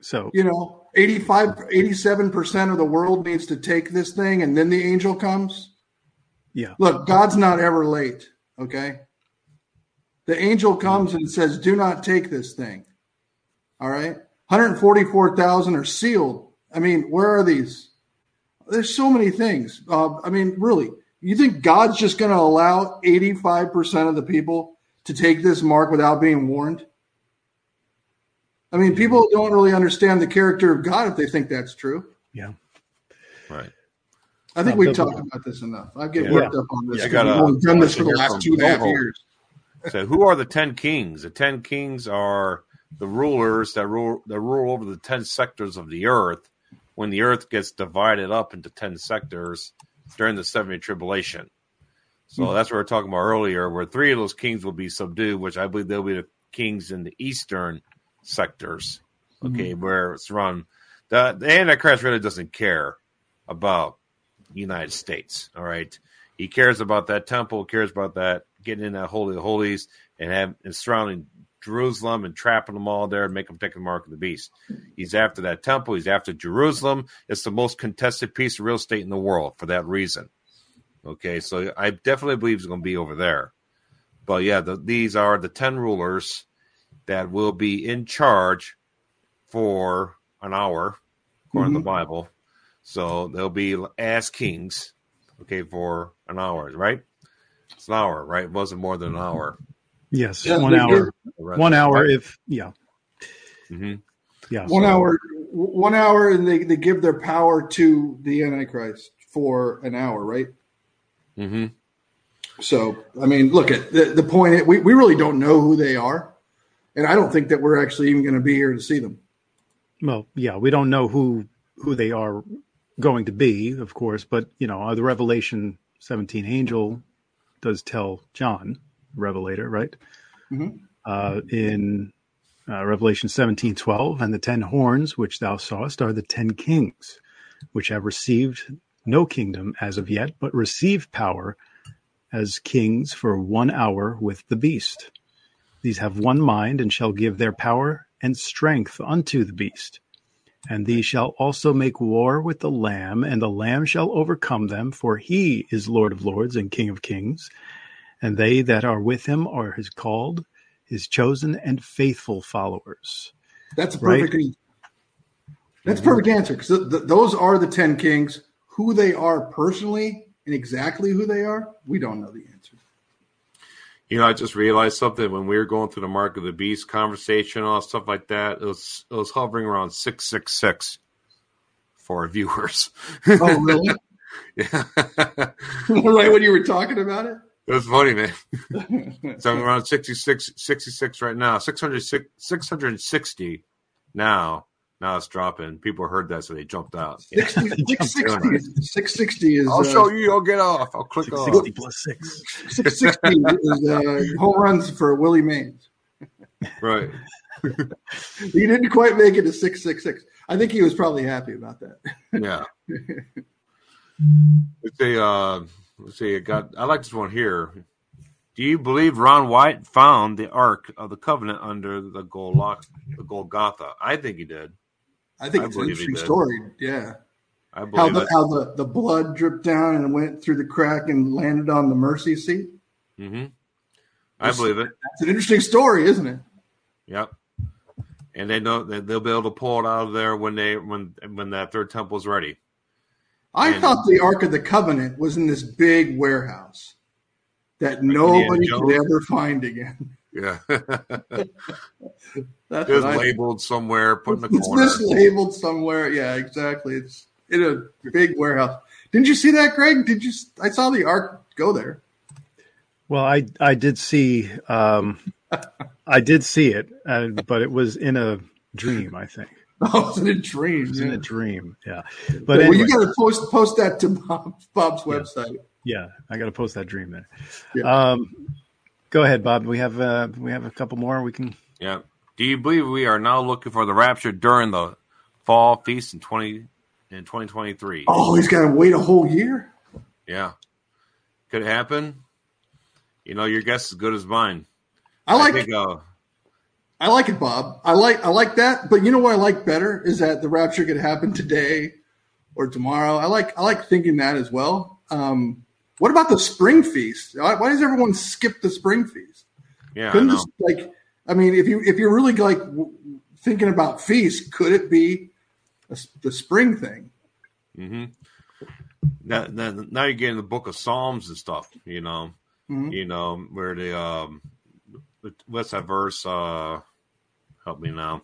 So, you know, eighty-five, eighty-seven percent of the world needs to take this thing, and then the angel comes? Yeah. Look, God's not ever late, okay? The angel comes and says, do not take this thing, all right? one hundred forty-four thousand are sealed. I mean, where are these? There's so many things. Uh, I mean, really, you think God's just going to allow eighty-five percent of the people to take this mark without being warned? I mean, people don't really understand the character of God if they think that's true. Yeah. Right. I think we've talked about this enough. I get yeah. worked up on this. Yeah, gotta, we've only done this for the last two and a half years. So who are the ten kings? The ten kings are the rulers that rule, that rule over the ten sectors of the earth. When the earth gets divided up into ten sectors during the seven-year tribulation. So mm-hmm. that's what we were talking about earlier, where three of those kings will be subdued, which I believe they'll be the kings in the eastern sectors, okay, mm-hmm. where it's run. The, the Antichrist really doesn't care about the United States, all right? He cares about that temple, cares about that, getting in that Holy of Holies and, have, and surrounding Jerusalem and trapping them all there and make them take the mark of the beast. He's after that temple. He's after Jerusalem. It's the most contested piece of real estate in the world for that reason. Okay, so I definitely believe it's going to be over there. But yeah, the, these are the ten rulers that will be in charge for an hour, according mm-hmm. to the Bible. So they'll be as kings, okay, for an hour, right? It's an hour, right? It wasn't more than an hour. Yes, yeah, one hour. Right. One hour, if yeah, mm-hmm. yeah. One so. hour, one hour, and they, they give their power to the Antichrist for an hour, right? Mm-hmm. So, I mean, look at the the point. We we really don't know who they are, and I don't think that we're actually even going to be here to see them. Well, yeah, we don't know who who they are going to be, of course, but you know, the Revelation seventeen angel does tell John. Revelator, right? Mm-hmm. Uh, in Uh, Revelation seventeen twelve, and the ten horns which thou sawest are the ten kings, which have received no kingdom as of yet, but receive power as kings for one hour with the beast. These have one mind, and shall give their power and strength unto the beast. And these shall also make war with the Lamb, and the Lamb shall overcome them, for he is Lord of lords and King of kings. And they that are with him are his called, his chosen and faithful followers. That's a perfect, right? That's a perfect answer, because th- th- those are the ten kings. Who they are personally and exactly who they are, we don't know the answer. You know, I just realized something when we were going through the Mark of the Beast conversation and all stuff like that. It was it was hovering around six six six for our viewers. Oh, really? Yeah. Right when you were talking about it? It was funny, man. It's around sixty-six, sixty-six right now. six hundred, six sixty now. Now it's dropping. People heard that, so they jumped out. six sixty is. I'll uh, show you. I'll get off. I'll click off. six sixty plus six. six sixty is uh, home runs for Willie Mays. Right. He didn't quite make it to six six six. I think he was probably happy about that. Yeah. It's a. Uh, Let's see, I got. I like this one here. Do you believe Ron White found the Ark of the Covenant under the Golgotha? I think he did. I think I it's an interesting story. Yeah, I believe how the it. how the, the blood dripped down and went through the crack and landed on the mercy seat. Mm-hmm. I it's, believe it. That's an interesting story, isn't it? Yep. And they know that they'll be able to pull it out of there when they when when that third temple is ready. I and, thought the Ark of the Covenant was in this big warehouse that nobody could ever find again. Yeah. That's it was labeled somewhere, put in the it's corner. It's mislabeled somewhere. Yeah, exactly. It's in a big warehouse. Didn't you see that, Greg? Did you? I saw the Ark go there. Well, I, I did see um, I did see it, uh, but it was in a dream, I think. Oh, it's in a dream. It was in a dream, yeah. But well, anyway. You got to post post that to Bob, Bob's yeah. website. Yeah, I got to post that dream there. Yeah. Um, go ahead, Bob. We have uh, we have a couple more. We can. Yeah. Do you believe we are now looking for the rapture during the fall feast in twenty in twenty twenty three? Oh, he's got to wait a whole year. Yeah, could happen. You know, your guess is as good as mine. I like. I think, uh, I like it, Bob. I like I like that, but you know what I like better is that the rapture could happen today or tomorrow. I like I like thinking that as well. Um, what about the spring feast? Why does everyone skip the spring feast? Yeah, couldn't I know. This, like I mean, if you if you're really like w- thinking about feast, could it be a, the spring thing? Mm-hmm. Now, now, now you're getting the Book of Psalms and stuff. You know, mm-hmm. you know where the um, what's that verse? Uh, Help me now,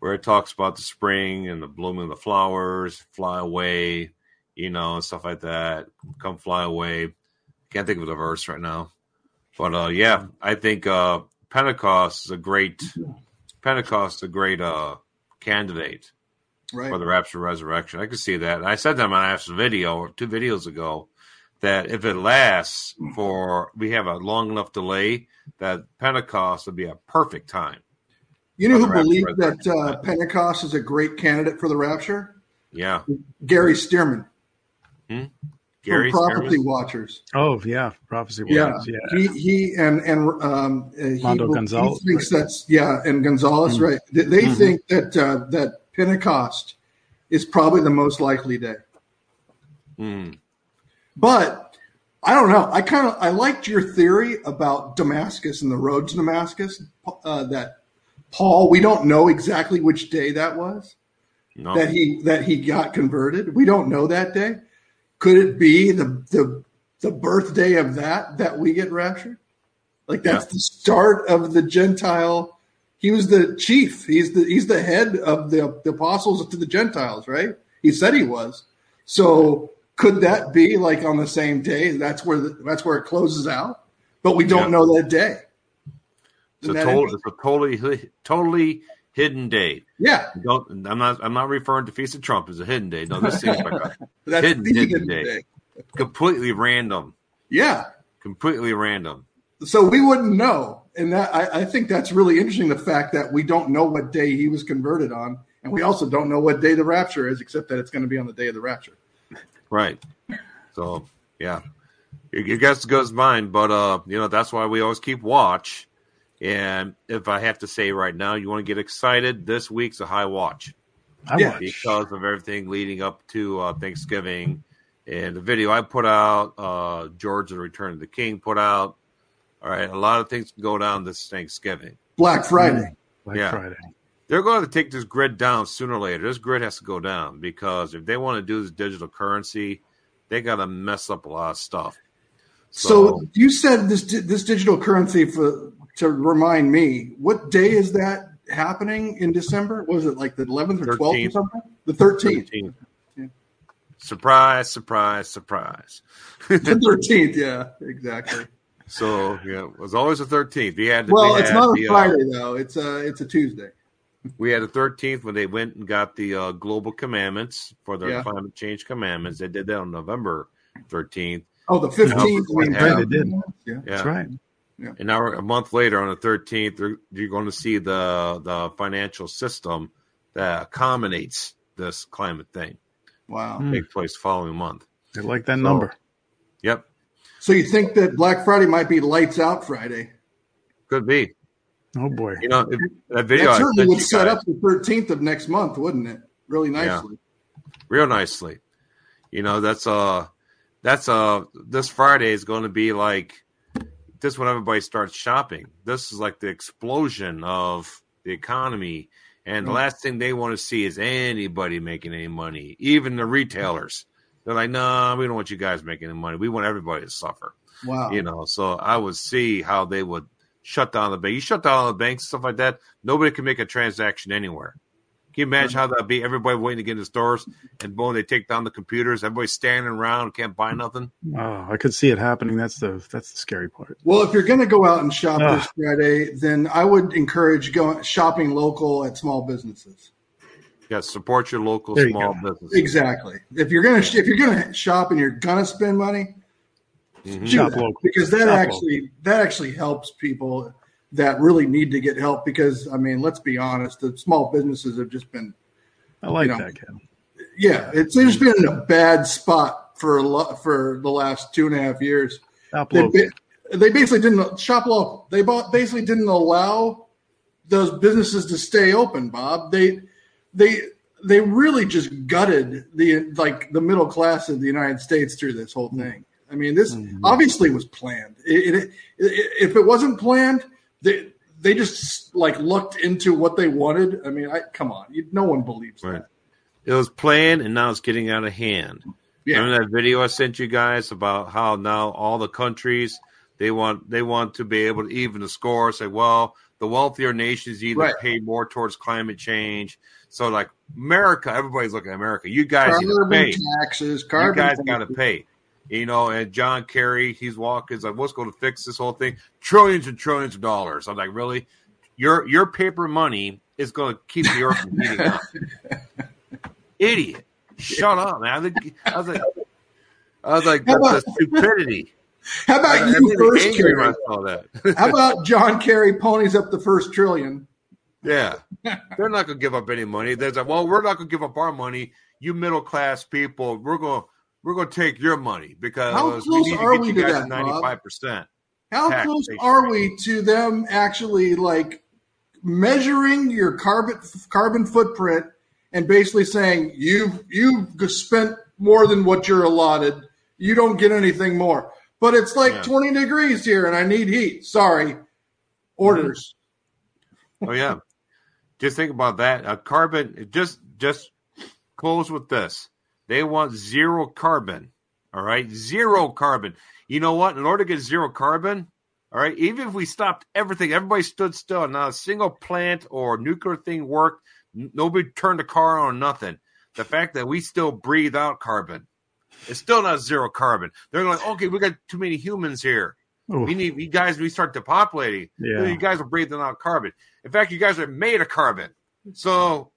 where it talks about the spring and the blooming of the flowers, fly away, you know, and stuff like that. Come fly away. Can't think of the verse right now, but uh, yeah, I think uh, Pentecost is a great Pentecost is a great uh, candidate right. for the rapture resurrection. I can see that. And I said that in my last video or two videos ago that if it lasts for we have a long enough delay, that Pentecost would be a perfect time. You know who believes that uh, Pentecost is a great candidate for the rapture? Yeah. Gary Stearman. Hmm? Gary from Prophecy Stearman? Watchers. Oh, yeah. Prophecy Watchers. Yeah. yeah. He, he and, and um, uh, he, Mondo Gonzalez. He thinks right. that's, yeah, and Gonzalez, mm. right. They, they mm-hmm. think that uh, that Pentecost is probably the most likely day. Mm. But I don't know. I kind of, I liked your theory about Damascus and the road to Damascus, uh, that Paul, we don't know exactly which day that was no. that he that he got converted. We don't know that day. Could it be the the, the birthday of that that we get raptured? Like that's yeah. the start of the Gentile. He was the chief. He's the he's the head of the, the apostles to the Gentiles, right? He said he was. So could that be like on the same day? That's where the, that's where it closes out. But we don't yeah. know that day. It's a, total, it's a totally, totally hidden date. Yeah, Don't, I'm not. I'm not referring to Feast of Trump as a hidden date. No, this seems like a hidden, hidden, hidden day. day. Completely random. Yeah, completely random. So we wouldn't know and that I, I think that's really interesting, the fact that we don't know what day he was converted on, and we also don't know what day the rapture is, except that it's going to be on the day of the rapture. Right. So, yeah, your guess goes mine, but, uh, you know, that's why we always keep watch. And if I have to say right now, you want to get excited, this week's a high watch. I yeah. watch. Because of everything leading up to uh, Thanksgiving. And the video I put out, uh, George and Return of the King put out. All right, a lot of things can go down this Thanksgiving. Black Friday. Black yeah. Friday. They're going to take this grid down sooner or later. This grid has to go down, because if they want to do this digital currency, they got to mess up a lot of stuff. So, so you said this this digital currency, for to remind me, what day is that happening in December? What was it, like the eleventh or twelfth or something? The thirteenth. thirteenth. Yeah. Surprise, surprise, surprise. The thirteenth, yeah, exactly. So, yeah, it was always the thirteenth. We had to, well, we it's had not a the, Friday, uh, though. It's a, it's a Tuesday. We had the thirteenth when they went and got the uh, global commandments for their yeah. climate change commandments. They did that on November thirteenth. Oh, the fifteenth. We did. Yeah, that's right. Yeah. And now a month later on the thirteenth, you're going to see the, the financial system that accommodates this climate thing. Wow. Mm. Take place following month. I like that so, number. Yep. So you think that Black Friday might be Lights Out Friday? Could be. Oh, boy. You know, if, that video that certainly would set up the thirteenth of next month, wouldn't it? Really nicely. Yeah. Real nicely. You know, that's uh, that's uh, this Friday is going to be like this when everybody starts shopping. This is like the explosion of the economy. And the last thing they want to see is anybody making any money, even the retailers. They're like, no, nah, we don't want you guys making any money. We want everybody to suffer. Wow. You know, so I would see how they would shut down the bank. You shut down the banks, stuff like that. Nobody can make a transaction anywhere. Can you imagine how that'd be? Everybody waiting to get in the stores, and boom, they take down the computers. Everybody's standing around, can't buy nothing. Oh, I could see it happening. That's the that's the scary part. Well, if you're going to go out and shop Ugh. this Friday, then I would encourage going shopping local at small businesses. Yes, support your local you small business. Exactly. If you're gonna if you're gonna shop and you're gonna spend money, mm-hmm. shop local, because that shop actually local. that actually helps people that really need to get help. Because I mean, let's be honest, the small businesses have just been. I like you know, that, Kevin. Yeah, it's they've just been in a bad spot for a lo- for the last two and a half years. Shop they, local. They basically didn't shop local. They bought, basically didn't allow those businesses to stay open, Bob. They. They they really just gutted the like the middle class of the United States through this whole thing. I mean, this mm-hmm. obviously was planned. It, it, it, if it wasn't planned, they they just like looked into what they wanted. I mean, I come on, you, no one believes right. that. It was planned, and now it's getting out of hand. Yeah. Remember that video I sent you guys about how now all the countries they want they want to be able to even the score. Say, well, the wealthier nations either right. pay more towards climate change. So, like, America, everybody's looking at America. You guys carbon pay. taxes. Carbon you guys got to pay. You know, and John Kerry, he's walking. He's like, what's going to fix this whole thing? Trillions and trillions of dollars. I'm like, really? Your your paper money is going to keep the earth from heating up. Idiot. Shut up, man. I was like, I was like that's a stupidity. How about I, you I first, Kerry? That. How about John Kerry ponies up the first trillion? Yeah, they're not going to give up any money. They're like, well, we're not going to give up our money. You middle class people, we're going we're going to take your money because how close we need are to get we you to guys that, ninety-five percent. How close are rate. we to them actually like measuring your carbon carbon footprint and basically saying you've you've spent more than what you're allotted. You don't get anything more. But it's like yeah. twenty degrees here, and I need heat. Sorry, orders. Mm-hmm. Oh yeah. Just think about that. A carbon, just just close with this. They want zero carbon, all right? Zero carbon. You know what? In order to get zero carbon, all right, even if we stopped everything, everybody stood still, not a single plant or nuclear thing worked, nobody turned a car on or nothing. The fact that we still breathe out carbon, it's still not zero carbon. They're like, okay, we got too many humans here. We need you guys. We start depopulating. Yeah. You guys are breathing out carbon. In fact, you guys are made of carbon. So,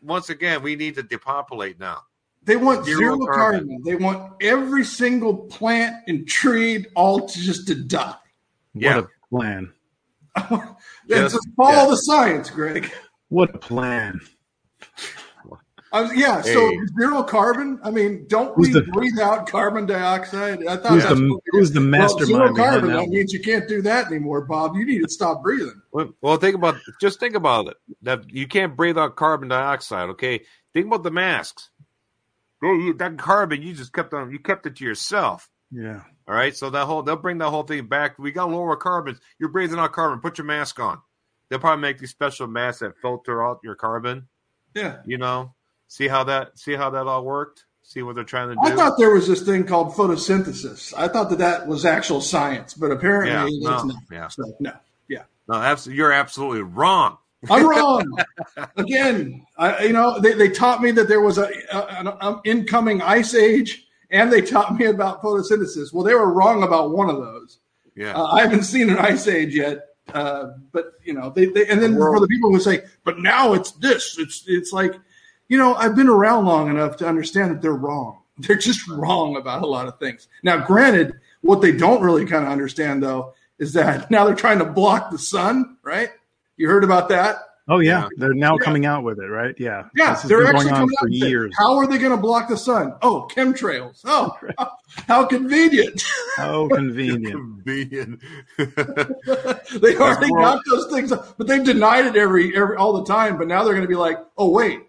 once again, we need to depopulate now. They want zero, zero carbon. carbon. They want every single plant and tree all to just to die. What yeah. a plan! Yes. Just follow yeah. the science, Greg. What a plan. Um, yeah, hey. So zero carbon. I mean, don't who's we the, breathe out carbon dioxide? I thought who's that's the, who's the mastermind? Well, zero carbon. That means you can't do that anymore, Bob. You need to stop breathing. Well, well, think about just think about it. That you can't breathe out carbon dioxide. Okay, think about the masks. That carbon you just kept on. You kept it to yourself. Yeah. All right. So that whole they'll bring that whole thing back. We got lower carbons. You're breathing out carbon. Put your mask on. They'll probably make these special masks that filter out your carbon. Yeah. You know. See how that see how that all worked? See what they're trying to do? I thought there was this thing called photosynthesis. I thought that that was actual science, but apparently yeah, no, it's not. Yeah. So, no, yeah. No, absolutely, you're absolutely wrong. I'm wrong. Again, I, you know, they, they taught me that there was a, a an a incoming ice age, and they taught me about photosynthesis. Well, they were wrong about one of those. Yeah. Uh, I haven't seen an ice age yet. Uh, but, you know, they, they and then the for the people who say, but now it's this, it's it's like, you know, I've been around long enough to understand that they're wrong. They're just wrong about a lot of things. Now, granted, what they don't really kind of understand, though, is that now they're trying to block the sun, right? You heard about that? Oh, yeah. They're now yeah. coming out with it, right? Yeah. Yeah, this they're actually coming out for years. How are they going to block the sun? Oh, chemtrails. Oh, how, how convenient. How convenient. convenient. They already got those things, but they've denied it every, every all the time. But now they're going to be like, oh, wait.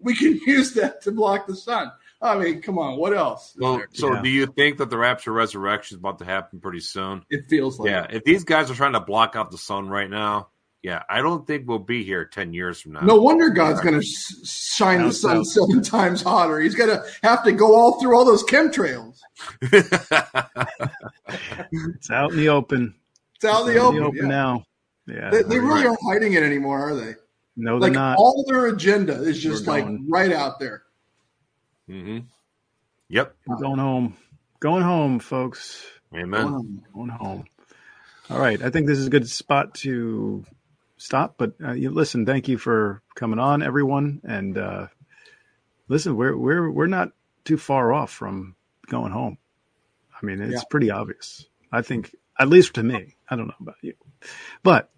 We can use that to block the sun. I mean, come on, what else? Well, so yeah. do you think that the rapture resurrection is about to happen pretty soon? It feels like Yeah, it. If these guys are trying to block out the sun right now, yeah, I don't think we'll be here ten years from now. No wonder God's yeah. going to shine no, the sun no. seven times hotter. He's going to have to go all through all those chemtrails. It's out in the open. It's out in the, the open, open yeah. now. Yeah, They, they really right. aren't hiding it anymore, are they? No, they're like not. All their agenda is just like right out there. Mm-hmm. Yep. We're going home. Going home, folks. Amen. Going home. Going home. All right. I think this is a good spot to stop. But uh, you, listen, thank you for coming on, everyone. And uh, listen, we're we're we're not too far off from going home. I mean, it's yeah. pretty obvious. I think, at least to me. I don't know about you, but.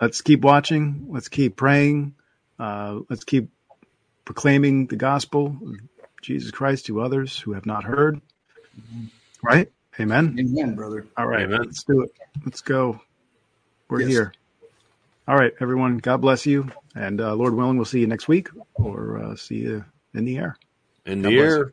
Let's keep watching. Let's keep praying. Uh, let's keep proclaiming the gospel of Jesus Christ to others who have not heard. Right? Amen? Amen, brother. All right. Amen. Let's do it. Let's go. We're yes. here. All right, everyone. God bless you. And uh, Lord willing, we'll see you next week or uh, see you in the air. In God the air. You.